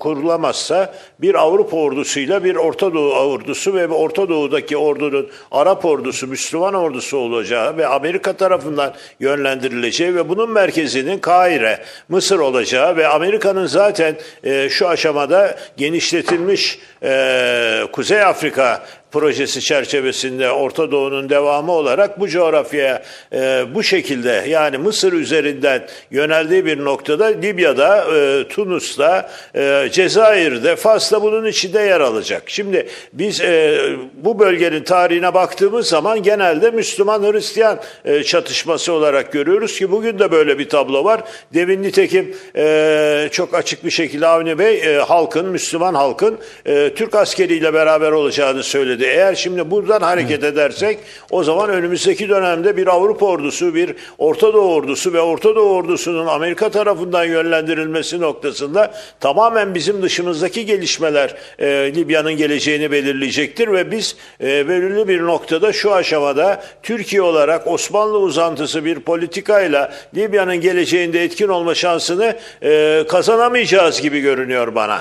kurulamazsa bir Avrupa ordusuyla bir Orta Doğu ordusu ve Orta Doğu'daki ordunun Arap ordusu, Müslüman ordusu olacağı ve Amerika tarafından yön yönlendirileceği ve bunun merkezinin Kahire, Mısır olacağı ve Amerika'nın zaten e, şu aşamada genişletilmiş e, Kuzey Afrika projesi çerçevesinde Orta Doğu'nun devamı olarak bu coğrafyaya e, bu şekilde yani Mısır üzerinden yöneldiği bir noktada Libya'da, e, Tunus'ta, e, Cezayir'de, Fas'ta bunun içinde yer alacak. Şimdi biz e, bu bölgenin tarihine baktığımız zaman genelde Müslüman-Hristiyan e, çatışması olarak görüyoruz ki bugün de böyle bir tablo var. Demin nitekim e, çok açık bir şekilde Avni Bey e, halkın, Müslüman halkın e, Türk askeriyle beraber olacağını söyledi. Eğer şimdi buradan hareket edersek o zaman önümüzdeki dönemde bir Avrupa ordusu, bir Orta Doğu ordusu ve Orta Doğu ordusunun Amerika tarafından yönlendirilmesi noktasında tamamen bizim dışımızdaki gelişmeler e, Libya'nın geleceğini belirleyecektir ve biz e, belirli bir noktada şu aşamada Türkiye olarak Osmanlı uzantısı bir politikayla Libya'nın geleceğinde etkin olma şansını e, kazanamayacağız gibi görünüyor bana.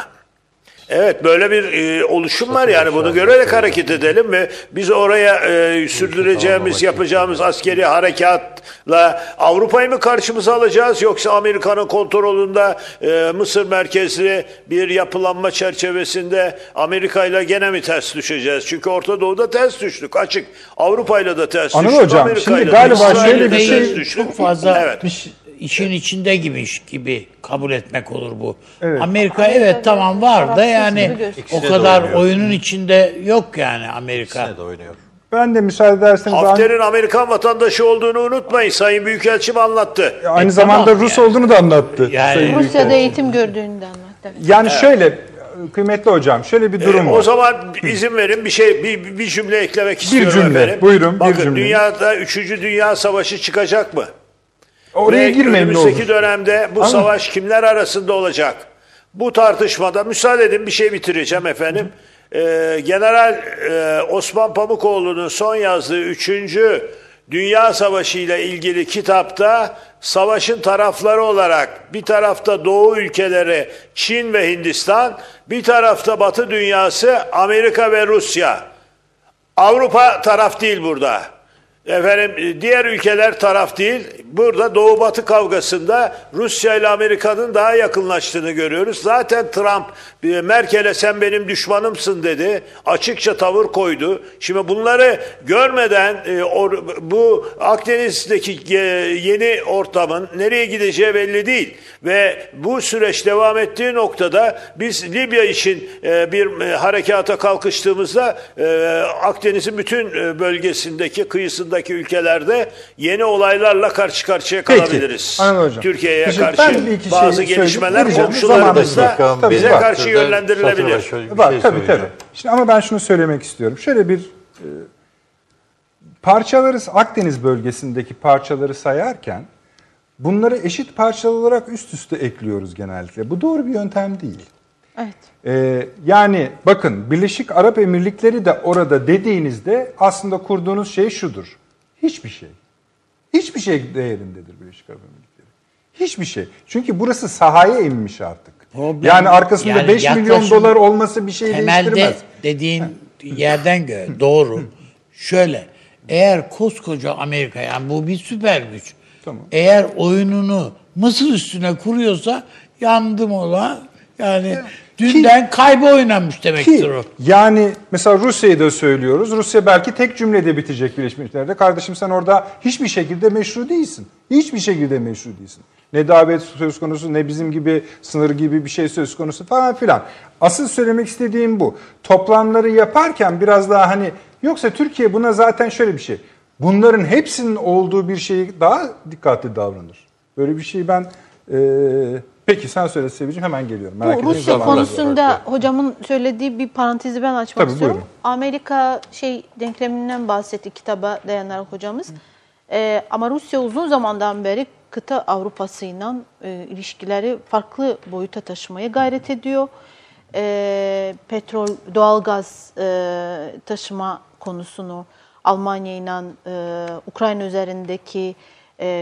Evet, böyle bir e, oluşum var yani, bunu görerek hareket edelim ve biz oraya e, sürdüreceğimiz, yapacağımız askeri harekatla Avrupa'yı mı karşımıza alacağız yoksa Amerika'nın kontrolünde e, Mısır merkezli bir yapılanma çerçevesinde Amerika'yla gene mi ters düşeceğiz? Çünkü Orta Doğu'da ters düştük, açık. Avrupa'yla da ters Anladım düştük, Amerika'yla da İsrail'le de ters düştük. Çok fazla evet. bir... İşin içinde gibiymiş gibi kabul etmek olur bu. Evet. Amerika Aynen. evet tamam var da yani o kadar oyunun içinde yok yani Amerika. İkisine de oynuyor. Ben de müsaade ederseniz... Hafter'in ben... Amerikan vatandaşı olduğunu unutmayın. Sayın Büyükelçim anlattı. E, aynı e, zamanda tamam Rus yani. olduğunu da anlattı. Yani, Rusya'da eğitim gördüğünü de anlattı. Yani evet. şöyle... Kıymetli hocam, şöyle bir durum ee, var. O zaman izin verin bir şey, bir, bir cümle eklemek bir istiyorum. Bir cümle, efendim. buyurun. Bakın, bir cümle. Dünyada üçüncü Dünya Savaşı çıkacak mı? Oraya girmeyin ne olur. Önümüzdeki dönemde bu Anladım. savaş kimler arasında olacak? Bu tartışmada müsaade edin bir şey bitireceğim efendim. Ee, General e, Osman Pamukoğlu'nun son yazdığı üçüncü Dünya Savaşı ile ilgili kitapta savaşın tarafları olarak bir tarafta Doğu ülkeleri Çin ve Hindistan, bir tarafta Batı dünyası Amerika ve Rusya. Avrupa taraf değil burada. Efendim diğer ülkeler taraf değil. Burada Doğu Batı kavgasında Rusya ile Amerika'nın daha yakınlaştığını görüyoruz. Zaten Trump Merkel'e sen benim düşmanımsın dedi. Açıkça tavır koydu. Şimdi bunları görmeden bu Akdeniz'deki yeni ortamın nereye gideceği belli değil. Ve bu süreç devam ettiği noktada biz Libya için bir harekata kalkıştığımızda Akdeniz'in bütün bölgesindeki, kıyısındaki ülkelerde yeni olaylarla karşı karşıya kalabiliriz. Türkiye'ye karşı bazı gelişmeler komşularımızla bize karşı yönlendirilebilir. Bak, şey tabii tabii. Şimdi ama ben şunu söylemek istiyorum. Şöyle bir e, parçaları Akdeniz bölgesindeki parçaları sayarken bunları eşit parçalı olarak üst üste ekliyoruz genellikle. Bu doğru bir yöntem değil. Evet. Ee, yani bakın Birleşik Arap Emirlikleri de orada dediğinizde aslında kurduğunuz şey şudur. Hiçbir şey. Hiçbir şey değerindedir Birleşik Arap Emirlikleri. Hiçbir şey. Çünkü burası sahaya inmiş artık. Problem, yani arkasında yani beş milyon dolar olması bir şey temelde değiştirmez. Dediğin yerden göre doğru. Şöyle eğer koskoca Amerika yani bu bir süper güç. Tamam. Eğer oyununu Mısır üstüne kuruyorsa yandım ola. Yani evet. dünden ki, kaybı oynanmış demektir o. Yani mesela Rusya'yı da söylüyoruz. Rusya belki tek cümlede bitecek Birleşmiş Milletler'de. Kardeşim sen orada hiçbir şekilde meşru değilsin. Hiçbir şekilde meşru değilsin. Ne davet söz konusu ne bizim gibi sınır gibi bir şey söz konusu falan filan. Asıl söylemek istediğim bu. Toplamları yaparken biraz daha hani yoksa Türkiye buna zaten şöyle bir şey. Bunların hepsinin olduğu bir şeyi daha dikkatli davranır. Böyle bir şeyi ben... Ee, Peki sen söyle Sevil'cim hemen geliyorum. Merak Bu Rusya konusunda var. hocamın söylediği bir parantezi ben açmak Tabii, istiyorum. Buyurun. Amerika şey denkleminden bahsetti kitaba dayanarak hocamız. Ee, ama Rusya uzun zamandan beri kıta Avrupa'sıyla e, ilişkileri farklı boyuta taşımaya gayret ediyor. E, petrol, doğalgaz e, taşıma konusunu Almanya'yla e, Ukrayna üzerindeki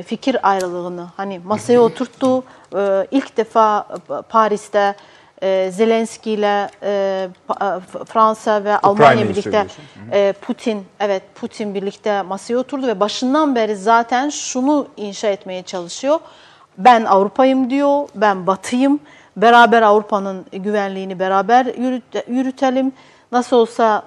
fikir ayrılığını hani masaya oturttu. İlk defa Paris'te e, Zelenski ile e, Fransa ve Almanya birlikte e, Putin evet Putin birlikte masaya oturdu ve başından beri zaten şunu inşa etmeye çalışıyor. Ben Avrupa'yım diyor, ben Batı'yım. Beraber Avrupa'nın güvenliğini beraber yürüt- yürütelim. Nasıl olsa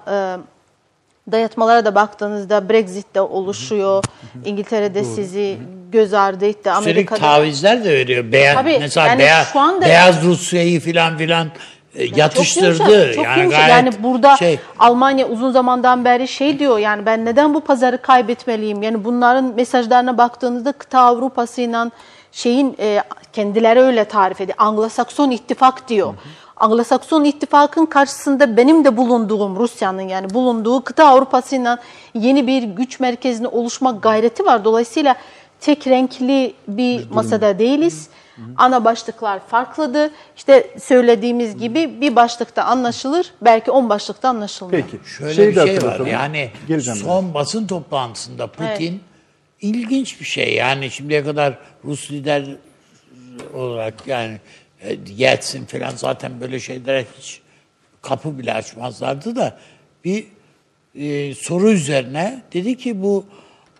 e, dayatmalara da baktığınızda Brexit de oluşuyor. İngiltere'de sizi göz ardı etti. Amerika'da Üstelik tavizler de veriyor. Beyaz, Tabii, mesela yani beyaz, anda, beyaz Rusya'yı filan filan yani yatıştırdı. Çok yumuşak, çok yani, gayet yani burada şey, Almanya uzun zamandan beri şey diyor yani ben neden bu pazarı kaybetmeliyim? Yani bunların mesajlarına baktığınızda kıta Avrupa'sıyla şeyin e, kendileri öyle tarif ediyor. Anglo-Sakson ittifak diyor. Hı hı. Anglo-Sakson ittifakın karşısında benim de bulunduğum Rusya'nın yani bulunduğu kıta Avrupa'sıyla yeni bir güç merkezine oluşma gayreti var. Dolayısıyla tek renkli bir Durum. masada değiliz. Hı hı. Ana başlıklar farklıdır. İşte söylediğimiz gibi bir başlıkta anlaşılır, belki on başlıkta anlaşılmıyor. Peki. Şöyle Şeyi bir şey var. Yani Geleceğim son ben. basın toplantısında Putin evet. ilginç bir şey. Yani şimdiye kadar Rus lider olarak yani Yeltsin falan zaten böyle şeylere hiç kapı bile açmazlardı da bir e, soru üzerine dedi ki bu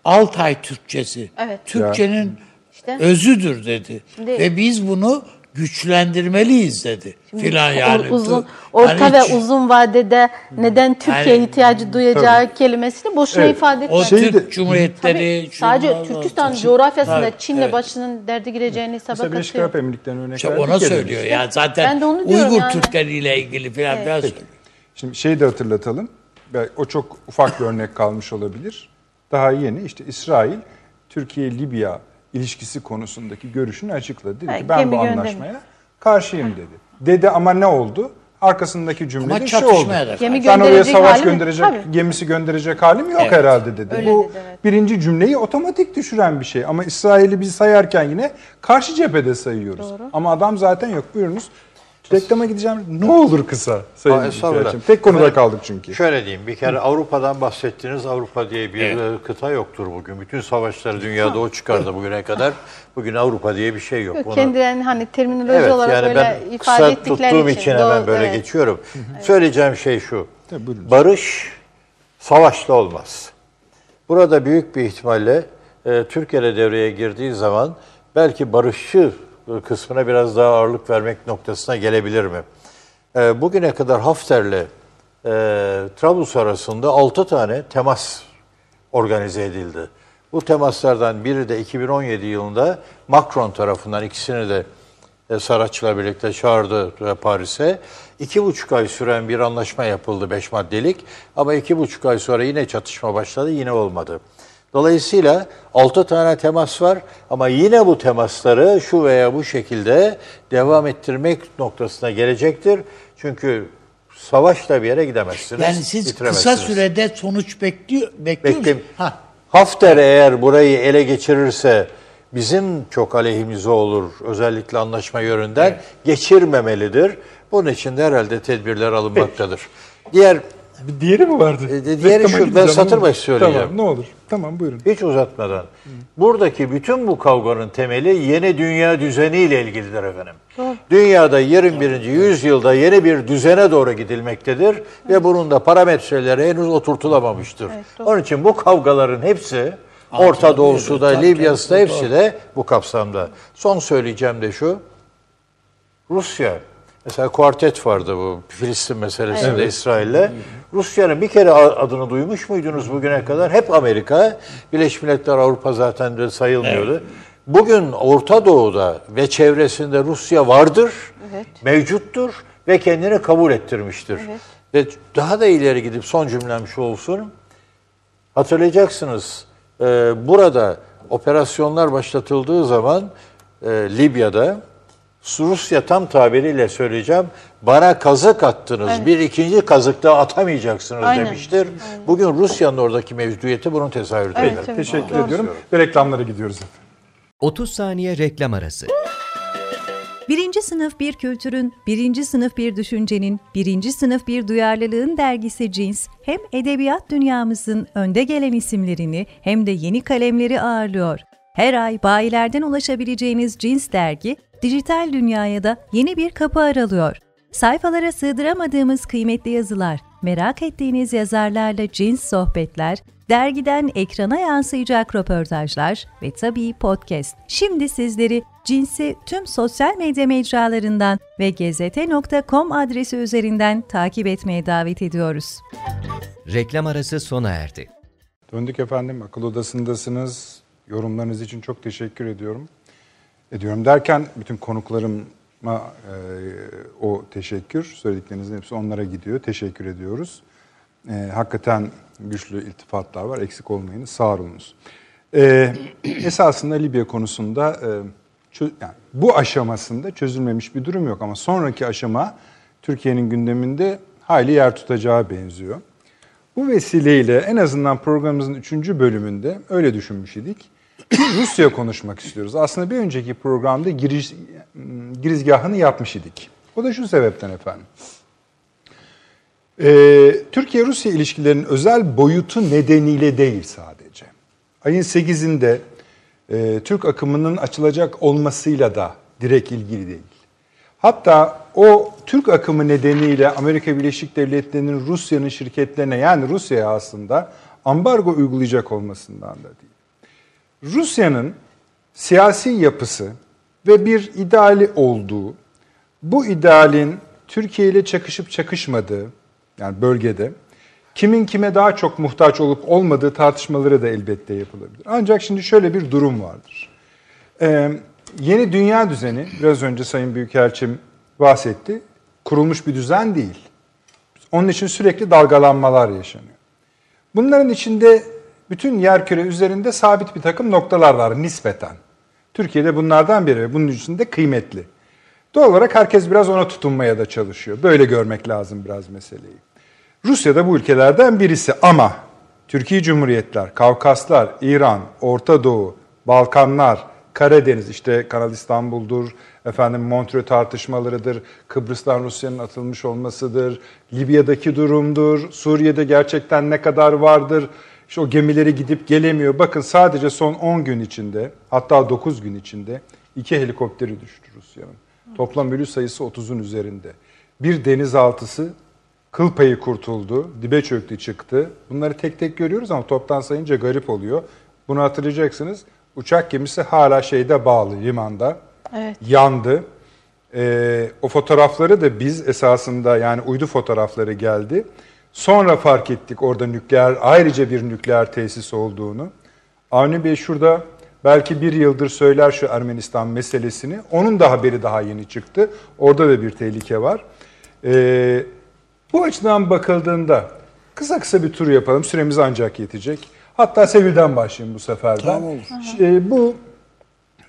Altay Türkçesi, evet. Türkçenin işte, özüdür dedi. Şimdi, ve biz bunu güçlendirmeliyiz dedi. Filan yani. Uzun, orta yani ve hiç, uzun vadede neden Türkiye yani, ihtiyacı duyacağı tabii. kelimesini boşuna evet. ifade etmez. O Türk Şeydi, Cumhuriyetleri... Tabii, sadece Türkistan coğrafyasında tabii, Çin'le evet. başının derdi gireceğini sabah katıyor. Mesela Birleşik Arap Emirlikleri'nden örnek işte verdik. Ona söylüyor ya yani zaten Uygur yani. Türkleriyle ilgili filan evet. biraz söylüyor. Şimdi şeyi de hatırlatalım. O çok ufak bir örnek kalmış olabilir. Daha yeni işte İsrail, Türkiye-Libya ilişkisi konusundaki görüşünü açıkladı. Dedi ki ben bu anlaşmaya karşıyım dedi. Dedi ama ne oldu? Arkasındaki cümle de şu oldu. Ben oraya savaş gönderecek, Tabii. gemisi gönderecek halim yok evet. herhalde dedi. Öyle bu dedi, evet. birinci cümleyi otomatik düşüren bir şey. Ama İsrail'i biz sayarken yine karşı cephede sayıyoruz. Doğru. Ama adam zaten yok. Buyurunuz. Reklama gideceğim. Ne olur kısa sayın Hüseyin'cim. Tek konuda evet. kaldık çünkü. Şöyle diyeyim. Bir kere Hı. Avrupa'dan bahsettiniz. Avrupa diye bir evet. kıta yoktur bugün. Bütün savaşları dünyada o çıkardı bugüne kadar. Bugün Avrupa diye bir şey yok. yok Ona... Kendilerini hani terminoloji evet, olarak yani böyle ifade ettikleri için. Kısa tuttuğum için hemen böyle evet. geçiyorum. Evet. Söyleyeceğim şey şu. Evet, barış savaşla olmaz. Burada büyük bir ihtimalle e, Türkiye'de devreye girdiği zaman belki barışçı kısmına biraz daha ağırlık vermek noktasına gelebilir mi? E, bugüne kadar Hafter'le e, Trablus arasında altı tane temas organize edildi. Bu temaslardan biri de iki bin on yedi yılında Macron tarafından ikisini de e, Saraç'la birlikte çağırdı Paris'e. İki buçuk ay süren bir anlaşma yapıldı beş maddelik ama iki buçuk ay sonra yine çatışma başladı yine olmadı. Dolayısıyla altı tane temas var ama yine bu temasları şu veya bu şekilde devam ettirmek noktasına gelecektir. Çünkü savaşla bir yere gidemezsiniz. Yani siz kısa sürede sonuç bekliyor, bekliyor musunuz? Ha. Hafter eğer burayı ele geçirirse bizim çok aleyhimize olur özellikle anlaşma yönünden evet. geçirmemelidir. Bunun için de herhalde tedbirler alınmaktadır. Evet. Diğer... Bir diğeri mi vardı? E, diğeri şu, ben satır başı söyleyeceğim. Tamam, ne olur. Tamam, buyurun. Hiç uzatmadan. Hı. Buradaki bütün bu kavganın temeli yeni dünya düzeniyle ilgilidir efendim. Hı. Dünyada yirmi birinci Hı. yüzyılda yeni bir düzene doğru gidilmektedir. Hı. Ve bunun da parametreleri henüz oturtulamamıştır. Evet, onun için bu kavgaların hepsi, Hı. Orta Doğu'su da, Libya'sı da hepsi de bu kapsamda. Hı. Son söyleyeceğim de şu, Rusya. Mesela kuartet vardı bu Filistin meselesinde evet. İsrail'le. Rusya'nın bir kere adını duymuş muydunuz bugüne kadar? Hep Amerika, Birleşmiş Milletler Avrupa zaten de sayılmıyordu. Evet. Bugün Orta Doğu'da ve çevresinde Rusya vardır, evet. mevcuttur ve kendini kabul ettirmiştir. Evet. Ve daha da ileri gidip son cümlem şu olsun. Hatırlayacaksınız e, burada operasyonlar başlatıldığı zaman e, Libya'da, Rusya tam tabiriyle söyleyeceğim, bana kazık attınız, Aynen. bir ikinci kazık daha atamayacaksınız Aynen. demiştir. Aynen. Bugün Rusya'nın oradaki mevcudiyeti bunun tezahürü evet, değil. Teşekkür Aa, ediyorum ve reklamlara gidiyoruz efendim. otuz saniye reklam arası. Birinci sınıf bir kültürün, birinci sınıf bir düşüncenin, birinci sınıf bir duyarlılığın dergisi Cins, hem edebiyat dünyamızın önde gelen isimlerini hem de yeni kalemleri ağırlıyor. Her ay bayilerden ulaşabileceğiniz Cins dergi, dijital dünyaya da yeni bir kapı aralıyor. Sayfalara sığdıramadığımız kıymetli yazılar, merak ettiğiniz yazarlarla cins sohbetler, dergiden ekrana yansıyacak röportajlar ve tabii podcast. Şimdi sizleri Cins'i tüm sosyal medya mecralarından ve gezete nokta com adresi üzerinden takip etmeye davet ediyoruz. Reklam arası sona erdi. Döndük efendim, Akıl Odası'ndasınız. Yorumlarınız için çok teşekkür ediyorum. Ediyorum derken bütün konuklarıma e, o teşekkür, söylediklerinizin hepsi onlara gidiyor. Teşekkür ediyoruz. E, hakikaten güçlü iltifatlar var. Eksik olmayınız, sağ olunuz. E, esasında Libya konusunda e, çö- yani bu aşamasında çözülmemiş bir durum yok. Ama sonraki aşama Türkiye'nin gündeminde hayli yer tutacağı benziyor. Bu vesileyle en azından programımızın üçüncü bölümünde öyle düşünmüş idik. Rusya konuşmak istiyoruz. Aslında bir önceki programda giriş, girizgahını yapmış idik. O da şu sebepten efendim. Ee, Türkiye-Rusya ilişkilerinin özel boyutu nedeniyle değil sadece. Ayın sekizinde e, Türk akımının açılacak olmasıyla da direkt ilgili değil. Hatta o Türk akımı nedeniyle Amerika Birleşik Devletleri'nin Rusya'nın şirketlerine, yani Rusya'ya aslında ambargo uygulayacak olmasından da değil. Rusya'nın siyasi yapısı ve bir ideali olduğu, bu idealin Türkiye ile çakışıp çakışmadığı, yani bölgede kimin kime daha çok muhtaç olup olmadığı tartışmaları da elbette yapılabilir. Ancak şimdi şöyle bir durum vardır. Ee, yeni dünya düzeni, biraz önce Sayın Büyükelçim bahsetti, kurulmuş bir düzen değil. Onun için sürekli dalgalanmalar yaşanıyor. Bunların içinde bütün yerküre üzerinde sabit bir takım noktalar var nispeten. Türkiye'de bunlardan biri ve bunun için de kıymetli. Doğal olarak herkes biraz ona tutunmaya da çalışıyor. Böyle görmek lazım biraz meseleyi. Rusya da bu ülkelerden birisi ama Türkiye Cumhuriyetler, Kavkaslar, İran, Orta Doğu, Balkanlar, Karadeniz, işte Kanal İstanbul'dur, efendim Montreux tartışmalarıdır, Kıbrıs'tan Rusya'nın atılmış olmasıdır, Libya'daki durumdur, Suriye'de gerçekten ne kadar vardır, İşte o gemileri gidip gelemiyor. Bakın sadece son on gün içinde, hatta dokuz gün içinde iki helikopteri düştü Rusya'nın. Toplam ölü sayısı otuzun üzerinde. Bir denizaltısı kıl payı kurtuldu, dibe çöktü çıktı. Bunları tek tek görüyoruz ama toptan sayınca garip oluyor. Bunu hatırlayacaksınız. Uçak gemisi hala şeyde bağlı, limanda. Evet. Yandı. Ee, o fotoğrafları da biz esasında, yani uydu fotoğrafları geldi. Sonra fark ettik orada nükleer, ayrıca bir nükleer tesis olduğunu. Avni Bey şurada belki bir yıldır söyler şu Ermenistan meselesini. Onun da haberi daha yeni çıktı. Orada da bir tehlike var. Ee, bu açıdan bakıldığında kısa kısa bir tur yapalım. Süremiz ancak yetecek. Hatta Sevil'den başlayayım bu seferden. Tamam olur. Ee, bu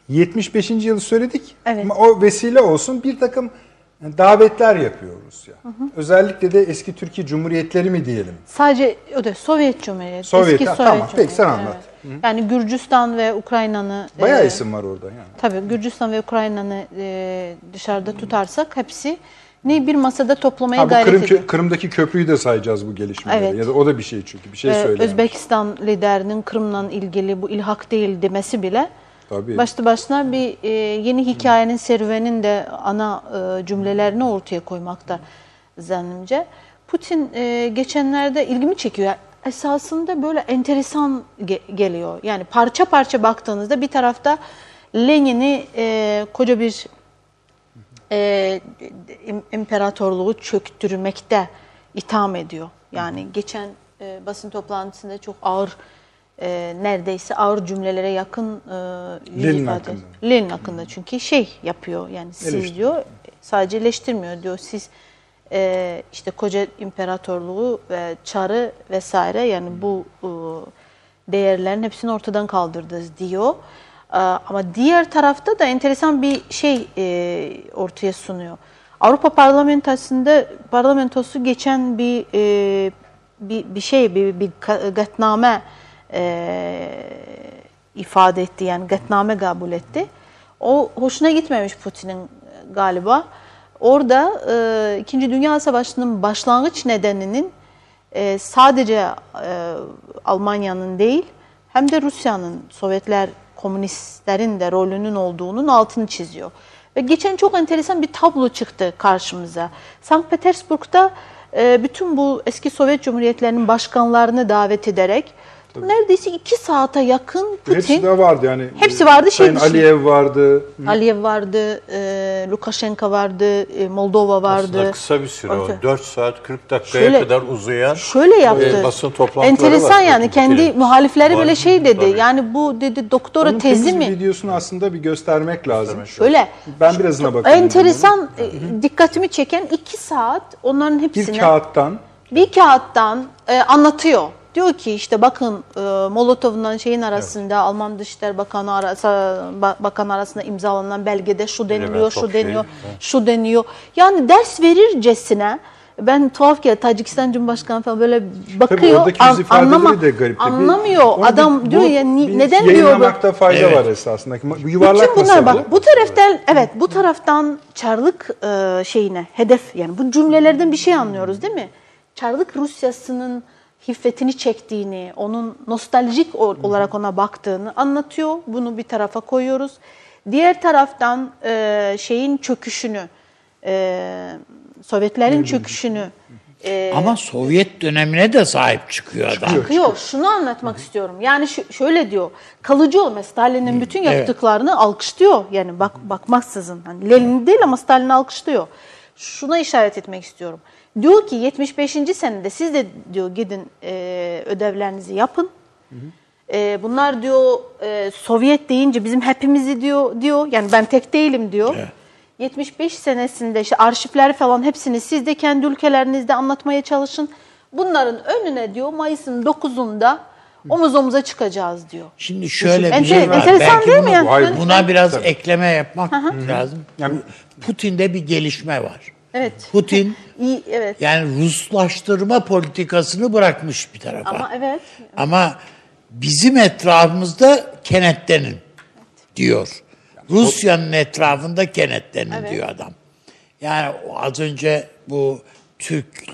yetmiş beşinci yılı söyledik. Evet. Ama o vesile olsun bir takım davetler yapıyor Rusya. Hı hı. Özellikle de eski Türkiye Cumhuriyetleri mi diyelim? Sadece o da Sovyet Cumhuriyeti. Sovyet, eski ha, Sovyet tamam. Cumhuriyeti. Peki sen anlat. Evet. Yani Gürcistan ve Ukrayna'nı... Bayağı e, isim var orada. Yani. Tabii Gürcistan ve Ukrayna'nı e, dışarıda tutarsak hepsi ne bir masada toplamaya ha, gayret Kırım, ediyor. Kırım'daki köprüyü de sayacağız bu gelişmeleri. Evet. Ya da o da bir şey çünkü bir şey e, söylüyor. Özbekistan liderinin Kırım'la ilgili bu ilhak değil demesi bile... Tabii. Başlı başına bir e, yeni hikayenin, serüvenin de ana e, cümlelerini ortaya koymakta zannımca. Putin e, geçenlerde ilgimi çekiyor. Yani esasında böyle enteresan ge- geliyor. Yani parça parça baktığınızda bir tarafta Lenin'i e, koca bir e, imparatorluğu çöktürmekte itham ediyor. Yani geçen e, basın toplantısında çok ağır... E, neredeyse ağır cümlelere yakın e, Lenin hakkında. Lenin hakkında çünkü şey yapıyor yani siz diyor, sadece eleştirmiyor diyor, siz e, işte koca imparatorluğu ve çarı vesaire yani bu e, değerlerin hepsini ortadan kaldırdınız diyor. E, ama diğer tarafta da enteresan bir şey e, ortaya sunuyor. Avrupa Parlamentosu'nda parlamentosu geçen bir e, bir, bir şey bir, bir gatname E, ifade etti, yani gatname kabul etti. O hoşuna gitmemiş Putin'in galiba. Orada e, İkinci Dünya Savaşı'nın başlangıç nedeninin e, sadece e, Almanya'nın değil hem de Rusya'nın, Sovyetler, komünistlerin de rolünün olduğunun altını çiziyor. Ve geçen çok enteresan bir tablo çıktı karşımıza. Sankt Petersburg'da e, bütün bu eski Sovyet Cumhuriyetlerinin başkanlarını davet ederek tabii. neredeyse iki saate yakın Putin... Hepsi de vardı yani. Hepsi vardı. Sayın şey Aliyev vardı. Aliyev vardı, e, Lukashenko vardı, e, Moldova vardı. Aslında kısa bir süre o. dört saat kırk dakikaya şöyle, kadar uzayan şöyle yaptı. E, basın toplantıları enteresan var. Enteresan yani. Tabii. Kendi evet. muhalifleri var. Böyle şey dedi. Tabii. Yani bu dedi doktora onun tezi mi? Onun videosunu aslında bir göstermek lazım. Öyle. Ben birazına bakayım. Enteresan e, dikkatimi çeken iki saat onların hepsini... Bir kağıttan. Bir kağıttan e, anlatıyor. Diyor ki işte bakın e, Molotov'un şeyin arasında evet. Alman Dışişleri Bakanı arası, Bakanı arasında imzalanan belgede şu deniliyor, şu deniyor, şey. şu deniyor. Yani ders verircesine ben tuhaf ki Tacikistan Cumhurbaşkanı falan böyle bakıyor, an, anlama, de garip, anlamıyor. Bir, adam bir, diyor ya ni, neden diyor bu? Yayınlamakta fayda evet. var esasında. Yuvarlak bütün bunlar bak bu. bu taraftan evet bu taraftan Çarlık e, şeyine hedef yani bu cümlelerden bir şey anlıyoruz değil mi? Çarlık Rusyası'nın hifvetini çektiğini, onun nostaljik olarak ona baktığını anlatıyor. Bunu bir tarafa koyuyoruz. Diğer taraftan e, şeyin çöküşünü, e, Sovyetlerin çöküşünü. E, Ama Sovyet dönemine de sahip çıkıyor adam. Çıkıyor. Şunu anlatmak Hı-hı. istiyorum. Yani şöyle diyor, kalıcı olma. Stalin'in bütün yaptıklarını evet. alkışlıyor. Yani bak bakmaksızın. Hani Lenin değil ama Stalin'i alkışlıyor. Şuna işaret etmek istiyorum. Diyor ki yetmiş beşinci senede siz de diyor gidin e, ödevlerinizi yapın. Hı hı. E, bunlar diyor e, Sovyet deyince bizim hepimizi diyor diyor. Yani ben tek değilim diyor. Evet. yetmiş beş senesinde işte arşivler falan hepsini siz de kendi ülkelerinizde anlatmaya çalışın. Bunların önüne diyor Mayıs'ın dokuzunda omuz omuza çıkacağız diyor. Şimdi şöyle Düşün. bir şey var. Enteresan değil mi? Yani? Hayır, buna biraz tabii. ekleme yapmak Hı-hı. lazım. Yani Putin'de bir gelişme var. Evet. Putin İyi, evet. yani Ruslaştırma politikasını bırakmış bir tarafa. Ama evet. Ama bizim etrafımızda kenetlenin evet. diyor. Rusya'nın etrafında kenetlenin evet. diyor adam. Yani az önce bu Türk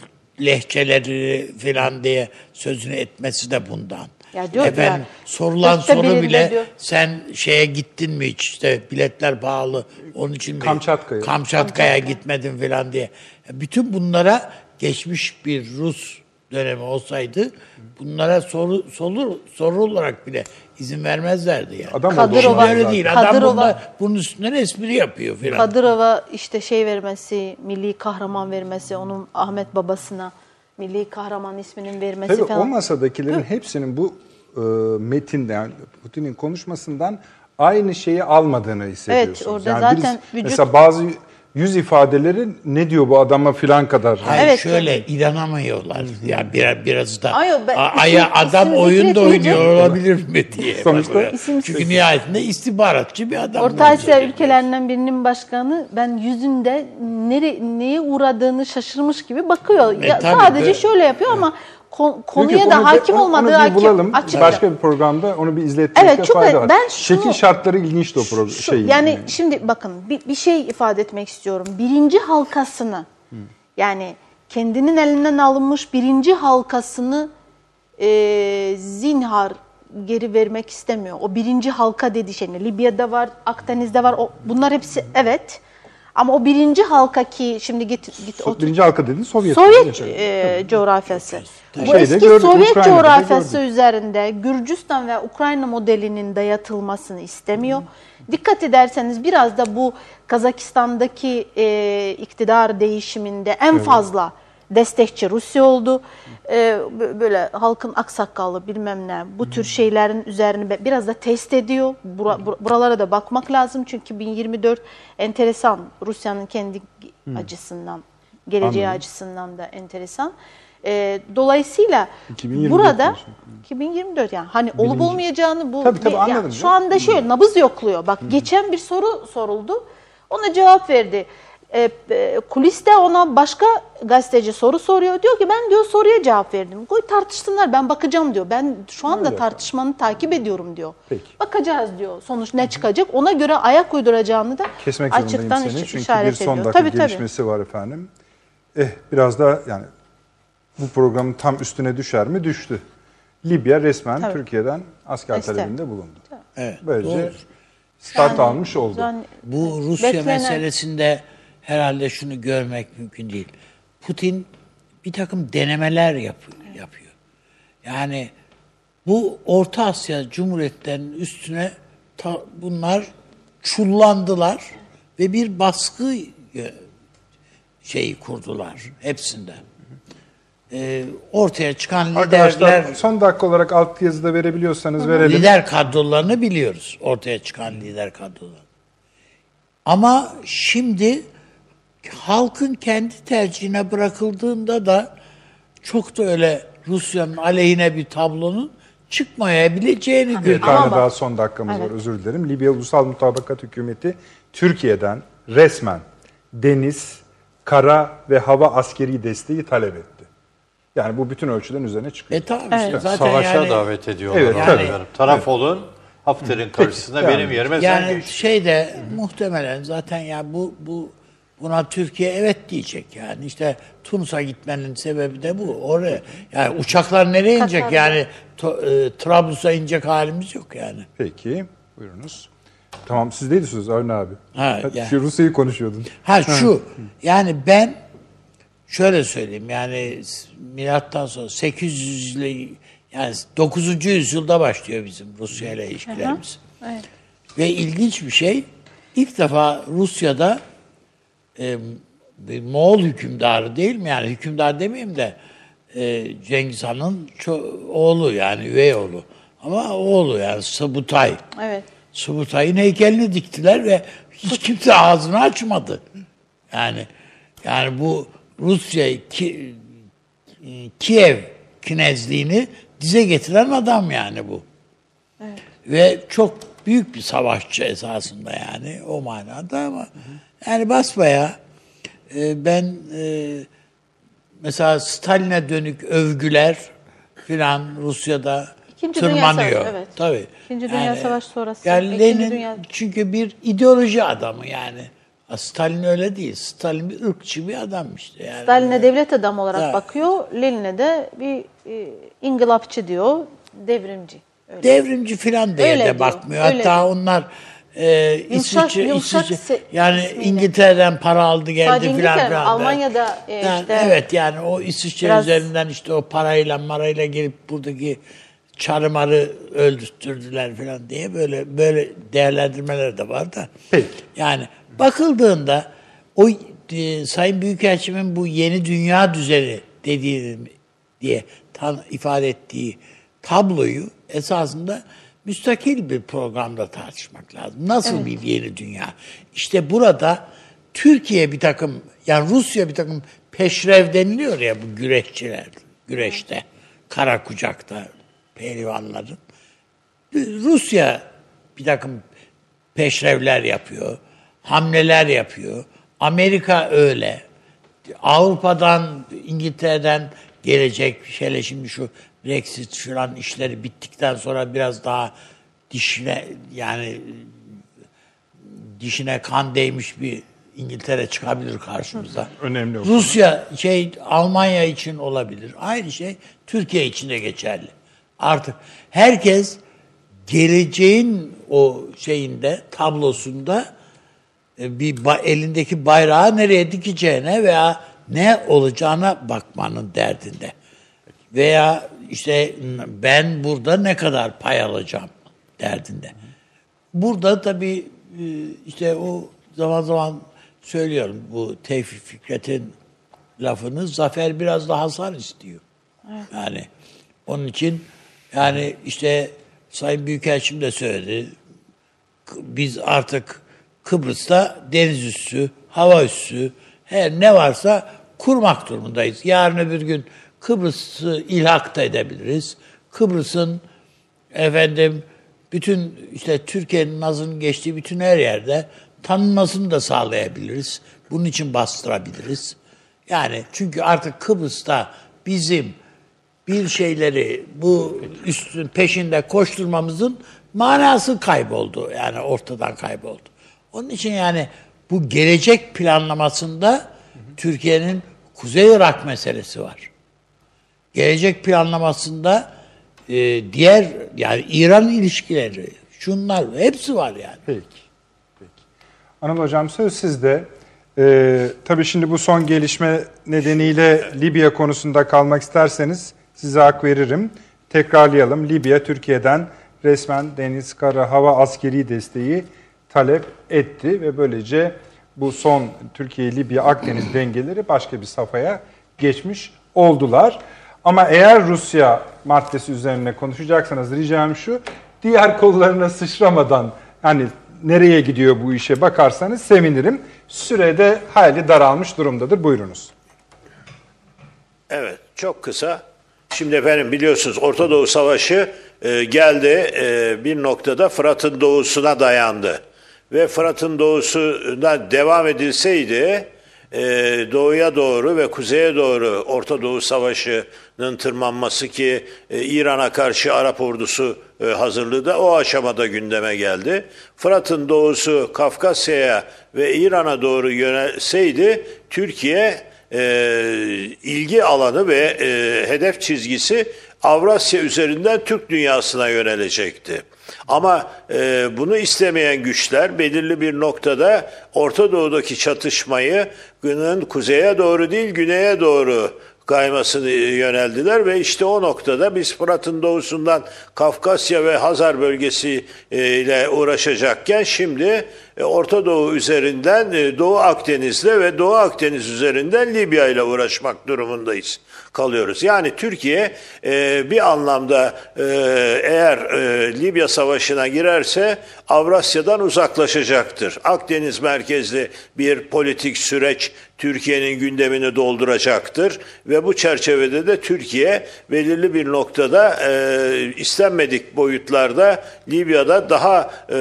lehçeleri falan diye sözünü etmesi de bundan. Ya diyor Efendim, yani. sorulan Ökte soru bile diyor. sen şeye gittin mi hiç işte biletler pahalı onun için Kamçatka'ya, Kamçatka'ya gitmedin falan diye. Bütün bunlara geçmiş bir Rus dönemi olsaydı bunlara soru soru, soru olarak bile izin vermezlerdi yani. Adam Kadırova öyle değil. Adam Kadırova, bunda, bunun üstünden espri yapıyor falan. Kadırova işte şey vermesi, milli kahraman vermesi onun Ahmet babasına. Milli kahraman isminin vermesi Tabii falan. Tabii o masadakilerin Hı. hepsinin bu e, metinden, Putin'in konuşmasından aynı şeyi almadığını hissediyorsunuz. Evet orada yani zaten biriz, vücut... Mesela bazı yüz ifadeleri ne diyor bu adama filan kadar. Hayır evet. şöyle inanamıyorlar ya biraz, biraz da. Ay, ben, Aya isim, adam isim oyun da oynuyor olabilir mi diye. Sonuçta. İsim, Çünkü isim. nihayetinde istihbaratçı bir adam. Orta Asya ülkelerinden birinin başkanı ben yüzünde nere, neye uğradığını şaşırmış gibi bakıyor. E, ya, sadece de, şöyle yapıyor evet. ama Kon, konuya Çünkü da hakim de, olmadığı hakim bulalım. Açıkça. Başka bir programda onu bir izletmekte evet, fayda var. Ben şunu, şekil şartları ilginçti o program. Şu, şey, yani, yani şimdi bakın bir, bir şey ifade etmek istiyorum. Birinci halkasını hmm. yani kendinin elinden alınmış birinci halkasını e, zinhar geri vermek istemiyor. O birinci halka dediği şey ne? Libya'da var, Akdeniz'de var. O, bunlar hepsi evet. Ama o birinci halka ki şimdi git git so, birinci halka dedin Sovyet, Sovyet e, coğrafyası. Bu eski gördük, Sovyet Ukrayna'da coğrafyası üzerinde Gürcistan ve Ukrayna modelinin dayatılmasını istemiyor. Hmm. Dikkat ederseniz biraz da bu Kazakistan'daki e, iktidar değişiminde en evet. fazla destekçi Rusya oldu. E, böyle halkın aksakallı bilmem ne bu tür şeylerin üzerine biraz da test ediyor. Bura, buralara da bakmak lazım çünkü bin yirmi dört enteresan. Rusya'nın kendi hmm. açısından, geleceği Anladım. açısından da enteresan. E, dolayısıyla burada iki bin yirmi dört yani hani Birinci. olup olmayacağını bu tabii, tabii, yani anladım, şu anda şöyle nabız yokluyor. Bak hmm. geçen bir soru soruldu. Ona cevap verdi. E, e, kuliste ona başka gazeteci soru soruyor. Diyor ki ben diyor soruya cevap verdim. Koy tartışsınlar ben bakacağım diyor. Ben şu anda tartışmanı takip ediyorum diyor. Peki. Bakacağız diyor. Sonuç ne çıkacak? Ona göre ayak uyduracağını da Kesmek açıktan iş, çünkü işaret ediyor. Çünkü bir son dakika tabii, gelişmesi tabii. var efendim. Eh biraz da yani bu programın tam üstüne düşer mi? Düştü. Libya resmen tabii. Türkiye'den asker talebinde bulundu. Evet. Böylece... Doğru. start yani, almış oldu. Yani, bu Rusya beklenen... meselesinde herhalde şunu görmek mümkün değil. Putin bir takım denemeler yapıyor. Evet. yapıyor. Yani bu Orta Asya Cumhuriyetlerinin üstüne ta, bunlar çullandılar ve bir baskı şeyi kurdular hepsinden. Ee, ortaya çıkan arkadaşlar, liderler... son dakika olarak alt yazıda verebiliyorsanız verelim. Lider kadrolarını biliyoruz. Ortaya çıkan lider kadrolarını. Ama şimdi halkın kendi tercihine bırakıldığında da çok da öyle Rusya'nın aleyhine bir tablonun çıkmayabileceğini görüyoruz. Bir tane ama... daha son dakikamız evet. var, özür dilerim. Libya Ulusal Mutabakat Hükümeti Türkiye'den resmen deniz, kara ve hava askeri desteği talep etti. Yani bu bütün ölçüden üzerine çıkıyor. E, tamam evet. işte. Zaten savaşa yani... davet ediyorlar. Evet, yani... Taraf evet. olun, Hafter'in karşısına yani, benim yerime yani sen geç. Yani şey de Hı-hı. muhtemelen zaten ya bu bu buna Türkiye evet diyecek yani. İşte Tunus'a gitmenin sebebi de bu. Oraya yani uçaklar nereye inecek? Katar'da. Yani e, Trablus'a inecek halimiz yok yani. Peki, buyurunuz. Tamam, siz değilsiniz Avni abi. Ha, yani. Şu Rusya'yı konuşuyordun. Ha şu, Hı. yani ben şöyle söyleyeyim yani milattan sonra sekiz yüzlü yani dokuzuncu yüzyılda başlıyor bizim Rusya ile ilişkilerimiz. Aha, evet. Ve ilginç bir şey ilk defa Rusya'da e, bir Moğol hükümdarı değil mi? Yani hükümdar demeyeyim de e, Cengiz Han'ın oğlu yani üvey oğlu ama oğlu yani Subutay. Evet. Subutay'ın heykelini diktiler ve hiç kimse ağzını açmadı. Yani yani bu Rusya ki, Kiev Knezliğini dize getiren adam yani bu. Evet. Ve çok büyük bir savaşçı esasında yani o manada ama Hı. yani basbayağı e, ben e, mesela Stalin'e dönük övgüler filan Rusya'da İkinci tırmanıyor. Dünya Savaşı, evet. Tabii. İkinci Dünya yani, Savaşı sonrası. Yani Lenin Dünya... çünkü bir ideoloji adamı yani. Stalin öyle değil. Stalin bir ırkçı bir adammıştı. Yani. Stalin'e devlet adamı olarak evet. bakıyor. Lenin'e de bir e, ingılapçı diyor. Devrimci. Öyle. Devrimci filan diye öyle de diyor. Bakmıyor. Öyle Hatta diyor. Onlar e, İsviçre, yumuşak, İsviçre yani ismini. İngiltere'den para aldı geldi filan filan. Almanya'da e, yani, işte. Evet yani o İsviçre biraz... üzerinden işte o parayla marayla gelip buradaki çarımarı öldürttürdüler filan diye böyle böyle değerlendirmeler de var da. Peki. Yani bakıldığında o e, Sayın Büyükelçimin bu yeni dünya düzeni dediği diye tan, ifade ettiği tabloyu esasında müstakil bir programda tartışmak lazım. Nasıl evet. bir yeni dünya? İşte burada Türkiye bir takım yani Rusya bir takım peşrev deniliyor ya bu güreşçiler güreşte kara kucakta pehlivanların. Rusya bir takım peşrevler yapıyor. Hamleler yapıyor. Amerika öyle. Avrupa'dan, İngiltere'den gelecek şeyle şimdi şu Brexit şuran işleri bittikten sonra biraz daha dişine yani dişine kan değmiş bir İngiltere çıkabilir karşımıza. Önemli. Rusya şey Almanya için olabilir. Aynı şey Türkiye için de geçerli. Artık herkes geleceğin o şeyinde tablosunda bir ba- elindeki bayrağı nereye dikeceğine veya ne olacağına bakmanın derdinde. Veya işte ben burada ne kadar pay alacağım derdinde. Burada tabii işte o zaman zaman söylüyorum bu Tevfik Fikret'in lafını zafer biraz da hasar istiyor. Yani onun için yani işte Sayın Büyükelçim de söyledi. Biz artık Kıbrıs'ta deniz üssü, hava üssü, her ne varsa kurmak durumundayız. Yarın öbür gün Kıbrıs'ı ilhak da edebiliriz. Kıbrıs'ın efendim bütün işte Türkiye'nin nazının geçtiği bütün her yerde tanınmasını da sağlayabiliriz. Bunun için bastırabiliriz. Yani çünkü artık Kıbrıs'ta bizim bir şeyleri bu üstün peşinde koşturmamızın manası kayboldu. Yani ortadan kayboldu. Onun için yani bu gelecek planlamasında Türkiye'nin Kuzey Irak meselesi var. Gelecek planlamasında e, diğer yani İran ilişkileri, şunlar, hepsi var yani. Peki. Peki. Anıl Hocam söz sizde. Ee, tabii şimdi bu son gelişme nedeniyle Libya konusunda kalmak isterseniz size hak veririm. Tekrarlayalım. Libya Türkiye'den resmen deniz, kara, hava askeri desteği talep etti ve böylece bu son Türkiye-Libya-Akdeniz dengeleri başka bir safhaya geçmiş oldular. Ama eğer Rusya maddesi üzerine konuşacaksanız ricam şu, diğer kollarına sıçramadan hani nereye gidiyor bu işe bakarsanız sevinirim. Sürede hayli daralmış durumdadır. Buyurunuz. Evet, çok kısa. Şimdi efendim biliyorsunuz Orta Doğu Savaşı e, geldi e, bir noktada Fırat'ın doğusuna dayandı. Ve Fırat'ın doğusuna devam edilseydi e, doğuya doğru ve kuzeye doğru Orta Doğu Savaşı'nın tırmanması ki e, İran'a karşı Arap ordusu e, hazırlığı da o aşamada gündeme geldi. Fırat'ın doğusu Kafkasya'ya ve İran'a doğru yönelseydi Türkiye e, ilgi alanı ve e, hedef çizgisi Avrasya üzerinden Türk dünyasına yönelecekti. Ama e, bunu istemeyen güçler belirli bir noktada Orta Doğu'daki çatışmayı günün kuzeye doğru değil güneye doğru kaymasını yöneldiler ve işte o noktada biz Fırat'ın doğusundan Kafkasya ve Hazar bölgesi ile uğraşacakken şimdi Orta Doğu üzerinden Doğu Akdeniz'le ve Doğu Akdeniz üzerinden Libya ile uğraşmak durumundayız, kalıyoruz. Yani Türkiye bir anlamda eğer Libya Savaşı'na girerse Avrasya'dan uzaklaşacaktır. Akdeniz merkezli bir politik süreç Türkiye'nin gündemini dolduracaktır ve bu çerçevede de Türkiye belirli bir noktada e, istenmedik boyutlarda Libya'da daha e,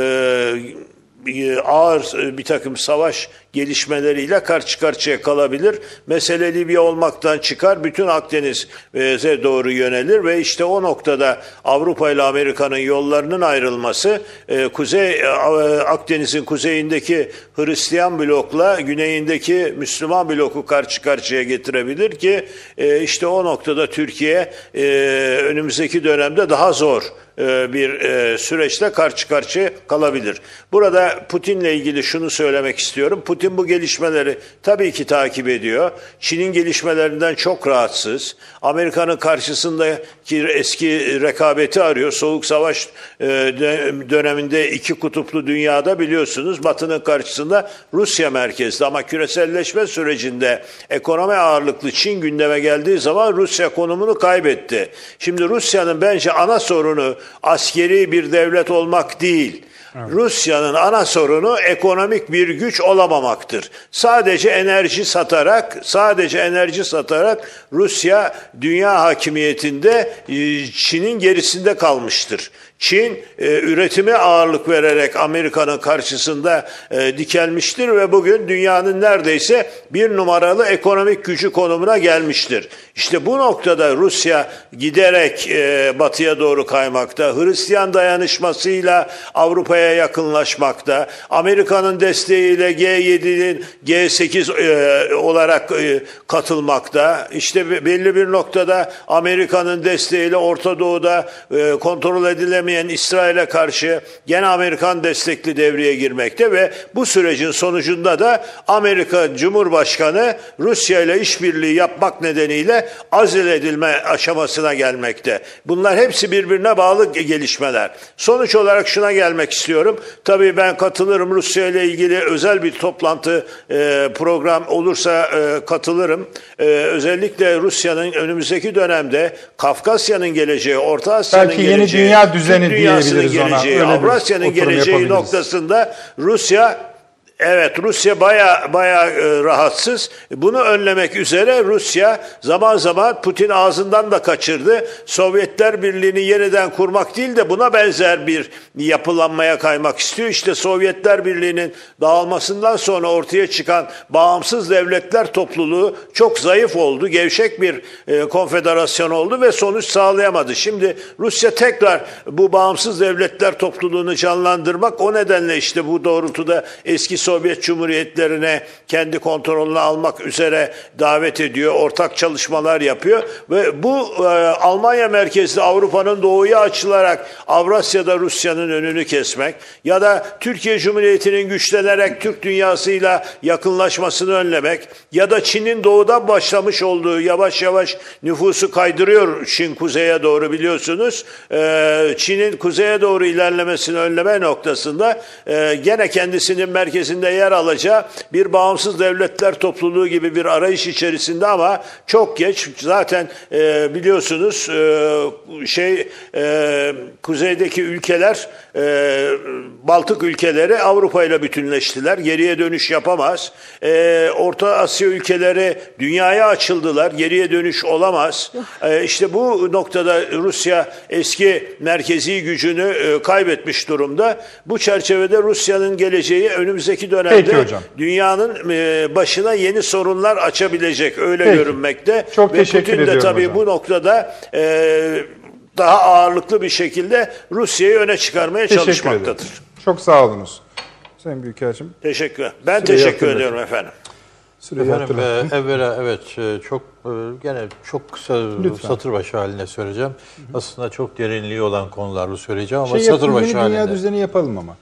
ağır bir takım savaş gelişmeleriyle karşı karşıya kalabilir. Mesele Libya olmaktan çıkar, bütün Akdeniz'e doğru yönelir ve işte o noktada Avrupa ile Amerika'nın yollarının ayrılması, Kuzey Akdeniz'in kuzeyindeki Hristiyan blokla güneyindeki Müslüman bloku karşı karşıya getirebilir ki işte o noktada Türkiye önümüzdeki dönemde daha zor bir süreçte karşı karşıya kalabilir. Burada Putin'le ilgili şunu söylemek istiyorum. Putin bu gelişmeleri tabii ki takip ediyor. Çin'in gelişmelerinden çok rahatsız. Amerika'nın karşısındaki eski rekabeti arıyor. Soğuk Savaş döneminde iki kutuplu dünyada biliyorsunuz Batı'nın karşısında Rusya merkezli ama küreselleşme sürecinde ekonomi ağırlıklı Çin gündeme geldiği zaman Rusya konumunu kaybetti. Şimdi Rusya'nın bence ana sorunu askeri bir devlet olmak değil. Evet. Rusya'nın ana sorunu ekonomik bir güç olamamaktır. Sadece enerji satarak, sadece enerji satarak Rusya dünya hakimiyetinde Çin'in gerisinde kalmıştır. Çin e, üretime ağırlık vererek Amerika'nın karşısında e, dikelmiştir ve bugün dünyanın neredeyse bir numaralı ekonomik gücü konumuna gelmiştir. İşte bu noktada Rusya giderek e, batıya doğru kaymakta, Hristiyan dayanışmasıyla Avrupa'ya yakınlaşmakta, Amerika'nın desteğiyle G yedi'nin G sekiz e, olarak e, katılmakta, işte belli bir noktada Amerika'nın desteğiyle Orta Doğu'da e, kontrol edilen İsrail'e karşı gene Amerikan destekli devreye girmekte ve bu sürecin sonucunda da Amerika Cumhurbaşkanı Rusya ile işbirliği yapmak nedeniyle azledilme aşamasına gelmekte. Bunlar hepsi birbirine bağlı gelişmeler. Sonuç olarak şuna gelmek istiyorum. Tabii ben katılırım, Rusya ile ilgili özel bir toplantı program olursa katılırım. Özellikle Rusya'nın önümüzdeki dönemde Kafkasya'nın geleceği, Orta Asya'nın geleceği, belki yeni dünya düzenli dünyasının geleceği, Avrasya'nın geleceği noktasında Rusya, evet Rusya baya baya e, rahatsız. Bunu önlemek üzere Rusya zaman zaman Putin ağzından da kaçırdı. Sovyetler Birliği'ni yeniden kurmak değil de buna benzer bir yapılanmaya kaymak istiyor. İşte Sovyetler Birliği'nin dağılmasından sonra ortaya çıkan bağımsız devletler topluluğu çok zayıf oldu. Gevşek bir e, konfederasyon oldu ve sonuç sağlayamadı. Şimdi Rusya tekrar bu bağımsız devletler topluluğunu canlandırmak, o nedenle işte bu doğrultuda eski Sovyet Cumhuriyetlerine kendi kontrolünü almak üzere davet ediyor, ortak çalışmalar yapıyor ve bu e, Almanya merkezli Avrupa'nın doğuya açılarak Avrasya'da Rusya'nın önünü kesmek ya da Türkiye Cumhuriyeti'nin güçlenerek Türk dünyasıyla yakınlaşmasını önlemek ya da Çin'in doğuda başlamış olduğu yavaş yavaş nüfusu kaydırıyor Çin kuzeye doğru, biliyorsunuz. E, Çin'in kuzeye doğru ilerlemesini önleme noktasında e, gene kendisinin merkezinde yer alacağı bir bağımsız devletler topluluğu gibi bir arayış içerisinde, ama çok geç. Zaten e, biliyorsunuz e, şey e, kuzeydeki ülkeler, e, Baltık ülkeleri Avrupa ile bütünleştiler. Geriye dönüş yapamaz. E, Orta Asya ülkeleri dünyaya açıldılar. Geriye dönüş olamaz. E, işte bu noktada Rusya eski merkezi gücünü e, kaybetmiş durumda. Bu çerçevede Rusya'nın geleceği önümüzdeki dönemde dünyanın e, başına yeni sorunlar açabilecek. Öyle Peki. görünmekte. Çok Ve teşekkür Putin ediyorum Putin de tabii hocam. Bu noktada e, daha ağırlıklı bir şekilde Rusya'yı öne çıkarmaya teşekkür çalışmaktadır. Ederim. Çok sağ olunuz Sayın Büyükelçim. Teşekkür. Ben Süreyi teşekkür ediyorum efendim. Süreyi efendim e, evvela evet çok e, gene çok kısa Lütfen. satır başı haline söyleyeceğim. Hı hı. Aslında çok derinliği olan konuları söyleyeceğim ama şey satır başı dünya halinde. Dünya düzeni yapalım ama.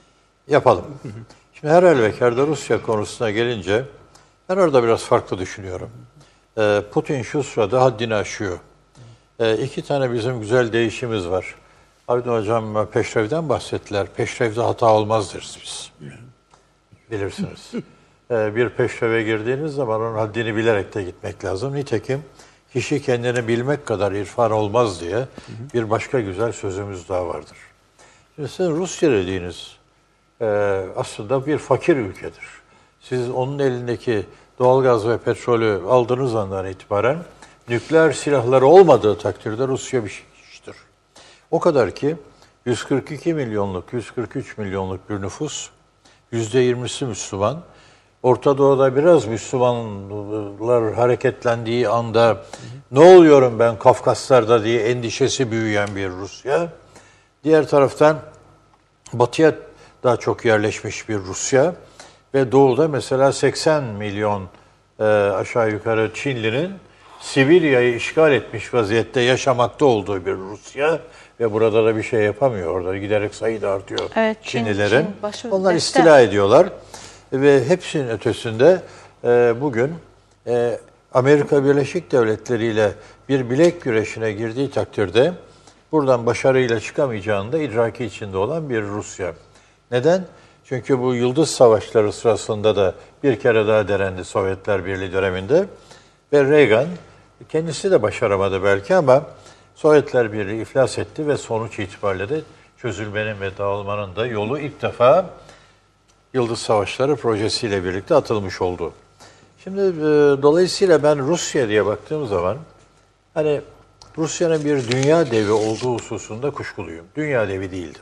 Yapalım. Hı hı. Şimdi her halükarda Rusya konusuna gelince ben orada biraz farklı düşünüyorum. E, Putin şu sırada haddini aşıyor. E, iki tane bizim güzel değişimiz var. Avni Hocam Peşrev'den bahsettiler. Peşrev'de hata olmaz deriz biz. Bilirsiniz. E, bir Peşrev'e girdiğiniz zaman onun haddini bilerek de gitmek lazım. Nitekim kişi kendini bilmek kadar irfan olmaz diye bir başka güzel sözümüz daha vardır. Şimdi sizin Rusya dediğiniz e, aslında bir fakir ülkedir. Siz onun elindeki doğalgaz ve petrolü aldığınız andan itibaren nükleer silahları olmadığı takdirde Rusya bir şeydir. O kadar ki yüz kırk iki milyonluk, yüz kırk üç milyonluk bir nüfus, yüzde yirmisi Müslüman. Orta Doğu'da biraz Müslümanlar hareketlendiği anda ne oluyorum ben Kafkaslar'da diye endişesi büyüyen bir Rusya. Diğer taraftan Batı'ya daha çok yerleşmiş bir Rusya. Ve Doğu'da mesela seksen milyon e, aşağı yukarı Çinli'nin Sibirya'yı işgal etmiş vaziyette yaşamakta olduğu bir Rusya ve burada da bir şey yapamıyor. Orada giderek sayı da artıyor evet, Çinlilerin. Çin, Onlar destek. istila ediyorlar ve hepsinin ötesinde e, bugün e, Amerika Birleşik Devletleri ile bir bilek güreşine girdiği takdirde buradan başarıyla çıkamayacağını da idraki içinde olan bir Rusya. Neden? Çünkü bu Yıldız Savaşları sırasında da bir kere daha denendi Sovyetler Birliği döneminde. Ve Reagan kendisi de başaramadı belki ama Sovyetler Birliği iflas etti ve sonuç itibariyle de çözülmenin ve dağılmanın da yolu ilk defa Yıldız Savaşları projesiyle birlikte atılmış oldu. Şimdi e, dolayısıyla ben Rusya diye baktığım zaman hani Rusya'nın bir dünya devi olduğu hususunda kuşkuluyum. Dünya devi değildir.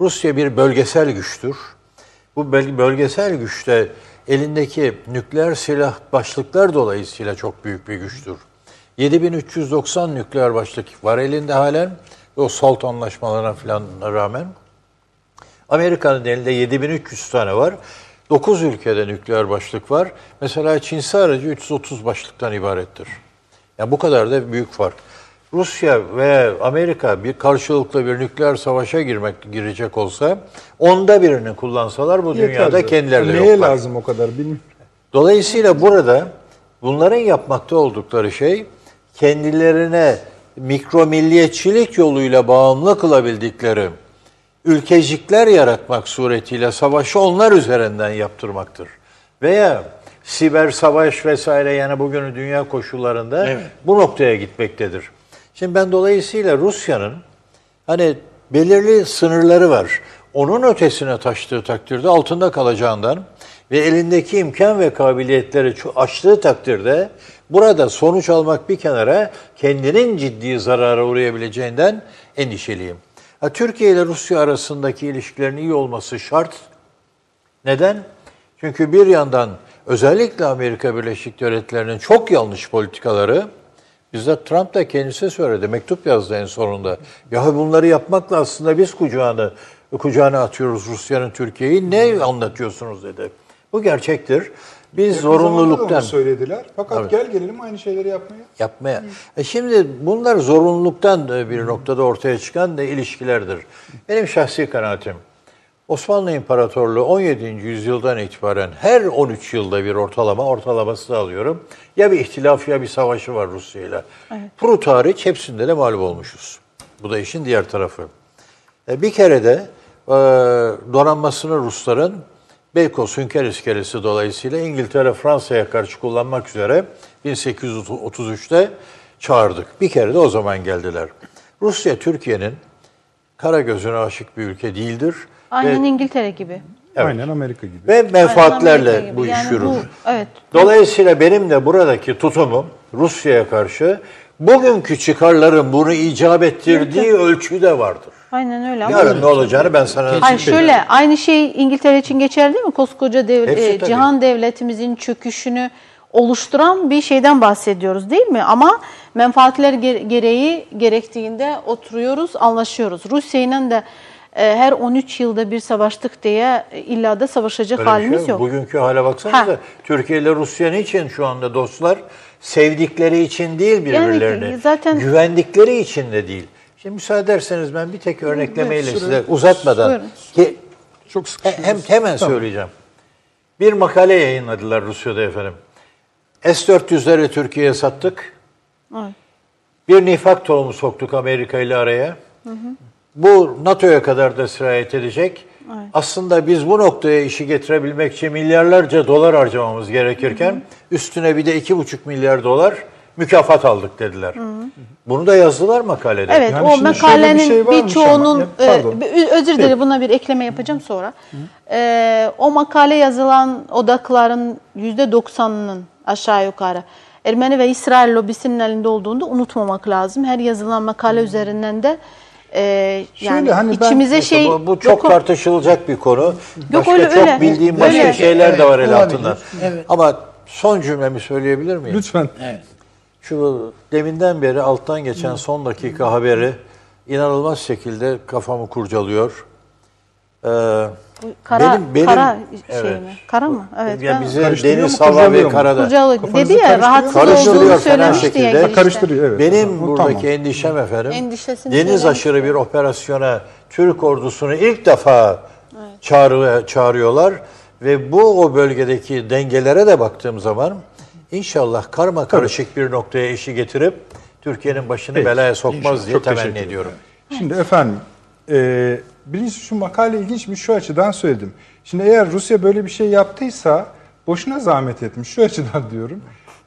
Rusya bir bölgesel güçtür. Bu bölgesel güçte elindeki nükleer silah başlıklar dolayısıyla çok büyük bir güçtür. yedi bin üç yüz doksan nükleer başlık var elinde halen. O SALT anlaşmalarına falan rağmen. Amerika'nın elinde yedi bin üç yüz tane var. dokuz ülkede nükleer başlık var. Mesela Çin sadece üç yüz otuz başlıktan ibarettir. Yani bu kadar da büyük fark. Rusya ve Amerika bir karşılıklı bir nükleer savaşa girmek girecek olsa onda birini kullansalar bu Yeterli. dünyada kendileri de yoklar. Neye lazım o kadar bilmiyorum. Dolayısıyla burada bunların yapmakta oldukları şey kendilerine mikro milliyetçilik yoluyla bağımlı kılabildikleri ülkecikler yaratmak suretiyle savaşı onlar üzerinden yaptırmaktır. Veya siber savaş vesaire yani bugünün dünya koşullarında evet. bu noktaya gitmektedir. Şimdi ben dolayısıyla Rusya'nın hani belirli sınırları var. Onun ötesine taştığı takdirde altında kalacağından ve elindeki imkan ve kabiliyetleri açtığı takdirde burada sonuç almak bir kenara kendinin ciddi zarara uğrayabileceğinden endişeliyim. Ha, Türkiye ile Rusya arasındaki ilişkilerin iyi olması şart. Neden? Çünkü bir yandan özellikle Amerika Birleşik Devletleri'nin çok yanlış politikaları, bizzat Trump da kendisi söyledi, mektup yazdı en sonunda. Ya bunları yapmakla aslında biz kucağını, kucağına atıyoruz Rusya'nın Türkiye'yi, ne anlatıyorsunuz dedi. Bu gerçektir. Biz yakın zorunluluktan söylediler. Fakat evet. gel gelelim aynı şeyleri yapmaya. Yapmaya. Hı. E şimdi bunlar zorunluluktan bir noktada ortaya çıkan da ilişkilerdir. Benim şahsi kanaatim, Osmanlı İmparatorluğu on yedinci yüzyıldan itibaren her on üç yılda bir ortalama, ortalaması da alıyorum, ya bir ihtilaf ya bir savaşı var Rusya ile. Evet. Prut hariç hepsinde de mağlup olmuşuz. Bu da işin diğer tarafı. E bir kere de e, donanmasını Rusların Beykoz Hünkar İskelesi dolayısıyla İngiltere, Fransa'ya karşı kullanmak üzere bin sekiz yüz otuz üçte çağırdık. Bir kere de o zaman geldiler. Rusya, Türkiye'nin kara gözüne aşık bir ülke değildir. Aynen ve, İngiltere gibi. Evet. Aynen Amerika gibi. Ve menfaatlerle bu iş yani yürür. Bu, evet. Dolayısıyla benim de buradaki tutumum Rusya'ya karşı bugünkü çıkarların bunu icap ettirdiği evet. ölçüde vardır. Aynen öyle. Yarın ne olacağını ben sana... Hayır şöyle, aynı şey İngiltere için geçerli değil mi? Koskoca dev, e, cihan devletimizin çöküşünü oluşturan bir şeyden bahsediyoruz değil mi? Ama menfaatler gereği gerektiğinde oturuyoruz, anlaşıyoruz. Rusya'yla da e, her on üç yılda bir savaştık diye illa da savaşacak öyle halimiz şey yok. Bugünkü hale baksanıza, ha. Türkiye ile Rusya niçin şu anda dostlar? Sevdikleri için değil birbirlerini, yani zaten... güvendikleri için de değil. Şimdi müsaade ederseniz ben bir tek örneklemeyle evet, size uzatmadan ki çok hem hemen tamam. söyleyeceğim. Bir makale yayınladılar Rusya'da efendim. S dört yüzleri Türkiye'ye sattık. Evet. Bir nifak tohumu soktuk Amerika ile araya. Hı hı. Bu NATO'ya kadar da sirayet edecek. Evet. Aslında biz bu noktaya işi getirebilmek için milyarlarca dolar harcamamız gerekirken hı hı. üstüne bir de iki buçuk milyar dolar mükafat aldık dediler. Hı hı. Bunu da yazdılar makalede. Evet, yani o makalenin şey birçoğunun, e, özür dilerim buna bir ekleme yapacağım sonra. E, o makale yazılan odakların yüzde doksanının aşağı yukarı Ermeni ve İsrail lobisinin elinde olduğunu da unutmamak lazım. Her yazılan makale hı. üzerinden de Ee, yani Şöyle, hani içimize ben, şey bu, bu çok yok, tartışılacak bir konu. Yok, başka öyle, çok öyle, bildiğim öyle, başka öyle, şeyler evet, de var el altında. Evet. Ama son cümlemi söyleyebilir miyim? Lütfen. Evet. Şu deminden beri alttan geçen son dakika haberi inanılmaz şekilde kafamı kurcalıyor. Ee, kara benim, benim, kara evet. şey mi? Kara mı? Evet. Yani bize deniz, hava ve karada. Kurcalı, dedi ya rahatsız olduğunu söylemişti ya. Girişte. Karıştırıyor evet. Benim tamam. buradaki tamam. endişem efendim. Endişesini deniz aşırı bir operasyona Türk ordusunu ilk defa evet. çağır, çağırıyorlar ve bu o bölgedeki dengelere de baktığım zaman inşallah karma karışık evet. bir noktaya işi getirip Türkiye'nin başını evet. belaya sokmaz inşallah. Diye temenni ediyorum. Şimdi efendim eee birincisi şu makale ilginçmiş şu açıdan söyledim. Şimdi eğer Rusya böyle bir şey yaptıysa boşuna zahmet etmiş şu açıdan diyorum.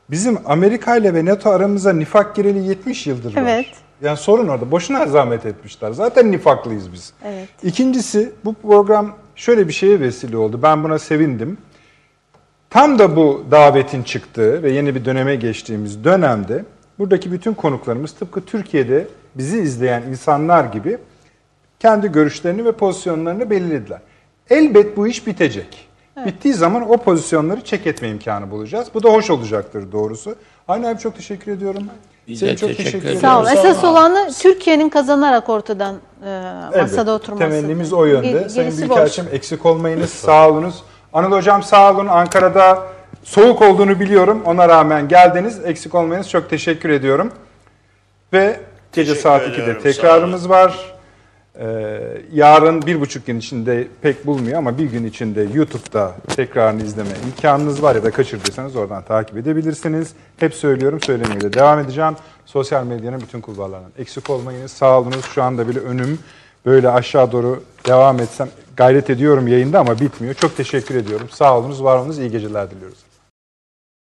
Bizim Amerika ile ve NATO aramıza nifak gireli yetmiş yıldır var. Evet. Yani sorun orada. Boşuna zahmet etmişler. Zaten nifaklıyız biz. Evet. İkincisi bu program şöyle bir şeye vesile oldu. Ben buna sevindim. Tam da bu davetin çıktığı ve yeni bir döneme geçtiğimiz dönemde buradaki bütün konuklarımız tıpkı Türkiye'de bizi izleyen insanlar gibi kendi görüşlerini ve pozisyonlarını belirlediler. Elbet bu iş bitecek. Evet. Bittiği zaman o pozisyonları çek etme imkanı bulacağız. Bu da hoş olacaktır doğrusu. Aynı abi çok teşekkür ediyorum. Biz Senin çok teşekkür, teşekkür ediyorum. Sağ ol. Esas olanı Türkiye'nin kazanarak ortadan e, masada evet, oturması. Temennimiz o yönde. Ger Sayın Büyükelçim eksik olmayınız. Sağ olunuz. Anıl Hocam sağ olun. Ankara'da soğuk olduğunu biliyorum. Ona rağmen geldiniz. Eksik olmayınız. Çok teşekkür ediyorum. Ve teşekkür gece saat ediyorum. ikide tekrarımız var. Ee, yarın bir buçuk gün içinde pek bulmuyor ama bir gün içinde YouTube'da tekrarını izleme imkanınız var ya da kaçırdıysanız oradan takip edebilirsiniz. Hep söylüyorum, söylemeye de devam edeceğim. Sosyal medyanın bütün kulvarlarından eksik olmayınız, sağ olunuz. Şu anda bile önüm böyle aşağı doğru devam etsem gayret ediyorum yayında ama bitmiyor. Çok teşekkür ediyorum. Sağ olunuz, var olunuz, iyi geceler diliyoruz.